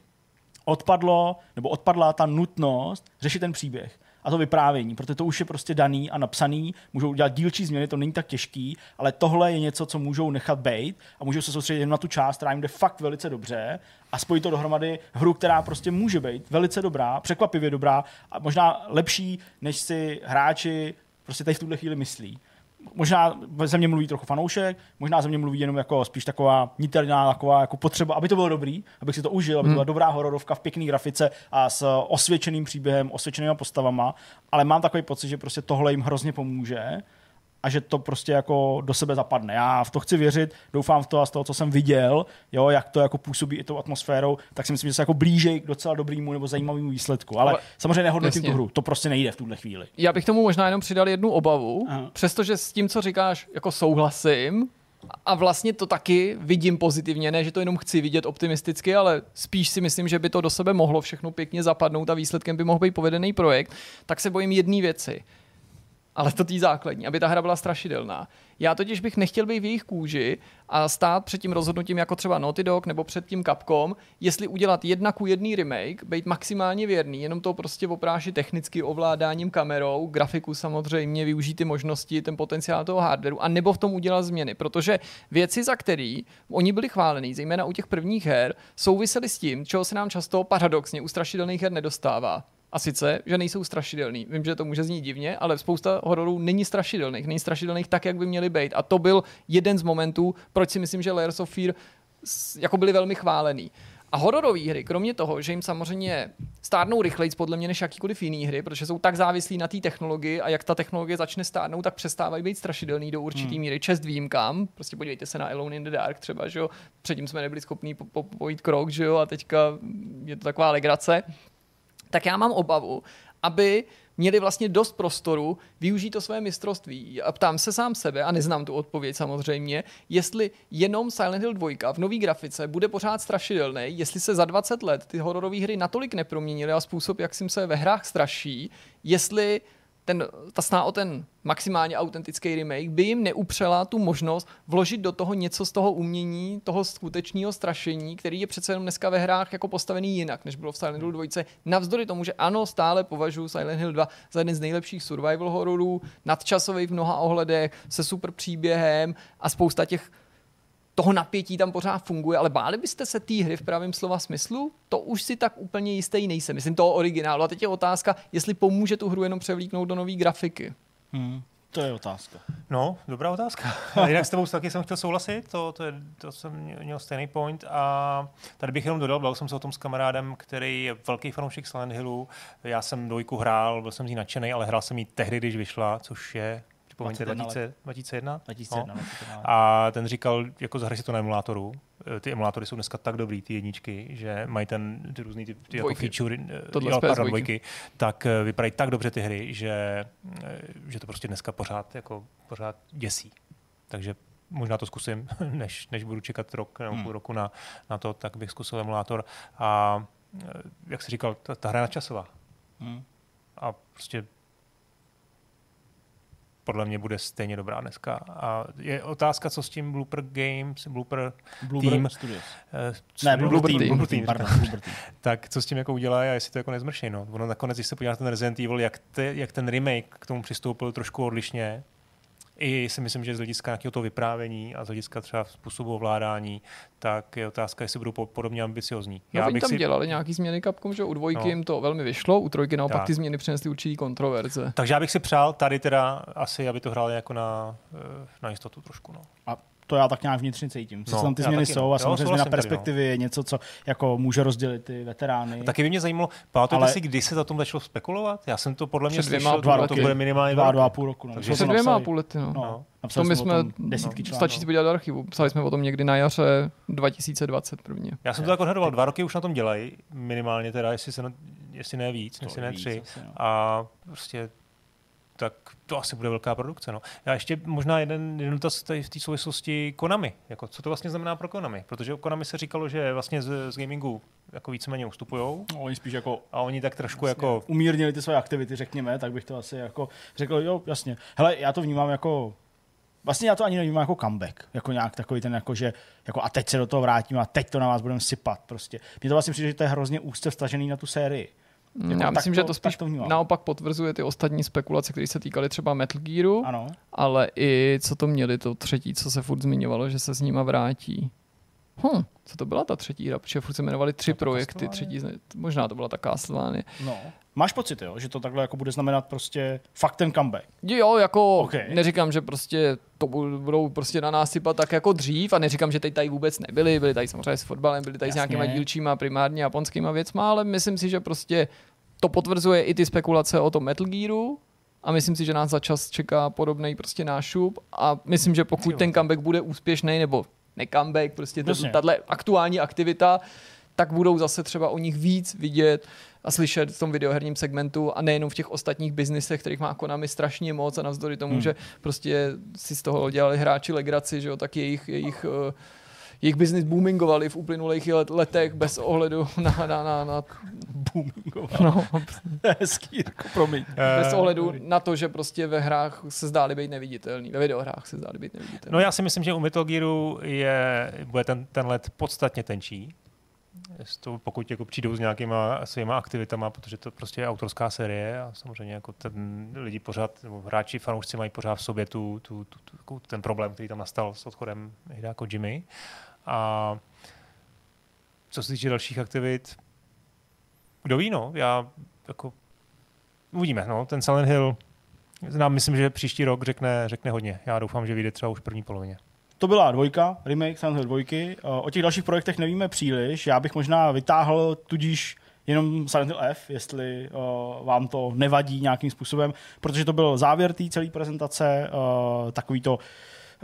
odpadlo, nebo odpadla ta nutnost řešit ten příběh a to vyprávění, protože to už je prostě daný a napsaný, můžou udělat dílčí změny, to není tak těžký, ale tohle je něco, co můžou nechat bejt a můžou se soustředit jen na tu část, která jim jde fakt velice dobře a spojit to dohromady hru, která prostě může být velice dobrá, překvapivě dobrá a možná lepší, než si hráči prostě tady v tuhle chvíli myslí. Možná ze mě mluví trochu fanoušek, možná ze mě mluví jenom jako spíš taková niterná taková jako potřeba, aby to bylo dobrý, abych si to užil, aby to byla dobrá hororovka v pěkný grafice a s osvědčeným příběhem, osvědčenými postavama, ale mám takový pocit, že prostě tohle jim hrozně pomůže a že to prostě jako do sebe zapadne. Já v to chci věřit, doufám v to a z toho, co jsem viděl, jo, jak to jako působí i tou atmosférou, tak si myslím, že se jako blížej k docela dobrýmu nebo zajímavému výsledku, ale, ale samozřejmě nehodnotím tu hru, to prostě nejde v tuhle chvíli. Já bych tomu možná jenom přidal jednu obavu, aha, přestože s tím, co říkáš, jako souhlasím a vlastně to taky vidím pozitivně, ne, že to jenom chci vidět optimisticky, ale spíš si myslím, že by to do sebe mohlo všechno pěkně zapadnout a výsledkem by mohl být povedený projekt, tak se bojím jedné věci. Ale to tý základní, aby ta hra byla strašidelná. Já totiž bych nechtěl být v jejich kůži a stát před tím rozhodnutím jako třeba Naughty Dog nebo před tím Capcom, jestli udělat jedna ku jedný remake, být maximálně věrný, jenom to prostě oprášit technicky ovládáním kamerou, grafiku samozřejmě, využít ty možnosti, ten potenciál toho hardwareu, a nebo v tom udělat změny, protože věci, za který oni byli chválení, zejména u těch prvních her, souvisely s tím, čeho se nám často paradoxně u strašidelných her nedostává. A sice, že nejsou strašidelný. Vím, že to může znít divně, ale spousta hororů není strašidelných. Není strašidelných tak, jak by měly být. A to byl jeden z momentů, proč si myslím, že Layers of Fear jako byly velmi chválený. A hororové hry, kromě toho, že jim samozřejmě stárnou rychleji podle mě než jakýkoliv jiný hry, protože jsou tak závislí na té technologii a jak ta technologie začne stárnout, tak přestávají být strašidelný do určitý hmm. míry. Čest výjimkám. Prostě podívejte se na Alone in the Dark třeba, že jo. Předtím jsme nebyli schopní po- po- pojít krok, že jo, a teďka je to taková legrace. Tak já mám obavu, aby měli vlastně dost prostoru využít to své mistrovství. A ptám se sám sebe, a neznám tu odpověď samozřejmě, jestli jenom Silent Hill dva v nový grafice bude pořád strašidelný, jestli se za dvacet let ty hororové hry natolik neproměnily a způsob, jak jim se ve hrách straší, jestli ten, ta sná o ten maximálně autentický remake by jim neupřela tu možnost vložit do toho něco z toho umění, toho skutečného strašení, který je přece jenom dneska ve hrách jako postavený jinak, než bylo v Silent Hill dva. Navzdory tomu, že ano, stále považuji Silent Hill dva za jeden z nejlepších survival hororů, nadčasový v mnoha ohledech, se super příběhem a spousta těch toho napětí tam pořád funguje, ale báli byste se té hry v pravém slova smyslu? To už si tak úplně jistý nejsem. Myslím toho originálu. A teď je otázka, jestli pomůže tu hru jenom převlíknout do nový grafiky. Hmm, to je otázka. No, dobrá otázka. Jinak s tebou taky jsem chtěl souhlasit, to, to, je, to jsem měl stejný point a tady bych jenom dodal, bavil jsem se o tom s kamarádem, který je velký fanoušek Silent Hillu. Já jsem dvojku hrál, byl jsem z ní nadšenej, ale hrál jsem ji tehdy, když vyšla, což je... dvacet jedna No. A ten říkal, jako zahraje si to na emulátoru. Ty emulátory jsou dneska tak dobrý, ty jedničky, že mají ten, ty různý ty, ty jako feature, jo, pardon, dvojky, tak vypadají tak dobře ty hry, že, že to prostě dneska pořád, jako, pořád děsí. Takže možná to zkusím, než, než budu čekat rok nebo hmm. půl roku na, na to, tak bych zkusil emulátor. A jak jsi říkal, ta, ta hra je nadčasová. Hmm. A prostě podle mě bude stejně dobrá dneska. A je otázka, co s tím Bloober Games, Bloober Team. Studios. Ne, Bloober Team. Team, Team. Tak co s tím jako udělá a jestli to jako nezmrší. No. Ono nakonec, když se podívá na ten Resident Evil, jak, te, jak ten remake k tomu přistoupil trošku odlišně, i si myslím, že z hlediska nějakého toho vyprávění a z hlediska třeba způsobu ovládání, tak je otázka, jestli budou podobně ambiciozní. No, oni tam si... dělali nějaký změny Capcom, že u dvojky no. jim to velmi vyšlo, u trojky naopak tak. Ty změny přinesly určitý kontroverze. Takže já bych si přál tady teda asi, aby to hráli jako na, na jistotu trošku. No. A to já tak nějak vnitřně cítím. Co no, tam ty změny taky, jsou a samozřejmě změna perspektivy je no. něco, co jako může rozdělit ty veterány. A taky by mě zajímalo, pamatujete ale... si, kdy se za tom začalo spekulovat? Já jsem to podle mě slyšel, to bude minimálně dva, dva a půl roku. No. Takže před dvěma a půl lety. No. No. To my jsme, desítky článků. Stačí si podívat do archivu, psali jsme o tom někdy na jaře dva tisíce dvacet prvně. Já jsem to tak odhadoval, dva roky už na tom dělají, minimálně teda, jestli, se, jestli ne víc, to jestli ne víc, tři. A prostě tak to asi bude velká produkce. No. Já ještě možná jeden, jeden dotaz v té souvislosti Konami. Jako, co to vlastně znamená pro Konami? Protože o Konami se říkalo, že vlastně z, z gamingu jako víceméně ustupujou. No, oni spíš jako a oni tak trošku jasně, jako umírnili ty své aktivity, řekněme, tak bych to asi jako řekl, jo, jasně. Hele, já to vnímám jako vlastně já to ani nevím jako comeback, jako nějak takový ten jako, že jako a teď se do toho vrátím a teď to na vás budeme sypat prostě. Mně to vlastně přijde, že to je hrozně úzce vstažený na tu sérii. Jako já myslím, to, že to spíš to naopak potvrzuje ty ostatní spekulace, které se týkaly třeba Metal Gearu, ano. Ale i co to měli to třetí, co se furt zmiňovalo, že se s nima vrátí. Hm, co to byla ta třetí hra? Protože furt se jmenovaly tři projekty, třetí, možná to byla ta Castlevania. No. Máš pocit, jo, že to takhle jako bude znamenat prostě fakt ten comeback? Jo, jako okay. Neříkám, že prostě to budou prostě na nás sypat tak jako dřív a neříkám, že teď tady vůbec nebyli, byli tady samozřejmě s fotbalem, byli tady jasně. S nějakýma dílčíma primárně japonskýma věcma, ale myslím si, že prostě to potvrzuje i ty spekulace o tom Metal Gearu a myslím si, že nás za čas čeká podobnej prostě nášup a myslím, že pokud ten comeback bude úspěšný nebo ne comeback, prostě tato aktuální aktivita, tak budou zase třeba o nich víc vidět a slyšet v tom videoherním segmentu a nejenom v těch ostatních biznisech, kterých má Konami strašně moc a navzdory tomu, hmm. že prostě si z toho dělali hráči legraci, že jo, tak jejich, jejich, jejich biznis boomingovali v uplynulých letech bez ohledu na... na, na, na... Boomingovali. No. Hezký, promiň. Bez ohledu na to, že prostě ve hrách se zdály být neviditelný, ve videohrách se zdály být neviditelný. No já si myslím, že u Metal Gearu je, bude ten, ten let podstatně tenčí. To, pokud jako přijdou s nějakýma svýma aktivitama, protože to prostě je autorská série a samozřejmě jako ten lidi pořád, nebo hráči, fanoušci mají pořád v sobě tu, tu, tu, tu, ten problém, který tam nastal s odchodem Hidea Kojimy. A co se týče dalších aktivit, kdo ví, no, já jako uvidíme, no, ten Silent Hill nám myslím, že příští rok řekne, řekne hodně. Já doufám, že vyjde třeba už v první polovině. To byla dvojka, remake Silent Hill dvojky. O těch dalších projektech nevíme příliš. Já bych možná vytáhl tudíž jenom Silent Hill F, jestli uh, vám to nevadí nějakým způsobem, protože to byl závěr té celé prezentace, uh, takový to,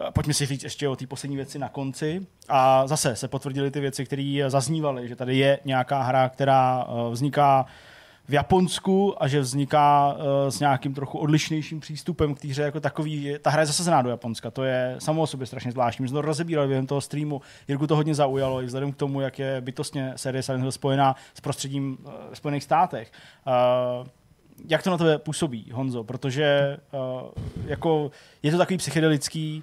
uh, pojďme si říct ještě o té poslední věci na konci. A zase se potvrdily ty věci, které zaznívaly, že tady je nějaká hra, která uh, vzniká v Japonsku a že vzniká uh, s nějakým trochu odlišnějším přístupem k té hře jako takový. Ta hra je zasazená do Japonska, to je samo o sobě strašně zvláštní. My jsme to rozebírali během toho streamu, Jirku to hodně zaujalo i vzhledem k tomu, jak je bytostně série Silent Hill spojená s prostředím uh, v Spojených státech. Uh, jak to na tebe působí, Honzo? Protože uh, jako je to takový psychedelický,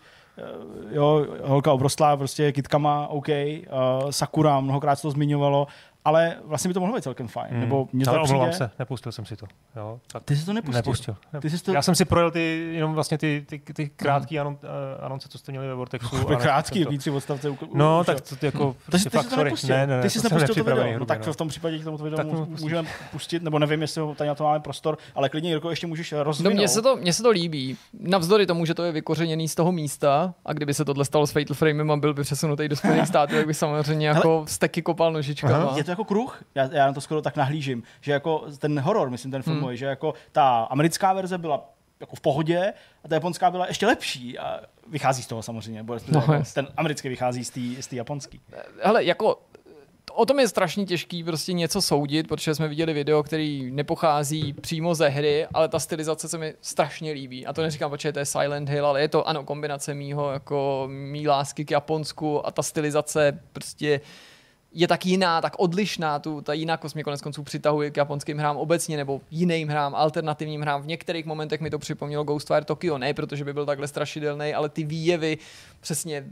uh, jo, holka obrostlá, prostě kytkama, OK, uh, Sakura, mnohokrát se to zmiňovalo, ale vlastně by to mohlo být celkem fajn. Mm. Nebo mě to ale omlouvám se, nepustil jsem si to. Jo, tak ty jsi to nepustil? Nepustil. Ty jsi to... Já jsem si projel ty, jenom vlastně ty, ty, ty krátké mm. anonce, co jste měli ve Vortexu. No, krátký, vící odstavce. U, u, no, tak to jako... Ty jsi to nepustil? Ty jsi nepustil to video? No, tak v tom případě k tomuto videu můžeme pustit, nebo nevím, jestli tady na to máme prostor, ale klidně, Jirko, ještě můžeš rozvinout. No, mně se to líbí. Navzdory tomu, že to je vykořeněný z toho místa, a kdyby se tohle stalo s Fatal Framem a byl by přesunutý do Spojených států, tak by samozřejmě jako steky kopal nožičkama. Jako kruh, já, já na to skoro tak nahlížím, že jako ten horor, myslím, ten film, mm. že jako ta americká verze byla jako v pohodě a ta japonská byla ještě lepší a vychází z toho samozřejmě, bo no, jako ten americký vychází z té japonský. Hele, jako o tom je strašně těžký prostě něco soudit, protože jsme viděli video, který nepochází přímo ze hry, ale ta stylizace se mi strašně líbí. A to neříkám, protože to je Silent Hill, ale je to ano kombinace mýho, jako mý lásky k Japonsku a ta stylizace prostě je tak jiná, tak odlišná, tu, ta jinákost mě konec konců přitahuje k japonským hrám obecně, nebo jiným hrám, alternativním hrám. V některých momentech mi to připomnělo Ghostwire Tokyo, ne protože by byl takhle strašidelný, ale ty výjevy přesně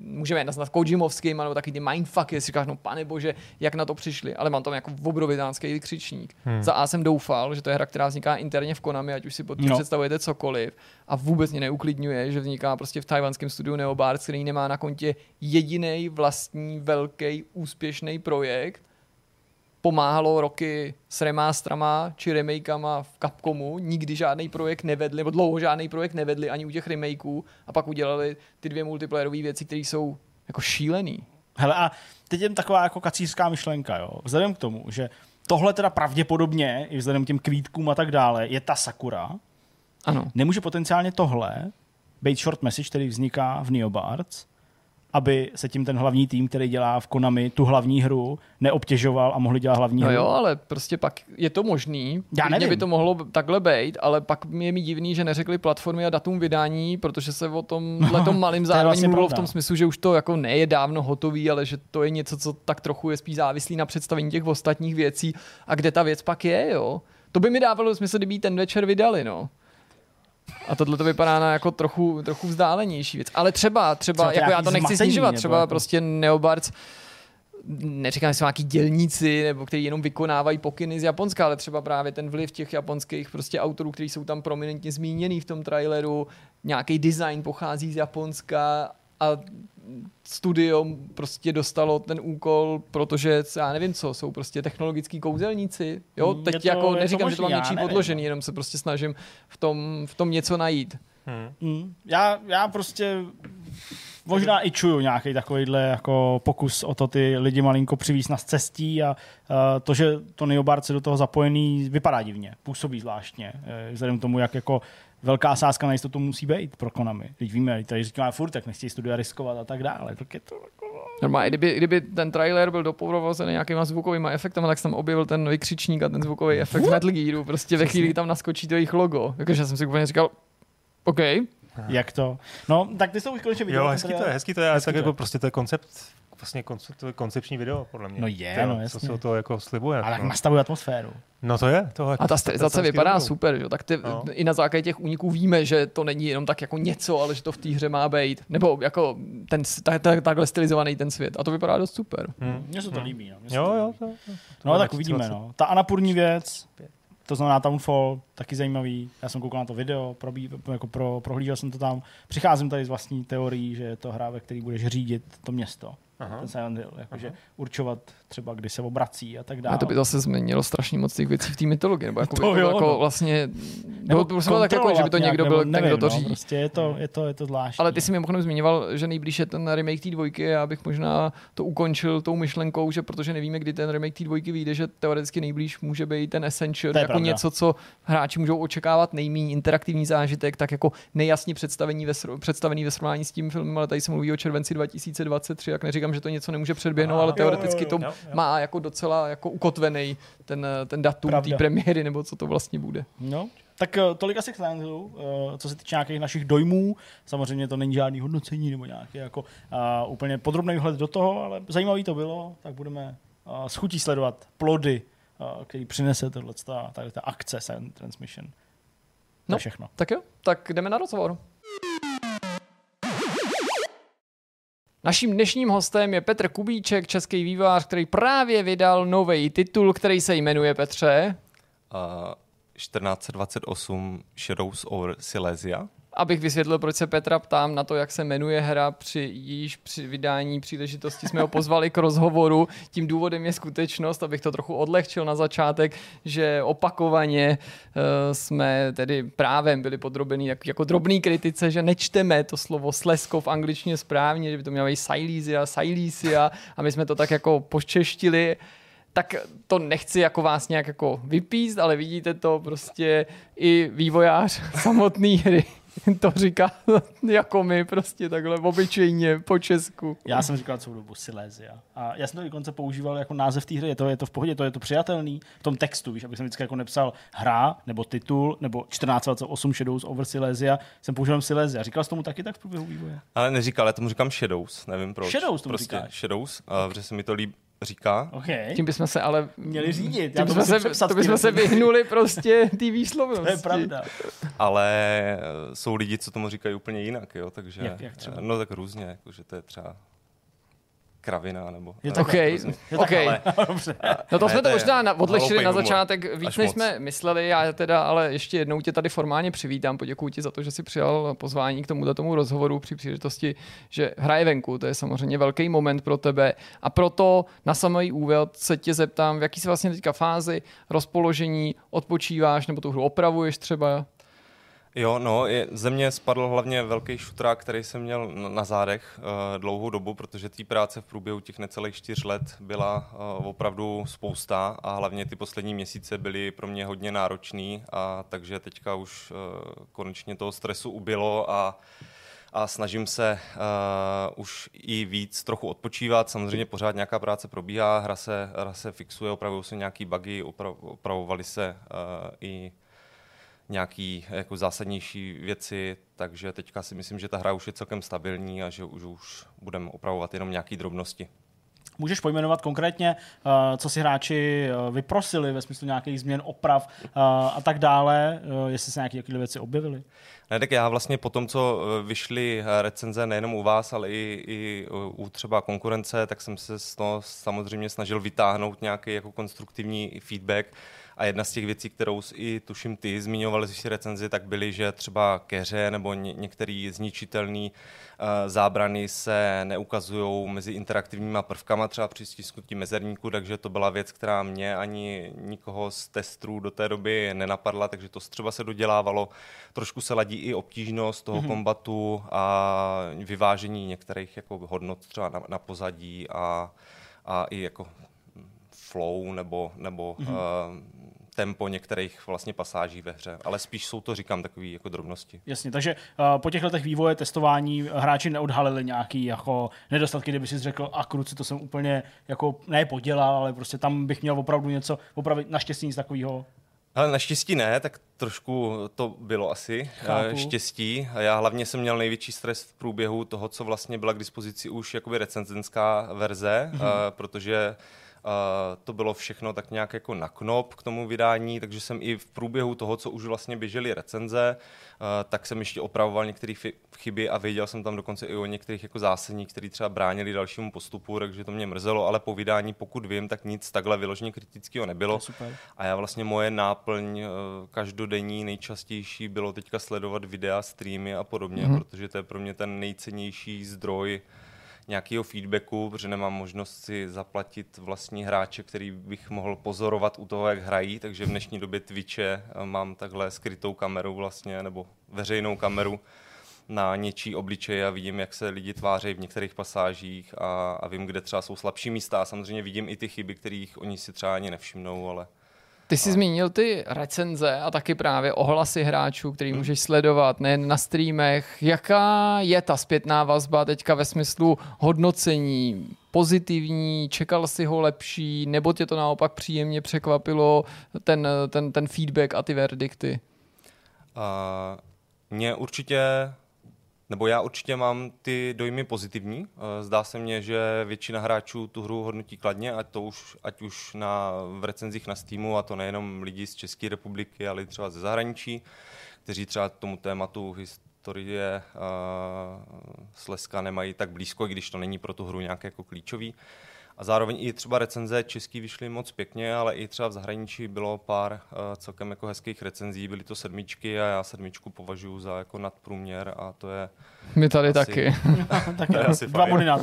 můžeme nazvat Kojimovským, nebo taky ty mindfucky, si říkáš, no pane bože, jak na to přišli, ale mám tam jako obrovitánský křičník. Hmm. Za A jsem doufal, že to je hra, která vzniká interně v Konami, ať už si pod tím no. představujete cokoliv, a vůbec mě neuklidňuje, že vzniká prostě v tajvanském studiu Neobards, který nemá na kontě jediný vlastní velký úspěšný projekt. Pomáhalo roky s remástrama či remakeama v Capcomu, nikdy žádný projekt nevedli, nebo dlouho žádný projekt nevedli ani u těch remakeů a pak udělali ty dvě multiplayerové věci, které jsou jako šílený. Hele a teď jen taková jako kacířská myšlenka, jo. Vzhledem k tomu, že tohle teda pravděpodobně i vzhledem k těm kvítkům a tak dále je ta Sakura. Ano. Nemůže potenciálně tohle být short message, který vzniká v Neobards aby se tím ten hlavní tým, který dělá v Konami tu hlavní hru, neobtěžoval a mohli dělat hlavní no hru. No jo, ale prostě pak je to možný. Já nevím. By to mohlo takhle bejt, ale pak je mi divný, že neřekli platformy a datum vydání, protože se o tom letom malým zároveň mluvilo v tom smyslu, že už to jako neje dávno hotový, ale že to je něco, co tak trochu je spíš závislý na představení těch ostatních věcí a kde ta věc pak je, jo. To by mi dávalo smysl, kdyby ten večer vydali, no. A tohle to vypadá na jako trochu, trochu vzdálenější věc. Ale třeba, třeba, třeba jako já to nechci snižovat, třeba jako prostě Neobards, neříkám, jestli jsou nějaký dělníci, nebo kteří jenom vykonávají pokyny z Japonska, ale třeba právě ten vliv těch japonských prostě autorů, kteří jsou tam prominentně zmíněný v tom traileru, nějaký design pochází z Japonska a studio prostě dostalo ten úkol, protože já nevím co, jsou prostě technologický kouzelníci. Jo, teď to, jako neříkám, že to mám něčím podložený, jenom se prostě snažím v tom, v tom něco najít. Hmm. Já, já prostě možná i čuju nějaký takovýhle jako pokus o to ty lidi malinko přivízt na cestí a, a to, že to Neobarce do toho zapojený vypadá divně, působí zvláštně, vzhledem k tomu, jak jako velká sázka na jistotu musí být pro Konami. Teď víme, tady říkáme furt, tak nechtějí studia riskovat a tak dále. Tak je to jako... Normálně, kdyby, kdyby ten trailer byl doprovozen nějakýma zvukovýma efektama, tak jsem tam objevil ten vykřičník a ten zvukový efekt Metal Gearu. Prostě ve chvíli, kdy tam naskočí to jejich logo. Takže jsem si úplně říkal, OK. Jak to? No, tak ty jsi to už konečně viděl. Jo, hezký to je, hezký to je, ale tak jako prostě to je koncept... Vlastně koncepční video, podle mě. No je, Tělo, no jasně. Co se to jako slibuje. Ale tak no. Nastavují atmosféru. No to je. Toho jako a ta stylizace vypadá důvod. Super, že? Tak ty, no. I na základě těch úniků víme, že to není jenom tak jako něco, ale že to v té hře má být. Nebo jako ten, takhle stylizovaný ten svět. A to vypadá dost super. Hmm. Mně se to hmm. líbí. No, jo, to líbí. Jo, to, to, to no tak uvidíme. No. Ta Annapurní věc, to znamená Townfall, taky zajímavý. Já jsem koukal na to video, probí, jako pro, prohlížel jsem to tam. Přicházím tady z vlastní teorií, že je to hra, ve které budeš řídit to město. Aha. Ten Silent Hill, jakože určovat třeba, kdy se obrací a tak dále. A to by zase změnilo strašně moc těch věcí v té mytologii, nebo jako, to by to jo, jako no. Vlastně, nebo to bylo tak jako, že by to nějak, někdo byl, nevím, ten, kdo to řídí. No, prostě je to, je to, je to zvláštní. Ale ty si mimochodem zmiňoval, že nejblíž je ten remake té dvojky, já bych možná to ukončil tou myšlenkou, že protože nevíme, kdy ten remake té dvojky vyjde, že teoreticky nejblíž může být ten Ascension, jako pravda. Něco, co hráči můžou očekávat, nejméně interaktivní zážitek, tak jako nejasně představení ve, představený ve srovnání s tím filmem, ale tady se mluví o červenci dva tisíce dvacet tři, jak neříkám, že to něco nemůže předběhnout, ale teoreticky to má jako docela jako ukotvený ten, ten datum té premiéry, nebo co to vlastně bude. No, tak tolik asi k Silent Hillu, co se týče nějakých našich dojmů. Samozřejmě to není žádný hodnocení nebo nějaký jako uh, úplně podrobný vhled do toho, ale zajímavý to bylo, tak budeme uh, s chutí sledovat plody, uh, který přinese tohleta ta akce Silent Transmission. No, to všechno. Tak jo, tak jdeme na rozhovor. Naším dnešním hostem je Petr Kubíček, český vývojář, který právě vydal nový titul, který se jmenuje Petře. Uh, čtrnáct dvacet osm Shadows over Silesia. Abych vysvětlil, proč se Petra ptám na to, jak se jmenuje hra, při již při vydání příležitosti jsme ho pozvali k rozhovoru. Tím důvodem je skutečnost, abych to trochu odlehčil na začátek, že opakovaně uh, jsme tedy právem byli podrobeni jako, jako drobný kritice, že nečteme to slovo Slezsko v angličtině správně, že by to mělo být Silesia, Silesia a my jsme to tak jako počeštili. Tak to nechci jako vás nějak jako vypíst, ale vidíte to prostě i vývojář samotný hry. To říká jako my prostě takhle obyčejně po česku. Já jsem říkal celou dobu Silesia. A já jsem to dokonce používal jako název té hry. Je to, je to v pohodě, to je to přijatelný v tom textu, víš, abych jsem vždycky jako nepsal hra nebo titul nebo čtrnáct dvacet osm Shadows over Silesia. Jsem používal Silesia. Říkal jsi tomu taky tak v průběhu vývoje? Ale neříkal, já tomu říkám Shadows, nevím proč. Shadows tomu prostě říkáš? Shadows, a protože se mi to líbí. Říká. Okay. Tím bychom se ale měli řídit. Tím bychom se, to bychom se vyhnuli prostě té výslovnosti. To je pravda. Ale jsou lidi, co tomu říkají úplně jinak, jo, takže jak, jak třeba? No tak různě, jakože to je třeba kravina nebo... Je to OK, OK. Ale... No to ne, jsme to možná na, odlehčili na začátek víc, než jsme mysleli. Já teda ale ještě jednou tě tady formálně přivítám. Poděkuji ti za to, že jsi přijal pozvání k tomuto tomu rozhovoru při příležitosti, že hraje venku. To je samozřejmě velký moment pro tebe. A proto na samý úvod se tě zeptám, v jaký jsi vlastně teďka fázi rozpoložení, odpočíváš nebo tu hru opravuješ třeba? Jo, no, je, ze mě spadl hlavně velký šutrák, který jsem měl na zádech e, dlouhou dobu, protože té práce v průběhu těch necelých čtyř let byla e, opravdu spousta a hlavně ty poslední měsíce byly pro mě hodně náročný a takže teďka už e, konečně toho stresu ubylo a a snažím se uh, už i víc trochu odpočívat. Samozřejmě pořád nějaká práce probíhá, hra se, hra se fixuje, opravují se nějaké bugy, opravovaly se uh, i nějaké jako zásadnější věci, takže teďka si myslím, že ta hra už je celkem stabilní a že už, už budeme opravovat jenom nějaké drobnosti. Můžeš pojmenovat konkrétně, co si hráči vyprosili ve smyslu nějakých změn, oprav a tak dále, jestli se nějaké takové věci objevily? Ne, tak já vlastně po tom, co vyšly recenze nejenom u vás, ale i, i u třeba konkurence, tak jsem se z toho samozřejmě snažil vytáhnout nějaký jako konstruktivní feedback. A jedna z těch věcí, kterou i tuším ty zmiňoval z recenzi, tak byly, že třeba keře nebo ně, některé zničitelné uh, zábrany se neukazují mezi interaktivníma prvkama, třeba při stisknutí mezerníku, takže to byla věc, která mě ani nikoho z testů do té doby nenapadla, takže to třeba se dodělávalo. Trošku se ladí i obtížnost toho mm-hmm. kombatu a vyvážení některých jako hodnot třeba na, na pozadí a, a i jako flow nebo, nebo mm-hmm. uh, tempo některých vlastně pasáží ve hře, ale spíš jsou to, říkám, takové jako drobnosti. Jasně, takže uh, po těch letech vývoje, testování hráči neodhalili nějaký jako nedostatky, kdyby si řekl, a kruci, to jsem úplně jako ne podělal, ale prostě tam bych měl opravdu něco opravit, naštěstí nic takového. Ale naštěstí ne, tak trošku to bylo asi Chápu. štěstí. Já hlavně jsem měl největší stres v průběhu toho, co vlastně byla k dispozici už jakoby recenzenská verze, mm-hmm. uh, protože Uh, to bylo všechno tak nějak jako na knop k tomu vydání, takže jsem i v průběhu toho, co už vlastně běžely recenze, uh, tak jsem ještě opravoval některé fi- chyby a věděl jsem tam dokonce i o některých jako zásadních, které třeba bránili dalšímu postupu, takže to mě mrzelo, ale po vydání, pokud vím, tak nic takhle vyloženě kritického nebylo. A já vlastně moje náplň uh, každodenní nejčastější bylo teďka sledovat videa, streamy a podobně, mm-hmm. protože to je pro mě ten nejcennější zdroj nějakého feedbacku, protože nemám možnost si zaplatit vlastní hráče, který bych mohl pozorovat u toho, jak hrají, takže v dnešní době Twitche mám takhle skrytou kameru vlastně, nebo veřejnou kameru na něčí obličeji a vidím, jak se lidi tváří v některých pasážích a, a vím, kde třeba jsou slabší místa a samozřejmě vidím i ty chyby, kterých oni si třeba ani nevšimnou, ale... Ty jsi zmínil ty recenze a taky právě ohlasy hráčů, který můžeš sledovat nejen na streamech. Jaká je ta zpětná vazba teďka ve smyslu hodnocení? Pozitivní, čekal si ho lepší, nebo tě to naopak příjemně překvapilo, ten, ten, ten feedback a ty verdikty? Uh, mě určitě... Nebo já určitě mám ty dojmy pozitivní. Zdá se mně, že většina hráčů tu hru hodnotí kladně, a to už, ať už na, v recenzích na Steamu, a to nejenom lidi z České republiky, ale i třeba ze zahraničí, kteří třeba tomu tématu historie uh, Slezska nemají tak blízko, i když to není pro tu hru nějak jako klíčový. A zároveň i třeba recenze český vyšly moc pěkně, ale i třeba v zahraničí bylo pár uh, celkem jako hezkých recenzí, byly to sedmičky a já sedmičku považuji za jako nadprůměr a to je... My tady asi, taky. taky. asi Dva body na.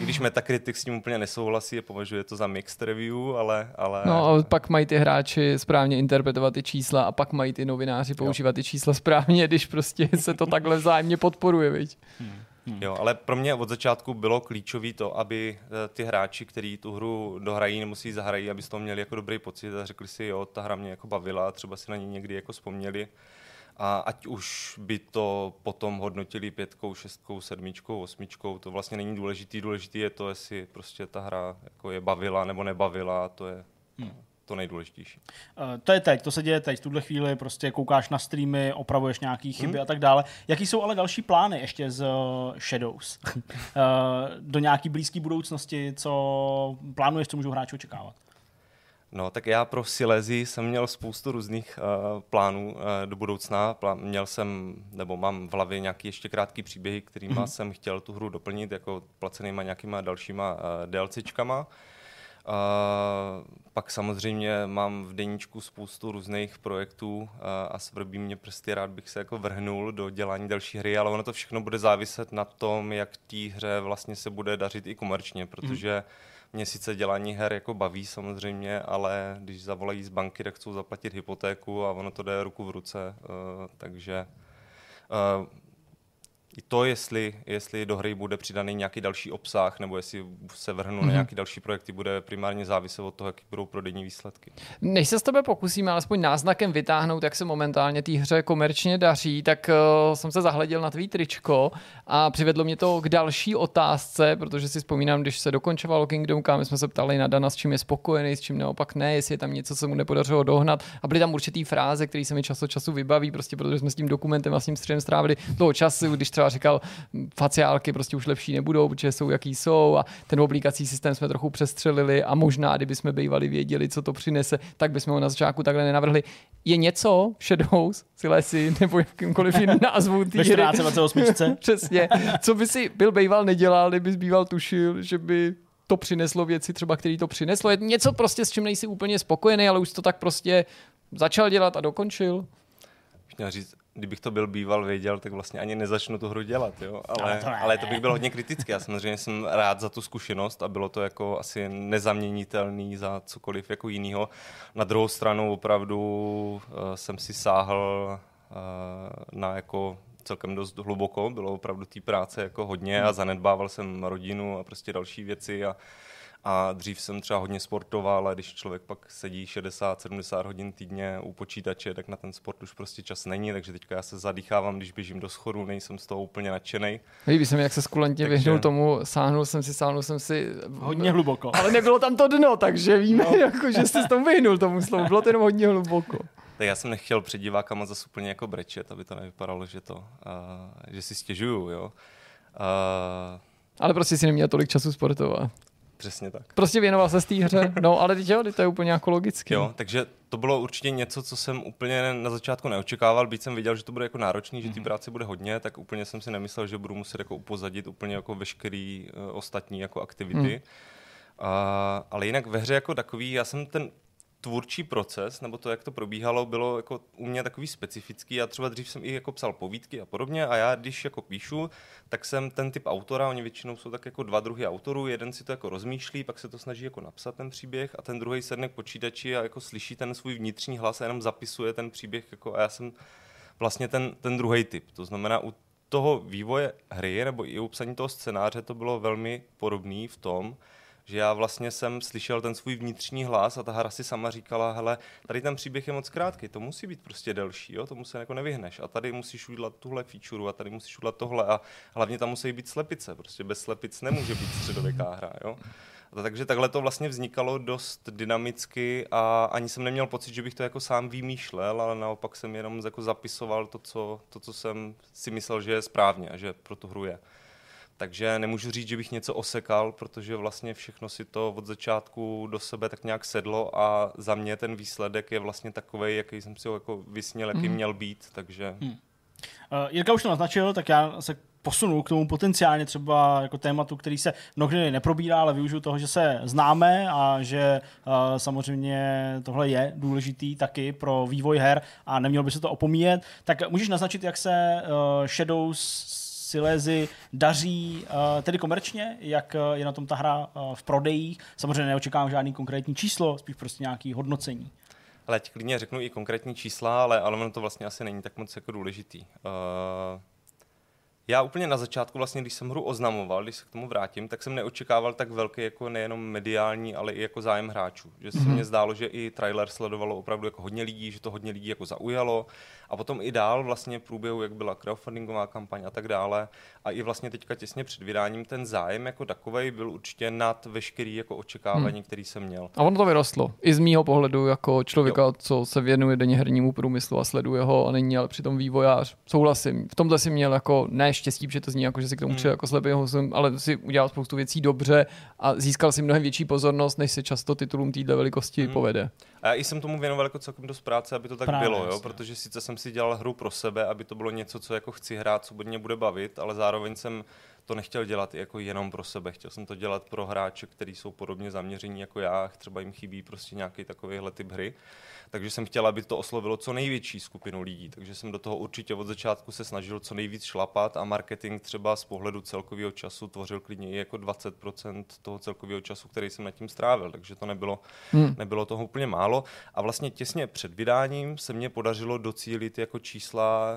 I když Metacritic s tím úplně nesouhlasí a považuje to za mixed review, ale... ale... No a pak mají ty hráči správně interpretovat ty čísla a pak mají ty novináři používat jo. ty čísla správně, když prostě se to takhle vzájemně podporuje, viď? Hmm. Hmm. Jo, ale pro mě od začátku bylo klíčové to, aby ty hráči, kteří tu hru dohrají, nemusí zahrají, aby z toho měli jako dobrý pocit a řekli si, jo, ta hra mě jako bavila, třeba si na ní někdy jako vzpomněli. A ať už by to potom hodnotili pětkou, šestkou, sedmičkou, osmičkou, to vlastně není důležitý. Důležitý je to, jestli prostě ta hra jako je bavila nebo nebavila, to je... Hmm. to nejdůležitější. Uh, to je teď, to se děje teď, v tuhle chvíli prostě koukáš na streamy, opravuješ nějaký chyby hmm. a tak dále. Jaký jsou ale další plány ještě z uh, Shadows? uh, do nějaký blízké budoucnosti, co plánuješ, co můžou hráči očekávat? No, tak já pro Silesii jsem měl spoustu různých uh, plánů uh, do budoucna. Plá- měl jsem, nebo mám v hlavě nějaký ještě krátký příběhy, kterýma hmm. jsem chtěl tu hru doplnit, jako placenýma nějakýma dalšíma uh, DLCčkama. Uh, pak samozřejmě mám v deníčku spoustu různých projektů uh, a svrbí mě prsty, rád bych se jako vrhnul do dělání další hry, ale ono to všechno bude záviset na tom, jak té hře vlastně se bude dařit i komerčně, protože mě sice dělání her jako baví samozřejmě, ale když zavolají z banky, tak chcou zaplatit hypotéku a ono to jde ruku v ruce, uh, takže... Uh, to, jestli, jestli do hry bude přidaný nějaký další obsah, nebo jestli se vrhnou mm-hmm. na nějaký další projekty, bude primárně záviset od toho, jaký budou prodejní výsledky. Než se s tebe pokusíme alespoň náznakem vytáhnout, jak se momentálně té hře komerčně daří, tak uh, jsem se zahleděl na tvý tričko a přivedlo mě to k další otázce, protože si vzpomínám, když se dokončovalo Kingdom Come, my jsme se ptali na Dana, s čím je spokojený, s čím naopak ne, jestli je tam něco, se mu nepodařilo dohnat, a byly tam určitý fráze, které se mi čas od času vybaví, prostě protože jsme s tím dokumentem a s tím střelem strávili toho času, když třeba říkal, faciálky prostě už lepší nebudou, protože jsou jaký jsou, a ten oblíkací systém jsme trochu přestřelili a možná, kdyby jsme bývali věděli, co to přinese, tak bychom ho na začátku takhle nenavrhli. Je něco Shadows, Silesia nebo jakýmkoliv jiným názvu té hry. Přesně. Co by si byl býval nedělal, kdyby býval tušil, že by to přineslo věci třeba, který to přineslo. Je něco prostě, s čím nejsi úplně spokojený, ale už to tak prostě začal dělat a dokončil. Měl říct, kdybych to byl býval věděl, tak vlastně ani nezačnu tu hru dělat, jo? Ale, no to ale to bych byl hodně kritický. Já samozřejmě jsem rád za tu zkušenost a bylo to jako asi nezaměnitelný za cokoliv jako jinýho. Na druhou stranu opravdu uh, jsem si sáhl uh, na jako celkem dost hluboko, bylo opravdu té práce jako hodně a zanedbával jsem rodinu a prostě další věci a A dřív jsem třeba hodně sportoval, a když člověk pak sedí šedesát sedmdesát hodin týdně u počítače, tak na ten sport už prostě čas není, takže teďka já se zadýchávám, když běžím do schodu, nejsem z toho úplně nadšenej. Líbí se mi, jak se skulantně vyhnul tomu, sáhnul jsem si, sáhnul jsem si... Hodně hluboko. Ale nebylo tam to dno, takže víme, no. jako, že jsi s tomu vyhnul tomu slovu, bylo to jenom hodně hluboko. Tak já jsem nechtěl před divákama zase úplně jako brečet, aby to nevypadalo, že, to, uh, že si stěžuju, jo. Uh... Ale prostě si neměl tolik času sportovat. Přesně tak. Prostě věnoval se z té hře, no ale teď jo, to je úplně jako logicky. Jo, takže to bylo určitě něco, co jsem úplně na začátku neočekával, byť jsem viděl, že to bude jako náročný, že ty práce bude hodně, tak úplně jsem si nemyslel, že budu muset jako upozadit úplně jako veškerý uh, ostatní jako aktivity. Mm. Uh, ale jinak ve hře jako takový, já jsem ten tvůrčí proces, nebo to, jak to probíhalo, bylo jako u mě takový specifický. Já třeba dřív jsem i jako psal povídky a podobně a já, když jako píšu, tak jsem ten typ autora, oni většinou jsou tak jako dva druhy autorů, jeden si to jako rozmýšlí, pak se to snaží jako napsat ten příběh a ten druhý sedne k počítači a jako slyší ten svůj vnitřní hlas a jenom zapisuje ten příběh jako, a já jsem vlastně ten, ten druhý typ. To znamená, u toho vývoje hry nebo i u psaní toho scénáře to bylo velmi podobné v tom, že já vlastně jsem slyšel ten svůj vnitřní hlas a ta hra si sama říkala, hele, tady ten příběh je moc krátký, to musí být prostě delší, jo, tomu se jako nevyhneš a tady musíš udělat tuhle feature a tady musíš udělat tohle a hlavně tam musí být slepice, prostě bez slepic nemůže být středověká hra, jo. A takže takhle to vlastně vznikalo dost dynamicky a ani jsem neměl pocit, že bych to jako sám vymýšlel, ale naopak jsem jenom jako zapisoval to, co, to, co jsem si myslel, že je správně a že pro tu hru je. Takže nemůžu říct, že bych něco osekal, protože vlastně všechno si to od začátku do sebe tak nějak sedlo a za mě ten výsledek je vlastně takovej, jaký jsem si ho jako vysněl, jaký mm. měl být, takže... Mm. Uh, Jirka už to naznačil, tak já se posunu k tomu potenciálně třeba jako tématu, který se mnohdy neprobírá, ale využiju toho, že se známe a že uh, samozřejmě tohle je důležitý taky pro vývoj her a nemělo by se to opomíjet. Tak můžeš naznačit, jak se uh, Shadows Silesia daří tedy komerčně, jak je na tom ta hra v prodejích. Samozřejmě neočekávám žádný konkrétní číslo, spíš prostě nějaké hodnocení. Ale teď klidně řeknu i konkrétní čísla, ale, ale ono to vlastně asi není tak moc jako důležitý. Uh... Já úplně na začátku, vlastně, když jsem hru oznamoval, když se k tomu vrátím, tak jsem neočekával tak velký jako nejenom mediální, ale i jako zájem hráčů. Že se mně zdálo, že i trailer sledovalo opravdu jako hodně lidí, že to hodně lidí jako zaujalo. A potom i dál vlastně v průběhu, jak byla crowdfundingová kampaň a tak dále. A i vlastně teďka těsně před vydáním ten zájem jako takovej byl určitě nad veškerý jako očekávání, hmm. který jsem měl. A ono to vyrostlo. I z mýho pohledu jako člověka, jo. co se věnuje denně hernímu průmyslu a sleduje ho a není ale přitom vývojář. Souhlasím. V tomhle si měl jako ne štěstí, že to zní jako, že si k tomu přijel jako slepý hosem, ale si udělal spoustu věcí dobře a získal si mnohem větší pozornost, než se často titulům této velikosti hmm. povede. A já jsem tomu věnoval jako celkem dost práce, aby to tak Právě, bylo, jo? protože sice jsem si dělal hru pro sebe, aby to bylo něco, co jako chci hrát, co mě bude bavit, ale zároveň jsem to nechtěl dělat jako jenom pro sebe, chtěl jsem to dělat pro hráče, kteří jsou podobně zaměření jako já, třeba jim chybí prostě nějaký takovýhle typ hry, takže jsem chtěl, aby to oslovilo co největší skupinu lidí, takže jsem do toho určitě od začátku se snažil co nejvíc šlapat a marketing třeba z pohledu celkového času tvořil klidně i jako dvacet procent toho celkového času, který jsem nad tím strávil, takže to nebylo, hmm. nebylo toho úplně málo a vlastně těsně před vydáním se mě podařilo docílit jako čísla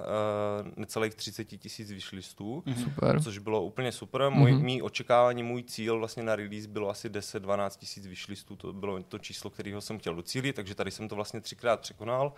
uh, necelých třicet tisíc vyšlistů, super. Což bylo úplně super. Můj mm-hmm. mý očekávání, můj cíl vlastně na release bylo asi deset dvanáct tisíc vyšlistů, to bylo to číslo, kterého jsem chtěl docílit, takže tady jsem to vlastně třikrát překonal,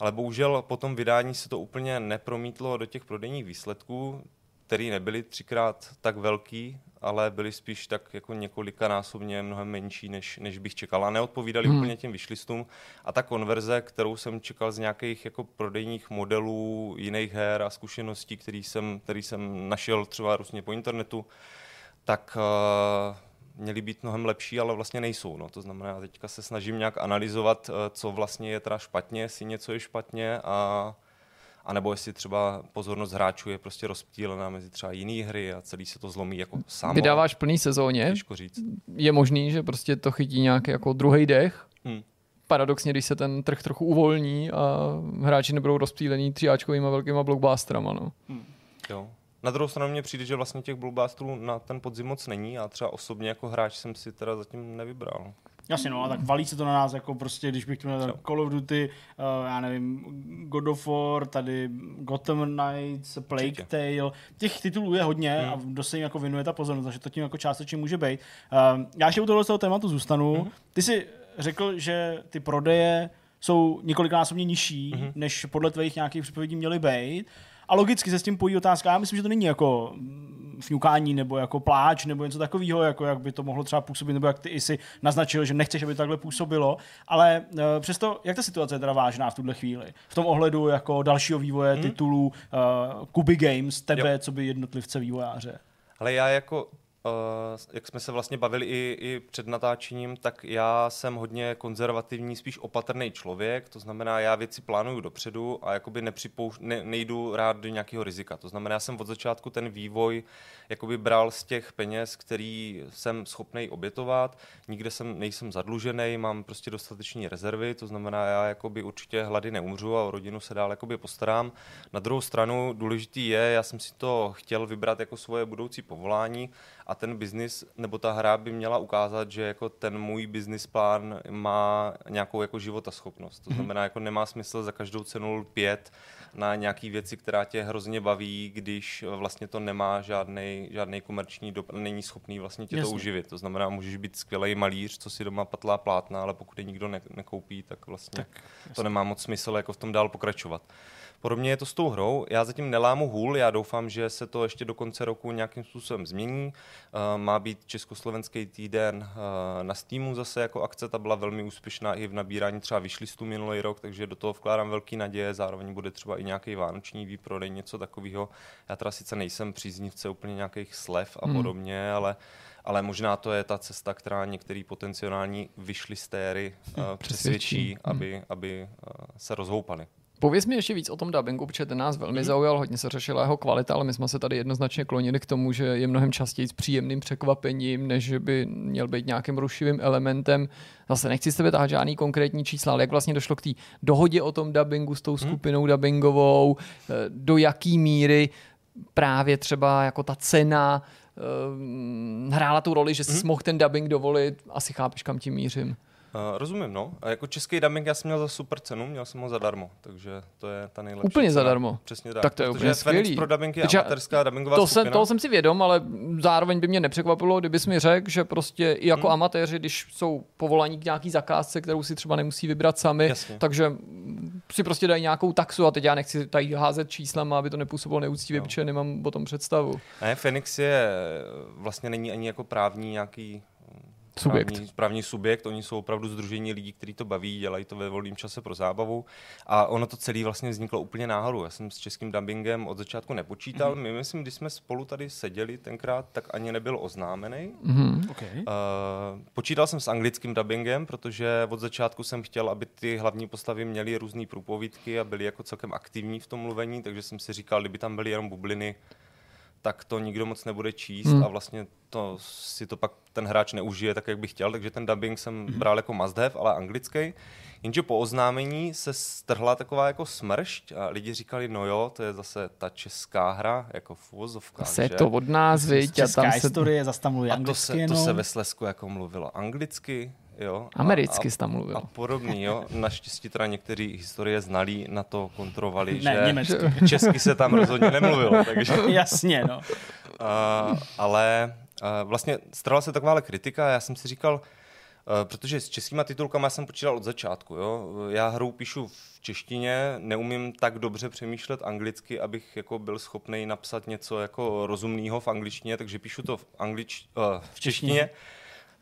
ale bohužel po tom vydání se to úplně nepromítlo do těch prodejních výsledků, který nebyly třikrát tak velký, ale byly spíš tak jako několikanásobně mnohem menší, než, než bych čekal. A neodpovídali hmm. úplně těm wishlistům. A ta konverze, kterou jsem čekal z nějakých jako prodejních modelů, jiných her a zkušeností, který jsem, který jsem našel třeba různě po internetu, tak uh, měly být mnohem lepší, ale vlastně nejsou. No. To znamená, teďka se snažím nějak analyzovat, co vlastně je teda špatně, jestli něco je špatně a... A nebo jestli třeba pozornost hráčů je prostě rozptýlená mezi třeba jiný hry a celý se to zlomí jako samo. Vydáváš plný sezóně, těžko říct. Je možný, že prostě to chytí nějak jako druhý dech. Hmm. Paradoxně, když se ten trh trochu uvolní a hráči nebudou rozptýlení tříáčkovýma velkýma blockbusterama. No. Hmm. Jo. Na druhou stranu mně přijde, že vlastně těch blockbusterů na ten podzim moc není a třeba osobně jako hráč jsem si teda zatím nevybral. Jasně, no a tak valí se to na nás, jako prostě, když bych měl no. Call of Duty, uh, já nevím, God of War, tady Gotham Knights, Plague Tale, těch titulů je hodně mm. a dost se jim jako věnuje ta pozornost, takže to tím jako částečně může být. Uh, já ještě u tohoto tématu zůstanu. Mm. Ty jsi řekl, že ty prodeje jsou několikanásobně nižší, mm. než podle tvých nějakých předpovědí měly být. A logicky se s tím pojí otázka, já myslím, že to není jako fňukání nebo jako pláč nebo něco takového, jako jak by to mohlo třeba působit, nebo jak ty jsi naznačil, že nechceš, aby to takhle působilo, ale e, přesto, jak ta situace je teda vážná v tuhle chvíli? V tom ohledu jako dalšího vývoje hmm. titulů e, Kuby Games, tebe, jo. co by jednotlivce vývojáře? Ale já jako... Uh, jak jsme se vlastně bavili i, i před natáčením, tak já jsem hodně konzervativní, spíš opatrný člověk, to znamená, já věci plánuju dopředu a jakoby nepřipouš- ne, nejdu rád do nějakého rizika. To znamená, já jsem od začátku ten vývoj jakoby bral z těch peněz, který jsem schopnej obětovat, nikde jsem, nejsem zadlužený, mám prostě dostateční rezervy, to znamená, já jakoby určitě hlady neumřu a o rodinu se dál jakoby postarám. Na druhou stranu důležitý je, já jsem si to chtěl vybrat jako svoje budoucí povolání, a ten biznis, nebo ta hra by měla ukázat, že jako ten můj business plán má nějakou jako životaschopnost. To znamená, jako nemá smysl za každou cenu pět na nějaký věci, která tě hrozně baví, když vlastně to nemá žádnej, žádnej komerční dopad, není schopný vlastně tě Jasně. to uživit. To znamená, můžeš být skvělej malíř, co si doma patlá plátna, ale pokud je nikdo ne- nekoupí, tak vlastně tak, to nemá moc smysl jako v tom dál pokračovat. Podobně je to s tou hrou. Já zatím nelámu hůl, já doufám, že se to ještě do konce roku nějakým způsobem změní. Uh, má být československý týden uh, na Steamu zase jako akce, ta byla velmi úspěšná i v nabírání třeba vyšlistů minulý rok, takže do toho vkládám velký naděje, zároveň bude třeba i nějaký vánoční výprodej, něco takového. Já teda sice nejsem příznivce úplně nějakých slev a hmm. podobně, ale ale možná to je ta cesta, která některý potenciální vyšlistéry uh, přesvědčí, hmm. aby, aby uh, se rozhoupali. Pověz mi ještě víc o tom dabingu, protože ten nás velmi zaujal, hodně se řešila jeho kvalita, ale my jsme se tady jednoznačně klonili k tomu, že je mnohem častěji s příjemným překvapením, než by měl být nějakým rušivým elementem. Zase nechci s tebe tahat žádný konkrétní čísla, ale jak vlastně došlo k té dohodě o tom dabingu s tou skupinou hmm. dabingovou, do jaký míry právě třeba jako ta cena hrála tu roli, že jsi hmm. mohl ten dabing dovolit, asi chápeš, kam tím mířím. Uh, rozumím, no. A jako český dubbing já jsem měl za super cenu, měl jsem ho zadarmo, takže to je ta nejlepší. Úplně cena. Zadarmo? Přesně tak. Tak to je úplně skvělý. Fénix ProDabing je amatérská dubbingová to skupina. Jsem, toho jsem si vědom, ale zároveň by mě nepřekvapilo, kdybys mi řekl, že prostě i jako hmm. amatéři, když jsou povolaní k nějaký zakázce, kterou si třeba nemusí vybrat sami, Jasně. takže si prostě dají nějakou taxu a teď já nechci tady házet číslama, aby to nepůsobilo neúctivě, protože nemám o tom představu. Ne, Fénix je vlastně není ani jako právní nějaký Subjekt. Právní, právní subjekt, oni jsou opravdu sdružení lidí, kteří to baví, dělají to ve volném čase pro zábavu a ono to celé vlastně vzniklo úplně náhodou. Já jsem s českým dubbingem od začátku nepočítal, mm-hmm. my myslím, když jsme spolu tady seděli tenkrát, tak ani nebyl oznámený. Mm-hmm. Okay. Uh, počítal jsem s anglickým dubbingem, protože od začátku jsem chtěl, aby ty hlavní postavy měly různé průpovídky a byly jako celkem aktivní v tom mluvení, takže jsem si říkal, kdyby tam byly jenom bubliny, tak to nikdo moc nebude číst hmm. a vlastně to, si to pak ten hráč neužije tak, jak by chtěl, takže ten dubbing jsem bral jako must have, ale anglický. Jenže po oznámení se strhla taková jako smršť a lidi říkali, no jo, to je zase ta česká hra, jako fůzovka. Zase je to od nás, viď? Česká tam historie, se... zase tam mluví anglicky. A to se, to se ve Slezsku jako mluvilo anglicky, jo. Americky se tam mluvilo. A podobný, jo. Naštěstí teda někteří historie znalí, na to kontrovali, ne, že německy. Česky se tam rozhodně nemluvilo. Takže... Jasně, no. Uh, ale uh, vlastně strhla se takováhle kritika a já jsem si říkal, protože s českýma titulkama jsem počítal od začátku. Jo? Já hru píšu v češtině, neumím tak dobře přemýšlet anglicky, abych jako byl schopný napsat něco jako rozumného v angličtině, takže píšu to v, anglič, uh, v češtině.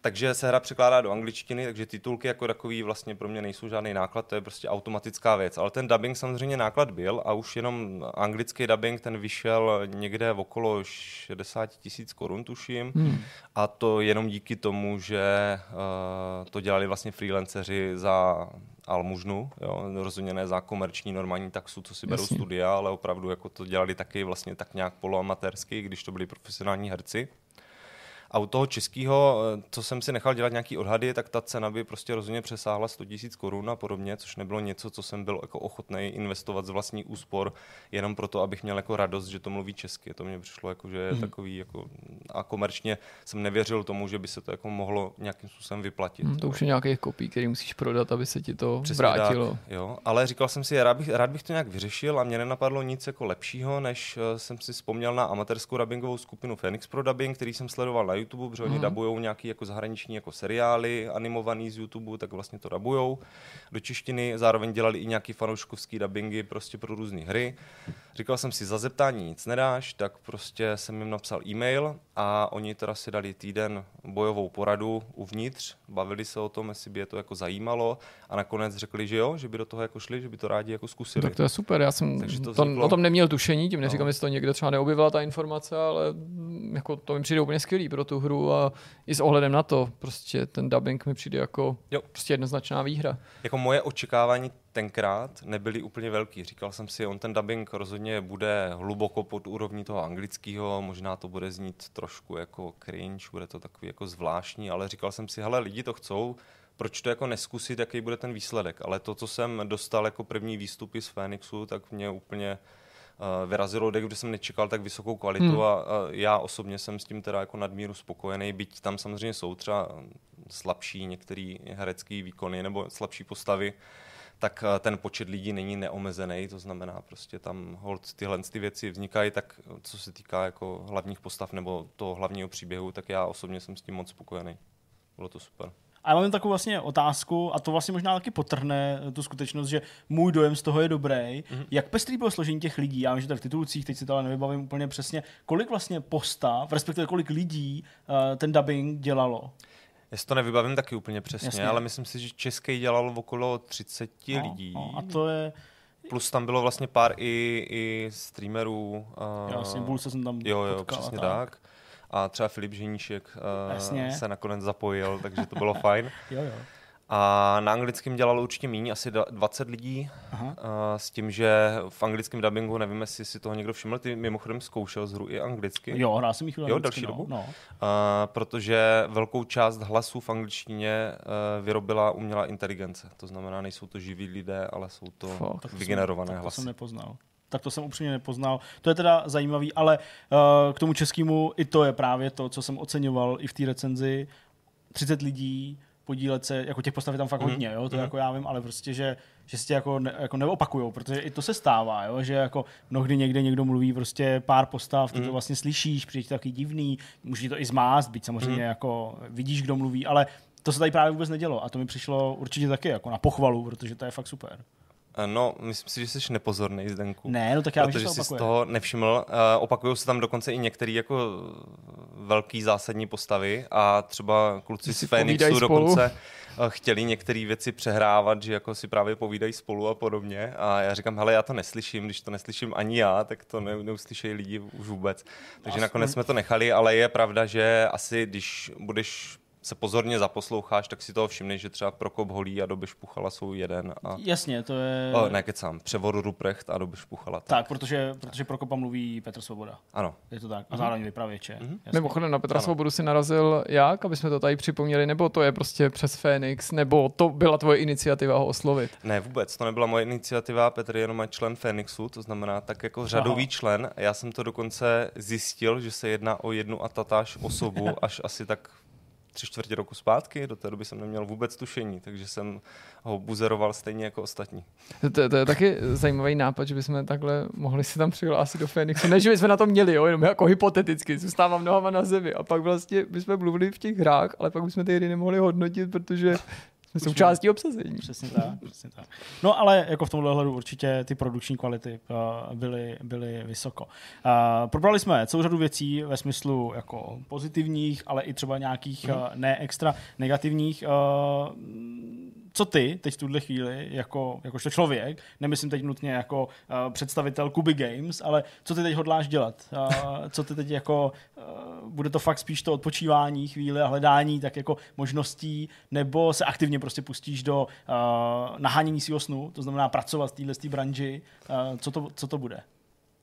Takže se hra překládá do angličtiny, takže titulky jako takový vlastně pro mě nejsou žádný náklad, to je prostě automatická věc. Ale ten dubbing samozřejmě náklad byl a už jenom anglický dubbing, ten vyšel někde okolo šedesát tisíc korun, tuším. Hmm. A to jenom díky tomu, že uh, to dělali vlastně freelanceři za almužnu, jo? Rozhodně ne za komerční normální taxu, co si berou Jasně. studia, ale opravdu jako to dělali taky vlastně tak nějak poloamatérsky, když to byli profesionální herci. A u toho českého, co jsem si nechal dělat nějaký odhady, tak ta cena by prostě rozhodně přesáhla sto tisíc korun a podobně, což nebylo něco, co jsem byl jako ochotnej investovat z vlastní úspor, jenom proto, abych měl jako radost, že to mluví česky. To mně přišlo jako, že je hmm. takový jako a komerčně jsem nevěřil tomu, že by se to jako mohlo nějakým způsobem vyplatit. Hmm, to už je nějaký kopí, který musíš prodat, aby se ti to Přesně vrátilo. Tak, jo. Ale říkal jsem si, rád bych, rád bych to nějak vyřešil a mě nenapadlo nic jako lepšího, než jsem si vzpomněl na amatérskou dabingovou skupinu Fénix ProDabing, který jsem sledoval na YouTube, protože oni mm. dabujou nějaký jako zahraniční jako seriály animovaný z YouTube, tak vlastně to dabujou do češtiny. Zároveň dělali i nějaký fanouškovský dabingy prostě pro různé hry. Říkal jsem si, za zeptání nic nedáš, tak prostě jsem jim napsal e-mail a oni teda si dali týden bojovou poradu uvnitř, bavili se o tom, jestli by je to jako zajímalo a nakonec řekli, že jo, že by do toho jako šli, že by to rádi jako zkusili. Tak to je super, já jsem to to, o tom neměl tušení, tím neříkám, no. jestli to někde třeba neobjevila ta informace, ale jako to mi přijde úplně skvělý pro tu hru a i s ohledem na to, prostě ten dubbing mi přijde jako jo. prostě jednoznačná výhra. Jako moje očekávání tenkrát nebyly úplně velký. Říkal jsem si, on ten dubbing rozhodně bude hluboko pod úrovní toho anglického, možná to bude znít trošku jako cringe, bude to takový jako zvláštní, ale říkal jsem si, hele, lidi to chcou, proč to jako neskusit, jaký bude ten výsledek. Ale to, co jsem dostal jako první výstupy z Fénixu, tak mě úplně uh, vyrazilo dech, kde jsem nečekal tak vysokou kvalitu hmm. a, a já osobně jsem s tím teda jako nadmíru spokojený, byť tam samozřejmě jsou třeba slabší některé herecké výkony nebo slabší postavy, tak ten počet lidí není neomezený, to znamená prostě tam hold tyhle ty věci vznikají, tak co se týká jako hlavních postav nebo toho hlavního příběhu, tak já osobně jsem s tím moc spokojený. Bylo to super. A já mám takovou vlastně otázku, a to vlastně možná taky potrhne tu skutečnost, že můj dojem z toho je dobrý. Mm-hmm. Jak pestrý bylo složení těch lidí? Já vím, že tady v titulcích, teď si to ale nevybavím úplně přesně, kolik vlastně postav, respektive kolik lidí ten dubbing dělalo? Já si to nevybavím taky úplně přesně, Jasně. ale myslím si, že český dělal okolo třicet no, lidí. No, a to je... Plus tam bylo vlastně pár i, i streamerů. Uh... Já jsem Bulsa jsem tam jo, jo, potkal. Přesně a tak. tak. A třeba Filip Ženíšek uh, se nakonec zapojil, takže to bylo fajn. jo, jo. A na anglickém dělalo určitě míň, asi dvacet lidí, Aha. s tím, že v anglickém dabingu, nevím, jestli si toho někdo všiml, ty mimochodem zkoušel z hru i anglicky. Jo, hrál jsem jich jo, další no, dobu, no. A, protože velkou část hlasů v angličtině vyrobila umělá inteligence, to znamená, nejsou to živí lidé, ale jsou to Fakt. vygenerované tak to hlasy. To jsem nepoznal. Tak to jsem upřímně nepoznal. To je teda zajímavý, ale uh, k tomu českému i to je právě to, co jsem oceňoval i v té recenzi, třicet lidí, podílet se, jako těch postav je tam fakt mm. hodně, jo, to mm. jako já vím, ale prostě, že, že si tě jako, ne, jako neopakujou, protože i to se stává, jo, že jako mnohdy někde někdo mluví prostě pár postav, ty mm. to vlastně slyšíš, přijde ti takový divný, může to i zmást, být samozřejmě mm. jako vidíš, kdo mluví, ale to se tady právě vůbec nedělo a to mi přišlo určitě taky jako na pochvalu, protože to je fakt super. No, myslím si, že jsi nepozorný, Zdenku. Ne, no tak já protože jsi z toho nevšiml. Uh, Opakují se tam dokonce i některé jako velký zásadní postavy a třeba kluci z Fénixu dokonce spolu. Chtěli některé věci přehrávat, že jako si právě povídají spolu a podobně. A já říkám, hele, já to neslyším, když to neslyším ani já, tak to ne, neuslyšejí lidi už vůbec. Takže As nakonec jsme to nechali, ale je pravda, že asi když budeš se pozorně zaposloucháš, tak si toho všimneš, že třeba Prokop Holý a Doby Špuchala jsou jeden. A... Jasně, to je... O, ne, kecám, Převod Ruprecht a Doby Špuchala. Tak, tak protože, protože Prokopa mluví Petr Svoboda. Ano. Je to tak. A zároveň vypravěče. Mm-hmm. Mimochodem, na Petra ano. Svobodu si narazil jak, aby jsme to tady připomněli, nebo to je prostě přes Fénix, nebo to byla tvoje iniciativa ho oslovit? Ne, vůbec, to nebyla moje iniciativa, Petr je jenom člen Fénixu, to znamená tak jako řadový Aha. člen. Já jsem to dokonce zjistil, že se jedná o jednu a tatáž osobu až asi tak tři čtvrtě roku zpátky, do té doby jsem neměl vůbec tušení, takže jsem ho buzeroval stejně jako ostatní. To, to je taky zajímavý nápad, že bychom takhle mohli si tam přihlásit do Fénixu. Ne, že bychom na to měli, jo, jenom jako hypoteticky, zůstávám nohama na zemi a pak vlastně bychom mluvili v těch hrách, ale pak bychom ty hry nemohli hodnotit, protože jsme součástí obsazení. Přesně tak, přesně tak. No ale jako v tomhle hledu určitě ty produkční kvality uh, byly, byly vysoko. Uh, probrali jsme celou řadu věcí ve smyslu jako pozitivních, ale i třeba nějakých mm. uh, ne extra negativních. Uh, co ty teď v tuhle chvíli, jako, jakožto člověk, nemyslím teď nutně jako uh, představitel Kuby Games, ale co ty teď hodláš dělat? Uh, co ty teď jako, uh, bude to fakt spíš to odpočívání chvíli a hledání tak jako možností, nebo se aktivně prostě pustíš do uh, nahánění svýho snu, to znamená pracovat v této branži. Uh, co, to, co to bude?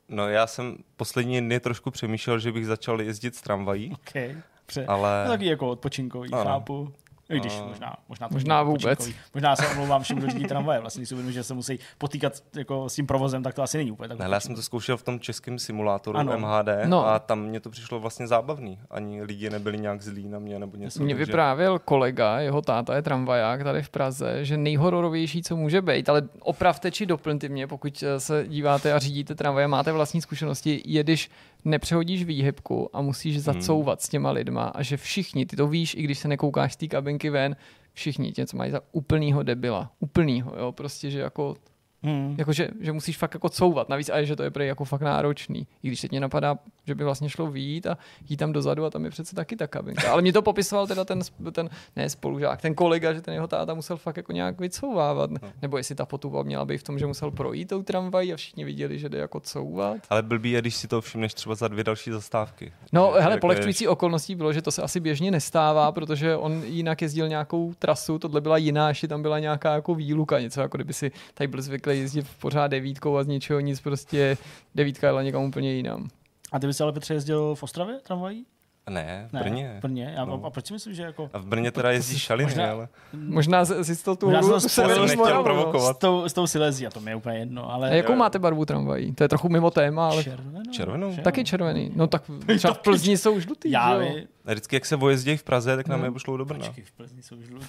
No já jsem poslední dny trošku přemýšlel, že bych začal jezdit s tramvají. Okay. Pře- ale... No taky jako odpočinkový, ano. chápu. I když možná, možná, to možná vůbec. Možná se omlouvám všem, kdo řídí tramvaje. Vlastně si uvědomím, že se musí potýkat jako s tím provozem, tak to asi není úplně tak. Ne, já jsem to zkoušel v tom českém simulátoru ano. M H D no. a tam mě to přišlo vlastně zábavný. Ani lidi nebyli nějak zlí na mě nebo něco. Mě takže... vyprávěl kolega, jeho táta je tramvaják tady v Praze, že nejhororovější, co může být, ale opravte či doplňte mě, pokud se díváte a řídíte tramvaje, máte vlastní zkušenosti, je když nepřehodíš výhybku a musíš zacouvat hmm. s těma lidma a že všichni, ty to víš, i když se nekoukáš z té kabinky ven, všichni tě, co mají za úplnýho debila, úplnýho, jo, prostě, že jako, hmm. jako že, že musíš fakt jako couvat, navíc a že to je prej jako fakt náročný, i když se tě napadá, že by vlastně šlo vyjít a jít tam dozadu a tam je přece taky ta kabinka, ale mě to popisoval teda ten, ten ne spolužák, ten kolega, že ten jeho táta musel fakt jako nějak vycouvávat, nebo jestli ta potupa měla být v tom, že musel projít tou tramvají a všichni viděli, že jde jako couvat. Ale blbý je, když si to všimneš třeba za dvě další zastávky. No hele, jako polehčující je... okolností bylo, že to se asi běžně nestává, protože on jinak jezdil nějakou trasu, tohle byla jiná, ještě tam byla nějaká jako výluka, něco jako kdyby si tady byl zvyklý jezdit pořád devítkou a z ničeho nic prostě devítka jela někam úplně jinam. A ty bys ale, Petře, jezdil v Ostravě tramvají? Ne, v Brně. Ne, v Brně. A, no. a proč si myslím, že jako... A v Brně teda jezdíš šaliny, možná, ale... Možná si to tu hru severní provokovat. S tou, s tou Silesí, a to mi je úplně jedno, ale... A jakou máte barvu tramvají? To je trochu mimo téma, ale... Červenou. Červenou. Taky červený. No tak třeba v Plzni jsou žlutý, já, jo? Vy... Vždycky, jak se vojezdějí v Praze, tak nám je pošlou do Brna. Počkej, v Plzni jsou žlutý,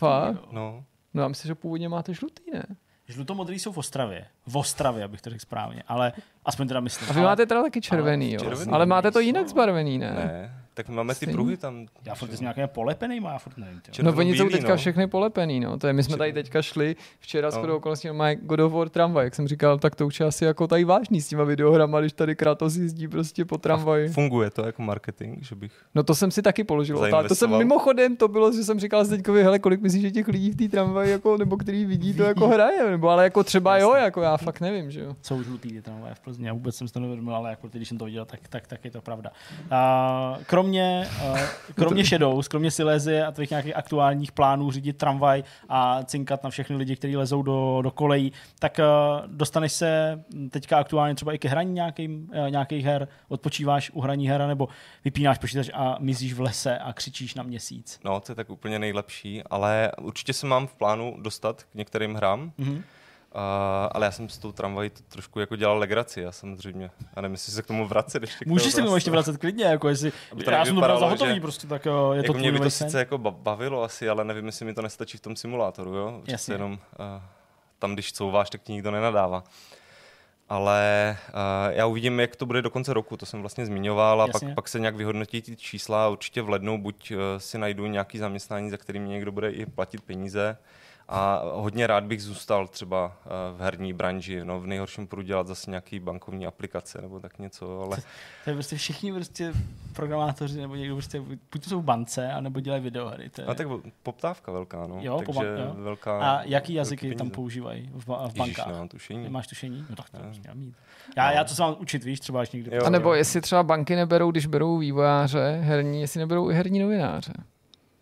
no. no já myslím, že původně máte žlutý, ne? Žlutomodrý jsou v Ostravě. V Ostravě, abych to řekl správně, ale aspoň teda myslím. A vy ale... máte teda taky červený, jo? Červený, ale máte to jinak zbarvený, ne? Ne, tak máme Stejný. Ty pruhy tam. Já furt jsem nějaké polepený, má, já furt nevím. No oni jsou teďka no. všechny polepený, no. To je, my jsme tady teďka šli, včera shodou no. okolností má God of War tramvaj, jak jsem říkal, tak to už je asi jako tady vážný s těma videohrama, když tady Kratos jezdí prostě po tramvaji. Funguje to jako marketing, že bych... No to jsem si taky položil. To jsem mimochodem, to bylo, že jsem říkal Zdeňkovi, hele, kolik myslíš, že těch lidí v té tramvaji, jako, nebo který vidí, to jako hraje, nebo ale jako třeba jo, jako já fakt nevím, že jo. Jsou žlutý tramvaje v Plzni, já vůbec jsem to nevědomil, ale jako když jsem to viděl, tak, tak, tak je to pravda. A, kromě, uh, kromě Shadows, kromě Silesie a těch nějakých aktuálních plánů řídit tramvaj a cinkat na všechny lidi, kteří lezou do, do kolejí, tak uh, dostaneš se teďka aktuálně třeba i ke hraní nějakým, uh, nějakých her, odpočíváš u hraní her, nebo vypínáš počítač a mizíš v lese a křičíš na měsíc. No, to je tak úplně nejlepší, ale určitě se mám v plánu dostat k některým hrám, mm-hmm. Uh, ale já jsem s tou tramvají trošku jako dělal legraci, já samozřejmě. A nevím, jestli se k tomu vracet. Můžeš se k tomu ještě vracet klidně, jako jestli... Já jsem to byl zahotový prostě, tak jo, je jako to mě by to sice ten? Jako bavilo asi, ale nevím, jestli mi to nestačí v tom simulátoru, jo? Jasně. Jenom, uh, tam, když couváš, tak ti nikdo nenadává. Ale uh, já uvidím, jak to bude do konce roku, to jsem vlastně zmiňoval a pak, pak se nějak vyhodnotí ty čísla. Určitě v lednu buď uh, si najdu nějaký zaměstnání, za kterým někdo bude i platit peníze. A hodně rád bych zůstal třeba v herní branži, no, v nejhorším půjdu dělat zase nějaký bankovní aplikace nebo tak něco, ale... To, to je prostě všichni prostě programátoři nebo někdo prostě, buď to jsou v bance, anebo dělají videohry. To je... A tak poptávka velká, no. Jo, takže ba- jo. velká... A jaký jazyky tam používají v, ba- v bankách? Ježiš, no, tušení. Máš tušení? No tak to bych měl mít. Já, no. já to se mám učit, víš, třeba až někdy. Jo, a nebo jo. jestli třeba banky neberou, když berou vývojáře herní, jestli neberou i herní novináře.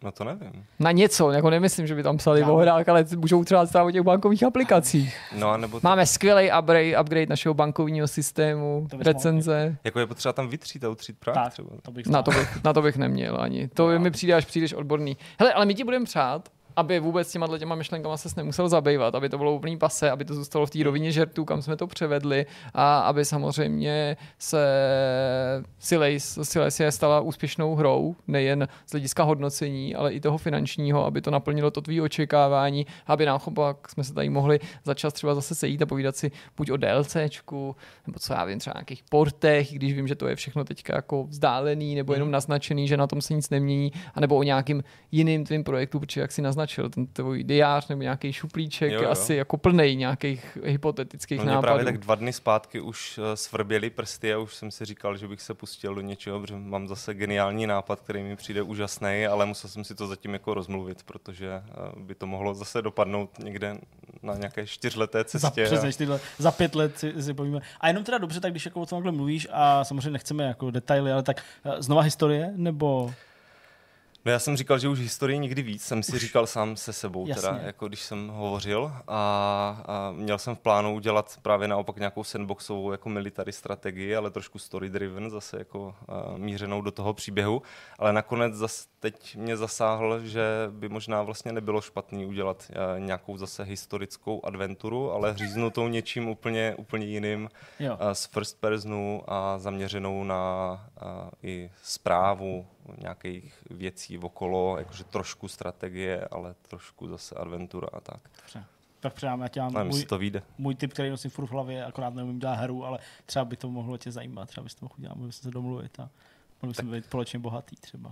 No to nevím. Na něco, jako nemyslím, že by tam psali bohdák, ale můžou třeba stát o těch bankovních aplikacích. No, nebo to... Máme skvělý upgrade, upgrade našeho bankovního systému, recenze. Jako je potřeba tam vytřít a utřít práv třeba. To bych na, to bych, na to bych neměl ani. To no. Mi přijde, až přijdeš odborný. Hele, ale my ti budeme přát, aby vůbec těma těma myšlenkama ses nemusel zabývat, aby to bylo úplný pase, aby to zůstalo v té rovině žertů, kam jsme to převedli, a aby samozřejmě se Silesia stala úspěšnou hrou, nejen z hlediska hodnocení, ale i toho finančního, aby to naplnilo to tvý očekávání, aby naopak jsme se tady mohli začas třeba zase sejít a povídat si buď o DLCčku, nebo co já vím, třeba nějakých portech, když vím, že to je všechno teďka jako vzdálený, nebo jenom naznačený, že na tom se nic nemění, anebo o nějakým jiným tvým projektu, protože jak si naznačil, ten tvůj diář nebo nějaký šuplíček, jo, jo. asi jako plnej nějakých hypotetických no nápadů. Právě tak dva dny zpátky už svrběly prsty a už jsem si říkal, že bych se pustil do něčeho, protože mám zase geniální nápad, který mi přijde úžasný, ale musel jsem si to zatím jako rozmluvit, protože by to mohlo zase dopadnout někde na nějaké čtyřleté cestě. Za, a... čtyřle, za pět let si, si povíme. A jenom teda dobře, tak když jako o tomhle mluvíš a samozřejmě nechceme jako detaily, ale tak znova historie nebo... No já jsem říkal, že už historii nikdy víc, jsem si už. říkal sám se sebou, teda, jako když jsem hovořil a, a měl jsem v plánu udělat právě naopak nějakou sandboxovou jako military strategii, ale trošku story driven, zase jako a, mířenou do toho příběhu, ale nakonec zase teď mě zasáhl, že by možná vlastně nebylo špatný udělat a, nějakou zase historickou adventuru, ale říznutou něčím úplně, úplně jiným a, z first personu a zaměřenou na a, i zprávu nějakých věcí okolo, jakože trošku strategie, ale trošku zase adventura a tak. Dobře. Tak předám, já tě mám nevím, můj, to můj typ, který nosím furt v hlavě, akorát neumím dělat hru, ale třeba by to mohlo tě zajímat, třeba byste mohl udělat, mohli byste se domluvit a mohli byste být společně bohatý třeba.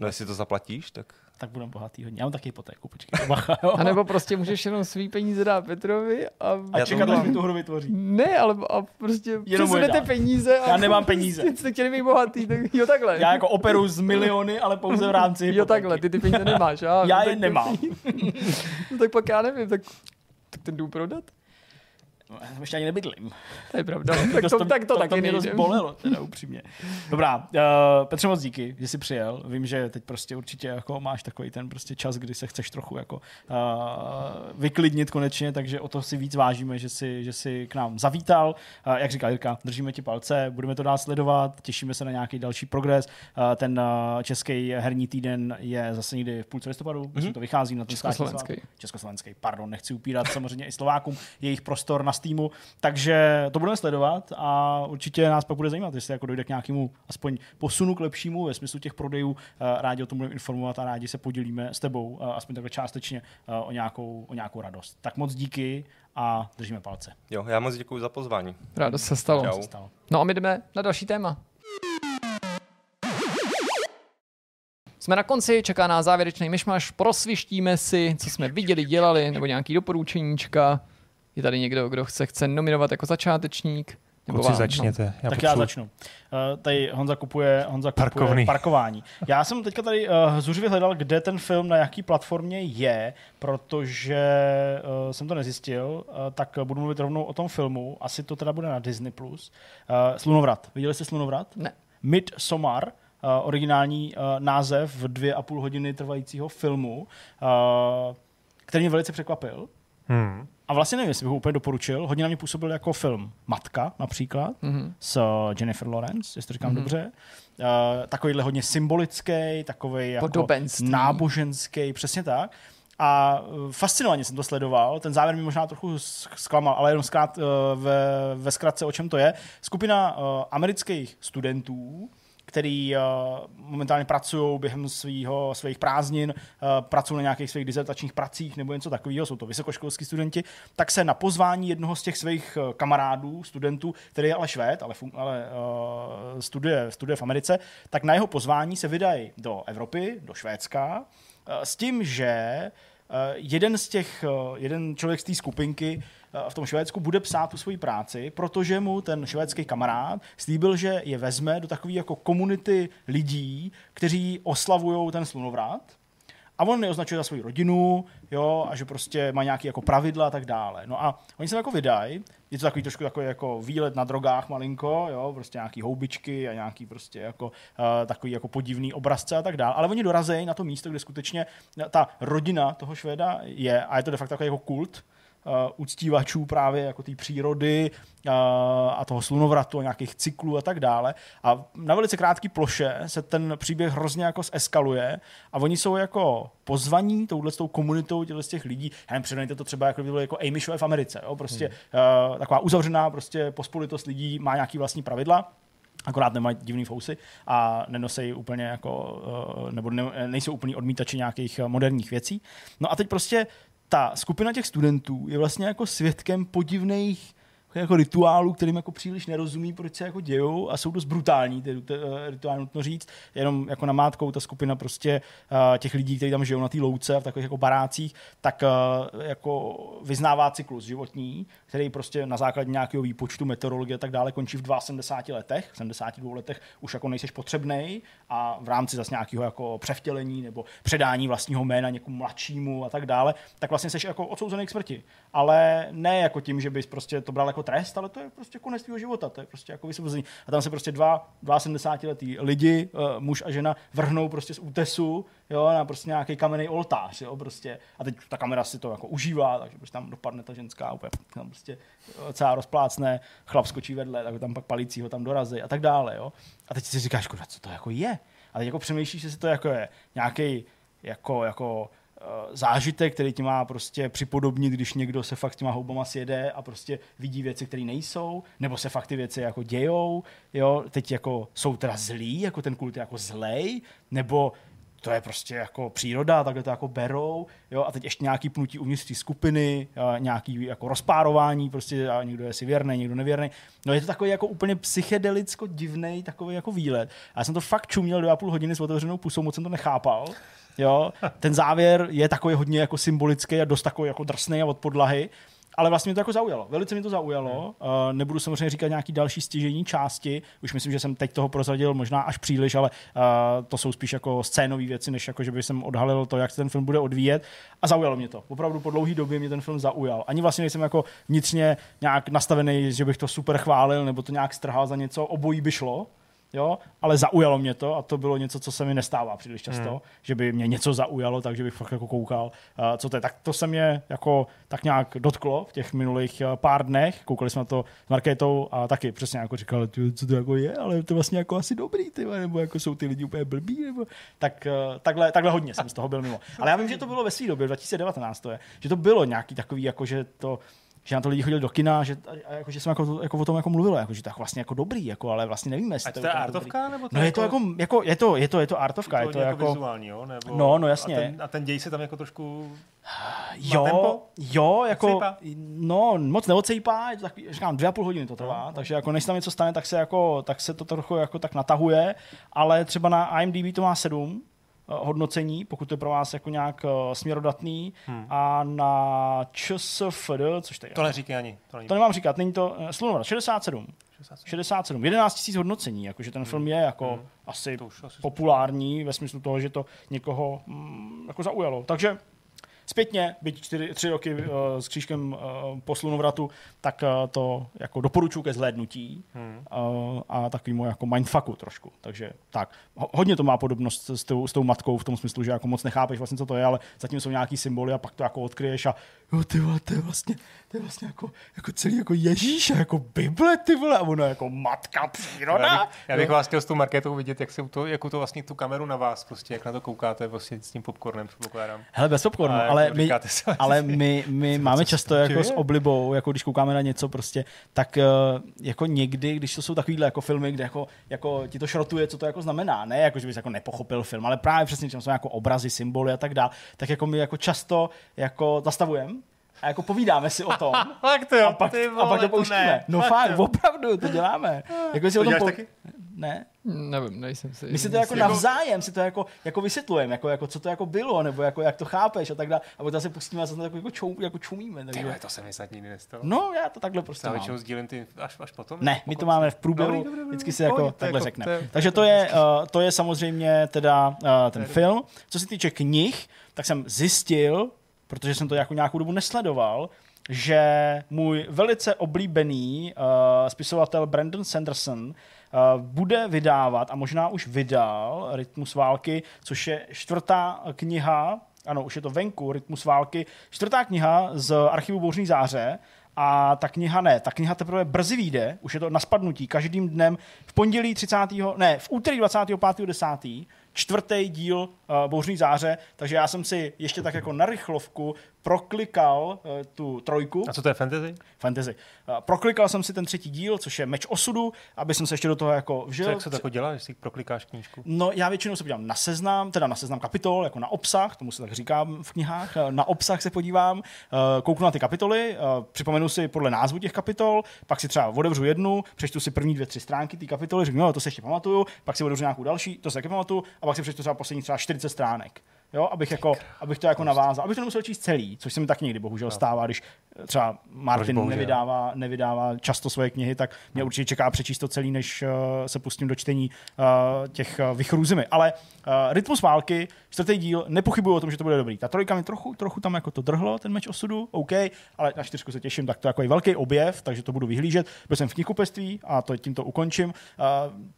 No jestli to zaplatíš, tak... Tak budeme bohatý hodně. Já mám taky hypotéku, počkej. A nebo prostě můžeš jenom svý peníze dát Petrovi a... A čekat, až mi tu hru vytvoří. Ne, ale a prostě přesunete peníze. A já nemám peníze. Prostě, jste chtěli být bohatý, tak jo takhle. Já jako operu z miliony, ale pouze v rámci hypotéky. Jo takhle, ty ty peníze nemáš. Já, já je nemám. No tak pak já nevím, tak, tak ten jdu prodat. No, ještě ani nebydlím. To je pravda. Tak to, to, tak to, to taky mě dost bolelo, teda upřímně. Dobrá, uh, Petře, moc díky, že jsi přijel. Vím, že teď prostě určitě jako máš takový ten prostě čas, kdy se chceš trochu jako uh, vyklidnit konečně, takže o to si víc vážíme, že jsi, že jsi k nám zavítal. Uh, jak říká Jirka, držíme ti palce, budeme to dál sledovat, těšíme se na nějaký další progres. Uh, ten uh, český herní týden je zase někdy v půlce listopadu, mm-hmm. to vychází na ten československý. Československý, pardon, nechci upírat samozřejmě i Slovákům jejich prostor na Týmu, takže to budeme sledovat a určitě nás pak bude zajímat, jestli jako dojde k nějakému aspoň posunu k lepšímu ve smyslu těch prodejů. Rádi o tom budeme informovat a rádi se podělíme s tebou, aspoň takhle částečně, o nějakou, o nějakou radost. Tak moc díky a držíme palce. Jo, já moc děkuji za pozvání. Radost se stalo. Čau. No a my jdeme na další téma. Jsme na konci, čeká nás závěrečný myšmaš, prosvištíme si, co jsme viděli, dělali, nebo nějaký doporučeníčka. Je tady někdo, kdo chce, chce nominovat jako začátečník? Kluci, vám, začněte. No. Já tak potřebuji. Já začnu. Uh, tady Honza kupuje, Honza kupuje parkování. Já jsem teďka tady uh, zuřivě hledal, kde ten film na jaký platformě je, protože uh, jsem to nezjistil, uh, tak budu mluvit rovnou o tom filmu. Asi to teda bude na Disney plus. Uh, Slunovrat. Viděli jste Slunovrat? Ne. Midsommar. Uh, originální uh, název dvě a půl hodiny trvajícího filmu, uh, který mě velice překvapil. Hmm. A vlastně nevím, jestli bych ho úplně doporučil. Hodně na mě působil jako film Matka například mm-hmm. s Jennifer Lawrence, jestli to říkám mm-hmm. dobře. Uh, takovýhle hodně symbolický, takovej jako náboženský, přesně tak. A fascinovaně jsem to sledoval. Ten závěr mi možná trochu zklamal, ale jenom zkrát, uh, ve, ve zkratce, o čem to je. Skupina uh, amerických studentů, který uh, momentálně pracují během svýho, svých prázdnin, uh, pracují na nějakých svých dizertačních pracích nebo něco takového, jsou to vysokoškolský studenti, tak se na pozvání jednoho z těch svých kamarádů, studentů, který je ale Švéd, ale, ale uh, studuje, studuje v Americe, tak na jeho pozvání se vydají do Evropy, do Švédska, uh, s tím, že uh, jeden z těch, uh, jeden člověk z té skupinky v tom Švédsku bude psát tu svoji práci, protože mu ten švédský kamarád slíbil, že je vezme do takové jako komunity lidí, kteří oslavují ten slunovrat. a on neoznačuje za svou rodinu, jo, a že prostě má nějaký jako pravidla a tak dále. No a oni se jako vydají, je to takový trošku takový jako výlet na drogách malinko, jo, prostě nějaký houbičky a nějaký prostě jako uh, takový jako podivný obrazce a tak dále, ale oni dorazejí na to místo, kde skutečně ta rodina toho Švéda je a je to de facto takový jako kult, Uh, uctívačů právě jako té přírody uh, a toho slunovratu a nějakých cyklů a tak dále. A na velice krátké ploše se ten příběh hrozně jako zeskaluje a oni jsou jako pozvaní touhletou komunitou těch lidí. Já nevím, předanejte to třeba jako by bylo jako Amishové v Americe. Jo? Prostě hmm. uh, taková uzavřená prostě pospolitost lidí má nějaký vlastní pravidla, akorát nemají divný fousy a nenosejí úplně jako, uh, nebo ne, nejsou úplně odmítači nějakých moderních věcí. No a teď prostě ta skupina těch studentů je vlastně jako svědkem podivných jako rituálů, kterým jako příliš nerozumí, proč se jako dějou a jsou dost brutální ty rituály, nutno říct. Jenom jako namátkou ta skupina prostě uh, těch lidí, kteří tam žijou na té louce a v takových jako barácích, tak uh, jako vyznává cyklus životní, který prostě na základě nějakého výpočtu meteorologie a tak dále končí v sedmdesáti dvou letech. V sedmdesáti dvou letech už jako nejseš potřebnej a v rámci zase nějakého jako převtělení nebo předání vlastního jména někomu mladšímu a tak dále, tak vlastně seš jako odsouzený k smrti, ale ne jako tím, že bys prostě to bral jako trest, ale to je prostě konec tvýho života, to je prostě jako vysvobození. A tam se prostě dva sedmdesátiletí lidi, muž a žena, vrhnou prostě z útesu, jo, na prostě nějaký kamenný oltář, jo, prostě. A teď ta kamera si to jako užívá, takže prostě tam dopadne ta ženská, úplně tam prostě celá rozplácne, chlap skočí vedle, tak tam pak palící ho tam dorazí a tak dále, jo. A teď si říkáš, kurva, co to jako je? A teď jako přemýšlíš, jestli to jako je nějaký jako jako zážitek, který ti má prostě připodobnit, když někdo se fakt s těma houbama sjede a prostě vidí věci, které nejsou, nebo se fakt ty věci jako dějou, jo, teď jako jsou teda zlí, jako ten kult je jako zlej, nebo to je prostě jako příroda, takhle to jako berou, jo, a teď ještě nějaký pnutí uvnitř té skupiny, nějaký jako rozpárování, prostě a někdo je si věrný, někdo nevěrný. No je to takový jako úplně psychedelicko divnej takový jako výlet. A já jsem to fakt čuměl dvě a půl hodiny s otevřenou pusou, moc jsem to nechápal. Jo, ten závěr je takový hodně jako symbolický a dost takový jako drsnej a od podlahy, ale vlastně mě to jako zaujalo. Velice mě to zaujalo. Uh, nebudu samozřejmě říkat nějaký další stěžejní části. Už myslím, že jsem teď toho prozradil možná až příliš, ale uh, to jsou spíš jako scénové věci, než jako, že bych jsem odhalil to, jak se ten film bude odvíjet. A zaujalo mě to. Opravdu po dlouhý době mě ten film zaujal. Ani vlastně nejsem jako vnitřně nějak nastavený, že bych to super chválil nebo to nějak strhal za něco. Obojí by šlo. Jo, ale zaujalo mě to a to bylo něco, co se mi nestává příliš často, hmm. že by mě něco zaujalo, takže bych fakt jako koukal, uh, co to je. Tak to se mě jako tak nějak dotklo v těch minulých uh, pár dnech. Koukali jsme na to s Markétou a taky přesně jako říkali, co to jako je, ale to vlastně jako asi dobrý, tyma, nebo jako jsou ty lidi úplně blbí, nebo tak uh, takhle, takhle hodně jsem z toho byl mimo. Ale já vím, že to bylo ve své době, dva tisíce devatenáct to je, že to bylo nějaký takový, jako že to... že na to lidi chodili do kina, že a, jako že jsem jako, jako o tom jako mluvil, jako že tak vlastně jako dobrý, jako ale vlastně nevíme, jestli to je artovka nebo to. No je to jako jako je to je to je to artovka, je to, je to jako vizuální, jo, nebo no, no jasně. A ten, a ten děj se tam jako trošku jo, tempo? Jo, jako odcejpá? No, moc neodcejpá, je to tak, říkám, dvě a půl hodiny to trvá, no, takže jako než tam něco stane, tak se jako tak se to trochu jako tak natahuje, ale třeba na I M D B to má sedm hodnocení, pokud to je pro vás jako nějak uh, směrodatný, hmm. a na ČSFD, což to je. To neříkej ani. To, to nemám říkat, není to uh, slunovat, šedesát sedm. šedesát sedm. jedenáct tisíc hodnocení, jakože ten hmm. film je jako hmm. asi, asi populární způsob. Ve smyslu toho, že to někoho mm, jako zaujalo. Takže zpětně, byť čtyři, tři roky uh, s křížkem uh, po slunovratu, tak uh, to jako doporučuji ke zhlédnutí hmm. uh, a takovýmu jako mindfucku trošku. Takže tak, hodně to má podobnost s tou, s tou matkou v tom smyslu, že jako moc nechápeš vlastně, co to je, ale zatím jsou nějaký symboly a pak to jako odkryješ a jo, ty vole, to je vlastně, to je vlastně jako, jako celý jako Ježíš a jako Bible, ty vole, a ono jako matka příroda. Já bych, já bych vás chtěl s tou Markétou vidět, jak se to, jako to vlastně tu kameru na vás, prostě, jak na to koukáte vlastně s tím popcornem, předpokládám. Hele, bez popcornu, ale ale my, ale my, my máme často jako s oblibou, jako když koukáme na něco prostě, tak jako někdy, když to jsou takovýhle jako filmy, kde jako, jako ti to šrotuje, co to jako znamená, ne jako, že bys jako nepochopil film, ale právě přesně, čem jsou jako obrazy, symboly a tak dále, tak jako my jako často jako zastavujeme a jako povídáme si o tom to, a pak, vole, a pak to pouštíme. No fakt, fakt opravdu, to děláme. Jako si to o tom po... taky? Ne? Nevím, nejsem si. My si to jako navzájem, si to jako, jako vysvětlujeme, jako, jako, co to jako bylo, nebo jako, jak to chápeš a tak dále. A potom se pustíme a zase tak jako, čou, jako čumíme. Takže... Tyhle, to se mi snad nikdy nestalo. No, já to takhle prostě mám. Většinou sdílím ty až, až potom? Ne, ne my to máme v průběhu, vždycky si jako takhle řekneme. Takže to je samozřejmě teda ten film. Co se týče knih, tak jsem zjistil, protože jsem to nějakou, nějakou dobu nesledoval, že můj velice oblíbený uh, spisovatel Brandon Sanderson uh, bude vydávat, a možná už vydal, Rytmus války, což je čtvrtá kniha, ano, už je to venku, Rytmus války, čtvrtá kniha z Archivu Bouřní záře. A ta kniha ne, ta kniha teprve brzy vyjde, už je to na spadnutí, každým dnem v pondělí třicátého, ne, v úterý dvacátého pátého desátého čtvrtý díl uh, Bouřní záře, takže já jsem si ještě tak jako na rychlovku proklikal uh, tu trojku. A co to je fantasy? Fantasy. Uh, proklikal jsem si ten třetí díl, což je Meč osudu, aby jsem se ještě do toho jako vžil. Co, jak se to jako dělá, jestli proklikáš knížku? No, já většinou se podívám na seznam, teda na seznam kapitol, jako na obsah, tomu se tak říkám v knihách, na obsah se podívám, uh, kouknu na ty kapitoly, uh, připomenu si podle názvu těch kapitol, pak si třeba otevřu jednu, přečtu si první dvě, tři stránky té kapitoly, řeknu, no, to se ještě pamatuju, pak si otevřu nějakou další, to se taky pamatuju. A pak si přečtu třeba poslední třeba čtyřicet stránek, jo, abych, jako, abych to jako navázal, abych to nemusel číst celý, což se mi tak někdy bohužel stává, když třeba Martin nevydává, nevydává často svoje knihy, tak mě určitě čeká přečíst to celý, než uh, se pustím do čtení uh, těch uh, Vichrů zimy. Ale uh, Rytmus války, čtvrtý díl, nepochybuju o tom, že to bude dobrý. Ta trojka mi trochu, trochu tam jako to drhlo, ten Meč osudu, OK, ale na čtyřku se těším, tak to je jako velký objev, takže to budu vyhlížet. Byl jsem v knihkupectví a to tímto ukončím, uh,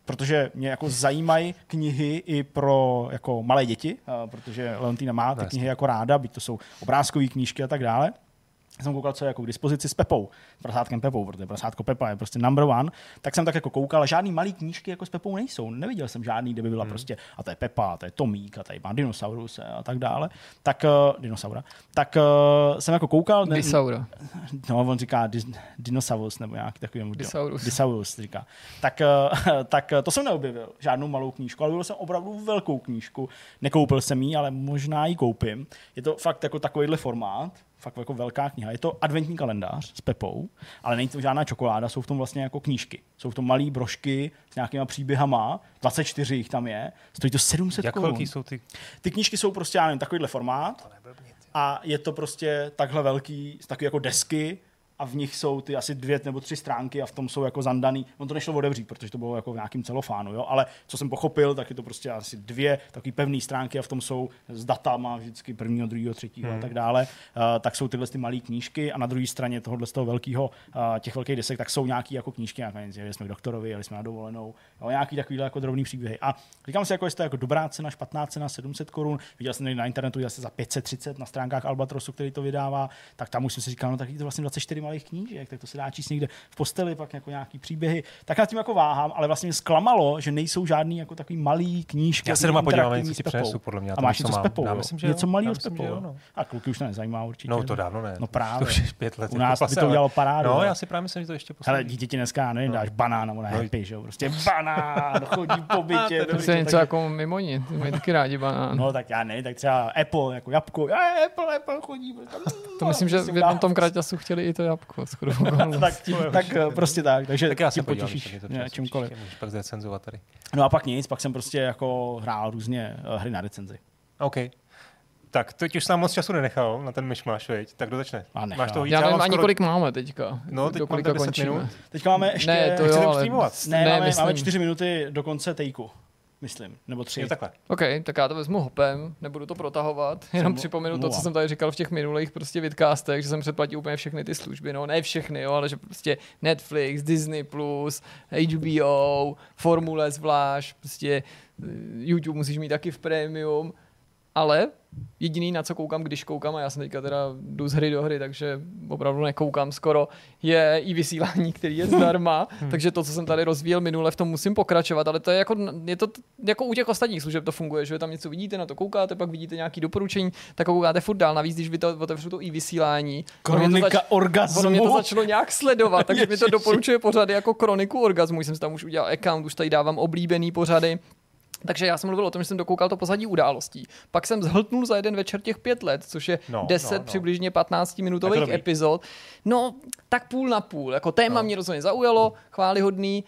protože mě jako zajímají knihy i pro jako malé děti, uh, protože Leontína má ty knihy jako ráda, byť to jsou obrázkové knížky a tak dále. Jsem koukal, co je jako k dispozici s Pepou, prasátkem Pepou, protože prasátko Pepa je prostě number one, tak jsem tak jako koukal, žádný malý knížky jako s Pepou nejsou, neviděl jsem žádný, kde by byla hmm. prostě, a to je Pepa, a to je Tomík, a tady má dinosaurus a tak dále, tak, uh, dinosaura, tak uh, jsem jako koukal. Ne, disaura. No, on říká dis, dinosaurus, nebo nějaký takový. Disaurus. Disaurus říká. Tak, uh, tak to jsem neobjevil, žádnou malou knížku, ale objevil jsem opravdu velkou knížku, nekoupil jsem ji, ale možná ji koupím. Je to fakt jako takovýhle formát, fakt jako velká kniha. Je to adventní kalendář s Pepou, ale není to žádná čokoláda, jsou v tom vlastně jako knížky. Jsou v tom malý brožky s nějakýma příběhama, dvacet čtyři jich tam je, stojí to sedm set korun. Jak velký jsou ty? Ty knížky jsou prostě, já nevím, takovýhle formát a je to prostě takhle velký, takový jako desky a v nich jsou ty asi dvě nebo tři stránky a v tom jsou jako zandaný. On to nešlo odevřít, protože to bylo jako v nějakým celofánu, jo? Ale co jsem pochopil, tak je to prostě asi dvě takový pevné stránky a v tom jsou s datama vždycky prvního, druhého, třetího hmm. a tak dále. Uh, tak jsou tyhle ty malé knížky a na druhé straně tohohle z toho velkého, uh, těch velkých desek, tak jsou nějaké jako knížky, jak jeli jsme k doktorovi, jeli jsme na dovolenou, jo? Nějaký takovýhle jako drobný příběhy. A říkám si, jako jestli to jako dobrá cena, špatná cena, sedm set korun. Viděl jsem na internetu zase za pět set třicet na stránkách Albatrosu, který to vydává, tak tam už jsem si říkal, no tak je to vlastně dvacet čtyři malých knížek, tak to se dá číst někde v posteli, pak jako nějaký příběhy. Tak nad tím jako váhám, ale vlastně mě zklamalo, že nejsou žádný jako takový malý knížky. Já se doma podívám, něco si přinesu, podle mě. A máš něco s Pepou, něco malého s Pepou. No. A kluky už to nezajímá určitě. No to dávno ne. No právě. To už pět let. U nás by to udělalo parádu. No, já si právě myslím, že to ještě poslouchám. Ale dítěti dneska, nevím, dáš banán, ona happy, že jo. Prostě banán, chodí po bytě. To se něco jako mimoni, my taky rádi banán. No tak já ne, tak třeba Apple, jako jabko. Apple, Apple chodí. To myslím, že v jednom tom kraťasu chtěli i to jabko. tak tak prostě tak. Takže tak já se potěšíš čímkoliv. Můžeš pak zrecenzovat tady. No a pak nic, pak jsem prostě jako hrál různě hry na recenzi. OK. Tak teď už jsem moc času nenechal na ten myšmaš, veď? Tak kdo začne? Máš toho víc? Já nevím ani skoro... kolik máme teďka. No, teď máme deset minut. Teďka máme ještě... Ne, to jo, ale... Ne, ne, máme, máme čtyři minuty do konce tejku. Myslím, nebo tři. Je takhle. OK, tak já to vezmu hopem, nebudu to protahovat, jenom připomenu to, co jsem tady říkal v těch minulých prostě vidcastech, že jsem předplatil úplně všechny ty služby, no ne všechny, jo, ale že prostě Netflix, Disney plus, H B O, Formule zvlášť, prostě YouTube musíš mít taky v premium, ale jediný, na co koukám, když koukám, a já jsem teďka teda jdu z hry do hry, takže opravdu nekoukám skoro, je i vysílání, který je zdarma, takže to, co jsem tady rozvíjel minule, v tom musím pokračovat, ale to je jako, je to, jako u těch ostatních služeb to funguje, že tam něco vidíte, na to koukáte, pak vidíte nějaké doporučení, tak koukáte furt dál, navíc, když by to otevřu to i vysílání. Kronika zač- orgazmu. Mě to začalo nějak sledovat, takže mi to doporučuje pořady jako kroniku orgazmu, jsem si tam už udělal account, už tady dávám oblíbený pořady. Takže já jsem mluvil o tom, že jsem dokoukal to pozadí událostí. Pak jsem zhltnul za jeden večer těch pět let, což je no, deset no, no. přibližně patnáctiminutových epizod. No, tak půl na půl. Jako téma no. mě rozhodně zaujalo, chválihodný.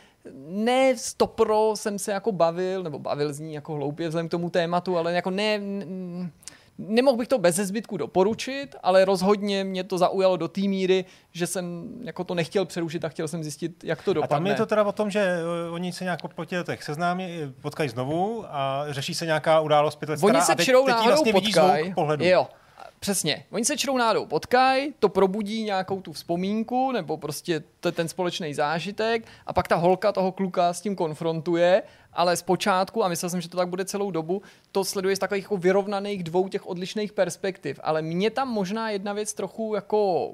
Ne stopro jsem se jako bavil, nebo bavil z ní jako hloupě vzhledem k tomu tématu, ale jako ne... Nemohl bych to bez zbytku doporučit, ale rozhodně mě to zaujalo do té míry, že jsem jako to nechtěl přerušit a chtěl jsem zjistit, jak to dopadne. A tam je to teda o tom, že oni se nějak po těch letech seznámí, potkají znovu a řeší se nějaká událost pět let stará. Oni se čirou náhodou vlastně potkají. Jo, přesně. Oni se čirou náhodou potkají, to probudí nějakou tu vzpomínku nebo prostě t- ten společný zážitek a pak ta holka toho kluka s tím konfrontuje. Ale zpočátku, a myslel jsem, že to tak bude celou dobu, to sleduje z takových jako vyrovnaných dvou těch odlišných perspektiv. Ale mě tam možná jedna věc trochu jako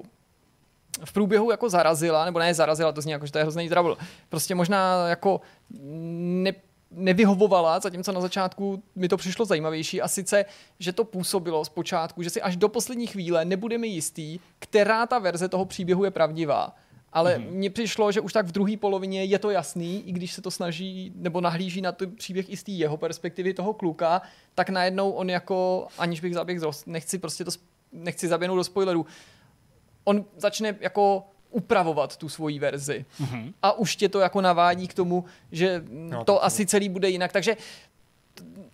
v průběhu jako zarazila, nebo ne zarazila, to zní jako, že to je hrozný trouble. Prostě možná jako ne, nevyhovovala, zatímco na začátku mi to přišlo zajímavější. A sice, že to působilo zpočátku, že si až do poslední chvíle nebudeme jistí, která ta verze toho příběhu je pravdivá. Ale mm-hmm. mně přišlo, že už tak v druhé polovině je to jasný, i když se to snaží nebo nahlíží na ten příběh i z té jeho perspektivy toho kluka, tak najednou on jako, aniž bych zaběhl, nechci prostě to, nechci zaběhnout do spoilerů, on začne jako upravovat tu svoji verzi. Mm-hmm. A už tě to jako navádí k tomu, že no, to asi celý bude jinak. Takže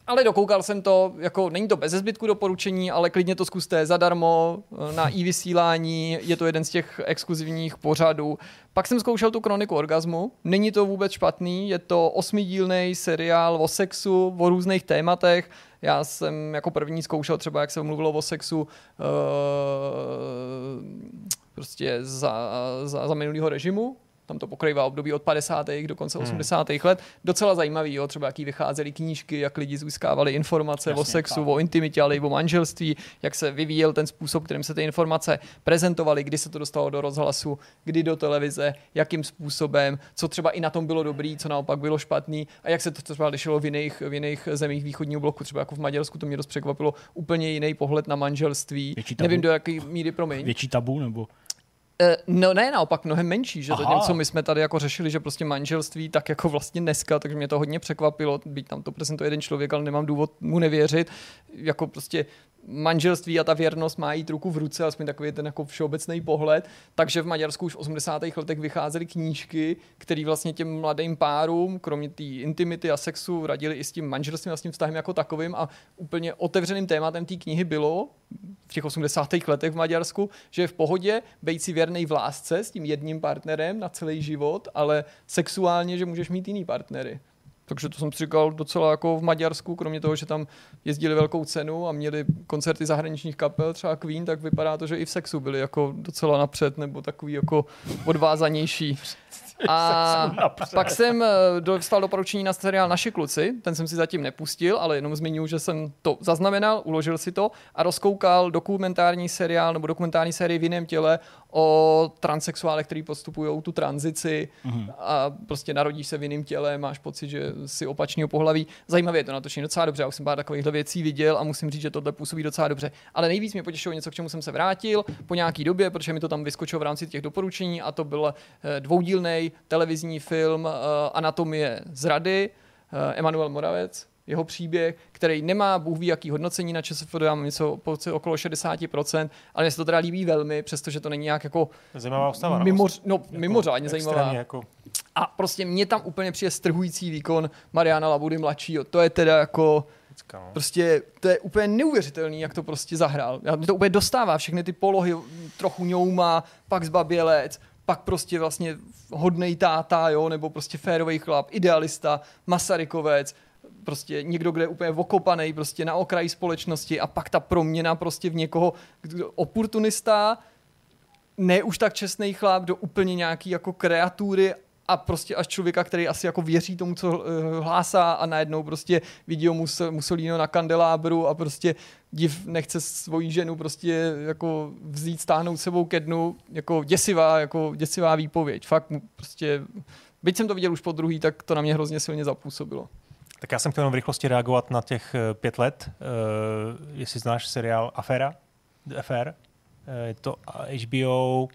ale dokoukal jsem to, jako není to bez zbytku doporučení, ale klidně to zkuste zadarmo na i-vysílání, je to jeden z těch exkluzivních pořadů. Pak jsem zkoušel tu kroniku orgazmu, není to vůbec špatný, je to osmidílnej seriál o sexu, o různých tématech. Já jsem jako první zkoušel třeba, jak se mluvilo o sexu prostě za, za, za minulýho režimu. Tam to pokrývá období od padesátých do konce osmdesátých hmm. let. Docela zajímavý, jo? Třeba jaký vycházely knížky, jak lidi získávali informace Jasně, o sexu, tak. o intimitě, ale i o manželství, jak se vyvíjel ten způsob, kterým se ty informace prezentovaly, kdy se to dostalo do rozhlasu, kdy do televize, jakým způsobem, co třeba i na tom bylo dobrý, co naopak bylo špatný a jak se to třeba lišilo v jiných, v jiných zemích východního bloku. Třeba jako v Maďarsku, to mě dost překvapilo, úplně jiný pohled na manželství. Nevím, do jaké míry, promiň. Větší tabu nebo... No ne, naopak mnohem menší, že to tím, co my jsme tady jako řešili, že prostě manželství tak jako vlastně dneska, takže mě to hodně překvapilo, byť tam to prezentuje jeden člověk, ale nemám důvod mu nevěřit, jako prostě manželství a ta věrnost má jít ruku v ruce, aspoň takový ten jako všeobecný pohled, takže v Maďarsku už v osmdesátých letech vycházely knížky, které vlastně těm mladým párům, kromě té intimity a sexu, radili i s tím manželstvím a s tím vztahem jako takovým a úplně otevřeným tématem té knihy bylo v těch osmdesátých letech v Maďarsku, že je v pohodě bejt si věrnej v lásce s tím jedním partnerem na celý život, ale sexuálně, že můžeš mít jiný partnery. Takže to jsem si říkal docela jako v Maďarsku, kromě toho, že tam jezdili velkou cenu a měli koncerty zahraničních kapel, třeba Queen, tak vypadá to, že i v sexu byli jako docela napřed nebo takový jako odvázanější. A pak jsem dostal doporučení na seriál Naši kluci, ten jsem si zatím nepustil, ale jenom zmiňuji, že jsem to zaznamenal, uložil si to a rozkoukal dokumentární seriál nebo dokumentární sérii V jiném těle o transexuálech, který podstupují tu tranzici mm-hmm. a prostě narodíš se v jiném těle, máš pocit, že jsi opačného pohlaví. Zajímavé je to natočení docela dobře, já už jsem pár takovýchhle věcí viděl a musím říct, že tohle působí docela dobře. Ale nejvíc mě potěšilo něco, k čemu jsem se vrátil po nějaký době, protože mi to tam vyskočilo v rámci těch doporučení a to byl dvoudílnej televizní film uh, Anatomie zrady, uh, Emanuel Moravec, jeho příběh, který nemá bůh ví jaký hodnocení na ČSFD, mám něco okolo šedesát procent, ale mně se to teda líbí velmi, přestože to není nějak jako... Zajímavá ostava. Mimoř, no, jako mimořádně zajímavá. Jako... A prostě mě tam úplně přijde strhující výkon Mariana Labudy mladšího. To je teda jako... No. Prostě to je úplně neuvěřitelný, jak to prostě zahrál. Já to úplně dostává, všechny ty polohy trochu ňouma, pak zbabělec, pak prostě vlastně hodnej táta, jo, nebo prostě férovej chlap, idealista, Masarykovec, prostě někdo, kde je úplně okopanej, prostě na okraji společnosti a pak ta proměna prostě v někoho oportunista, ne už tak čestnej chlap, do úplně nějaký jako kreatury a prostě až člověka, který asi jako věří tomu, co hlásá a najednou prostě vidí Mussolino na kandelábru a prostě div nechce svoji ženu prostě jako vzít, stáhnout sebou ke dnu, jako děsivá, jako děsivá výpověď. Fakt prostě, byť jsem to viděl už po druhý, tak to na mě hrozně silně zapůsobilo. Tak já jsem chtěl jenom v rychlosti reagovat na těch pět let. Uh, jestli znáš seriál Afera, Afera, je to H B O...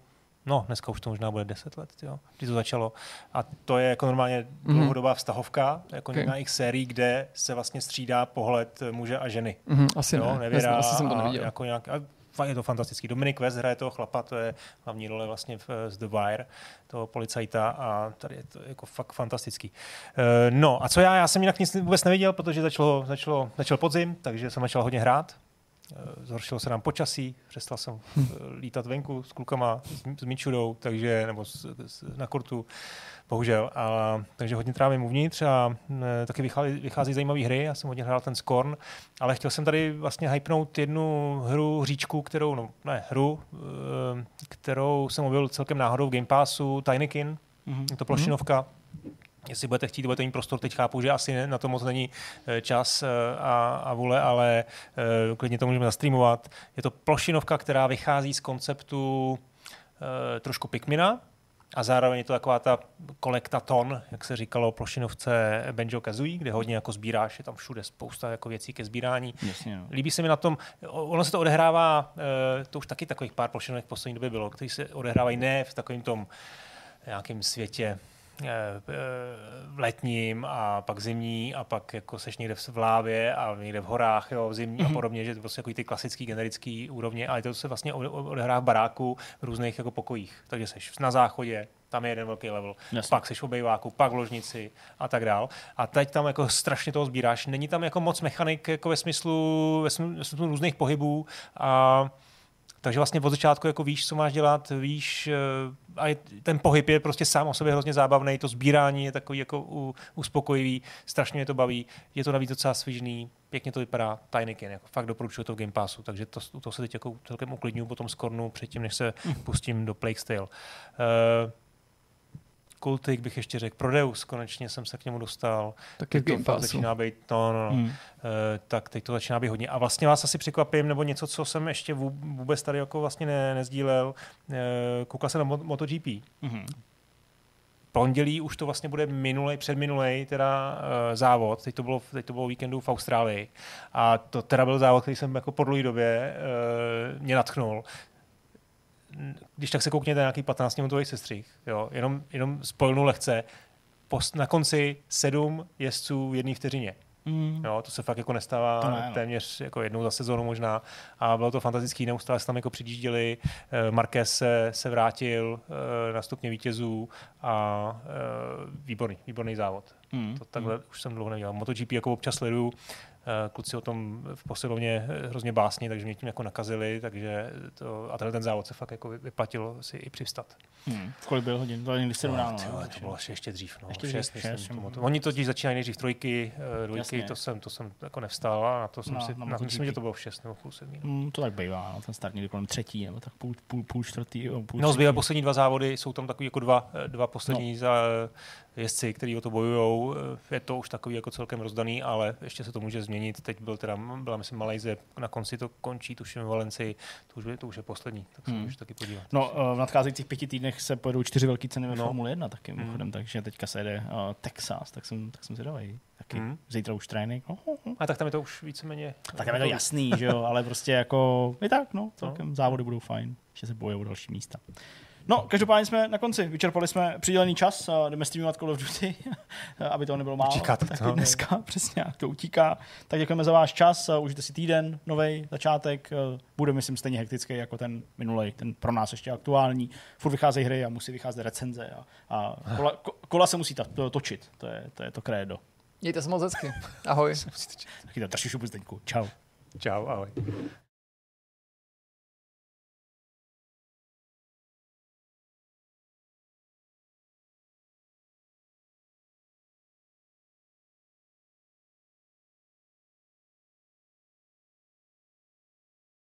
No, dneska už to možná bude deset let, jo, když to začalo. A to je jako normálně dlouhodobá vztahovka, jako okay. na jejich sérii, kde se vlastně střídá pohled muže a ženy. Mm-hmm, asi jo, ne, nevěrá, Jasně, asi jsem to neviděl. Jako nějak, a je to fantastický. Dominic West hraje toho chlapa, to je hlavní role vlastně z The Wire, toho policajta a tady je to jako fakt fantastický. E, no a co já, já jsem jinak nic vůbec neviděl, protože začalo, začalo, začal podzim, takže jsem začal hodně hrát. zhoršilo se nám počasí, přestal jsem lítat venku s klukama, s Mičudou, takže, nebo s, s, na kurtu, bohužel. A, takže hodně trávím uvnitř a e, taky vychází, vychází zajímavé hry, já jsem hodně hrál ten Scorn, ale chtěl jsem tady vlastně hypnout jednu hru, hříčku, kterou, no ne, hru, e, kterou jsem objevil celkem náhodou v Game Passu, Tinykin, mm-hmm. to plošinovka. Jestli budete chtít, budete mít prostor, teď chápu, že asi na to moc není čas a, a vůle, ale uh, klidně to můžeme zastreamovat. Je to plošinovka, která vychází z konceptu uh, trošku Pikmina a zároveň je to taková ta kolektaton, jak se říkalo plošinovce Banjo-Kazooie, kde hodně jako sbíráš, je tam všude spousta jako věcí ke sbírání. Jasně, no. Líbí se mi na tom, ono se to odehrává, uh, to už taky takových pár plošinovek v poslední době bylo, které se odehrávají ne v takovém tom nějakém světě, v letním a pak zimní a pak jako seš někde v lávě a někde v horách, jo, v zimní mm-hmm. a podobně, že to prostě jako ty klasický, generický úrovně, ale to se vlastně odehrá v baráku v různých jako pokojích, takže seš na záchodě, tam je jeden velký level, Jasně. pak seš v obejváku, pak v ložnici a tak dál. A teď tam jako strašně toho sbíráš, není tam jako moc mechanik jako ve smyslu, ve smyslu různých pohybů a takže vlastně od začátku jako víš, co máš dělat, víš, a ten pohyb je prostě sám o sobě hrozně zábavný, to sbírání je takový jako uspokojivý, strašně mě to baví, je to navíc docela svižný, pěkně to vypadá, Tinykin, jako fakt doporučuji to v Game Passu, takže to, to se teď jako celkem uklidňuji potom Scornu předtím, než se pustím do Plague Tale. Uh, Kultik bych ještě řekl, Prodeus, konečně jsem se k němu dostal. Taky v Game Passu. No, no, no. Hmm. Uh, tak teď to začíná být hodně. A vlastně vás asi překvapím, nebo něco, co jsem ještě vůbec tady jako vlastně ne, nezdílel, uh, koukal jsem na MotoGP. Hmm. Pondělí už to vlastně bude minulej, předminulej teda uh, závod, teď to bylo, teď to bylo víkendu v Austrálii. A to teda byl závod, který jsem jako po dlouhé době uh, mě natchnul. Když tak se koukněte na nějaký patnáctiminutový sestřih, jo, jenom, jenom spojnu lehce, Post, na konci sedm jezdců v jedné vteřině. Mm. Jo, to se fakt jako nestává ne, téměř jako jednou za sezónu možná a bylo to fantastický, neustále se tam jako přidížděli, Marquez se, se vrátil na stupně vítězů a výborný, výborný závod. Mm. To takhle mm. už jsem dlouho nedělal. MotoGP jako občas sleduju, kluci o tom v posilovně hrozně básní, takže mě tím jako nakazili, takže to, a tenhle ten závod se fakt jako vyplatil si i přivstat. Hmm. V kolik byl hodin? To, no, ráno, tyjo, to bylo ještě, ještě dřív. No. Ještě šest, dřív šest, to, oni totiž začínají nejdřív trojky, dvojky, to jsem, to jsem jako nevstal a na to jsem no, si, na, myslím, že to bylo v šest nebo v půl sedmí. No. Mm, to tak bývá, no, ten start někdy kolem třetí nebo tak půl, půl, půl čtvrtý. Půl no zbývají poslední dva závody, jsou tam takový jako dva, dva poslední no. za jezdci, kteří o to bojují. Je to už takový jako celkem rozdaný, ale ještě se to může změnit. Teď byl teda, byla myslím Malajzie, na konci to končí, tuším v Valencii, to už je, to už je poslední, tak se hmm. můžu taky podívat. No, v nadcházejících pěti týdnech se pojedou čtyři velké ceny ve no. Formule jedna taky hmm. mimochodem, takže teďka se jede uh, Texas, tak jsem, tak jsem zvědavý. Taky hmm. zítra už trénink. No, no, no. A tak tam je to už víceméně... Tak tam je to jasný, že jo, ale prostě jako i tak, no, celkem no. závody budou fajn, že se bojují o další místa. No, každopádně jsme na konci, vyčerpali jsme přidělený čas, jdeme streamovat Call of Duty, aby toho nebylo málo. Utíká to, taky dneska, přesně, to utíká. Tak děkujeme za váš čas, užijte si týden, novej začátek, bude, myslím, stejně hektický jako ten minulej, ten pro nás ještě aktuální. Furt vycházejí hry a musí vycházet recenze a, a kola, ko, kola se musí to, točit, to je to, je to krédo. Mějte se moc hezky, ahoj. Taky tam, taši šupu, Zdeňku, čau. Čau, ahoj.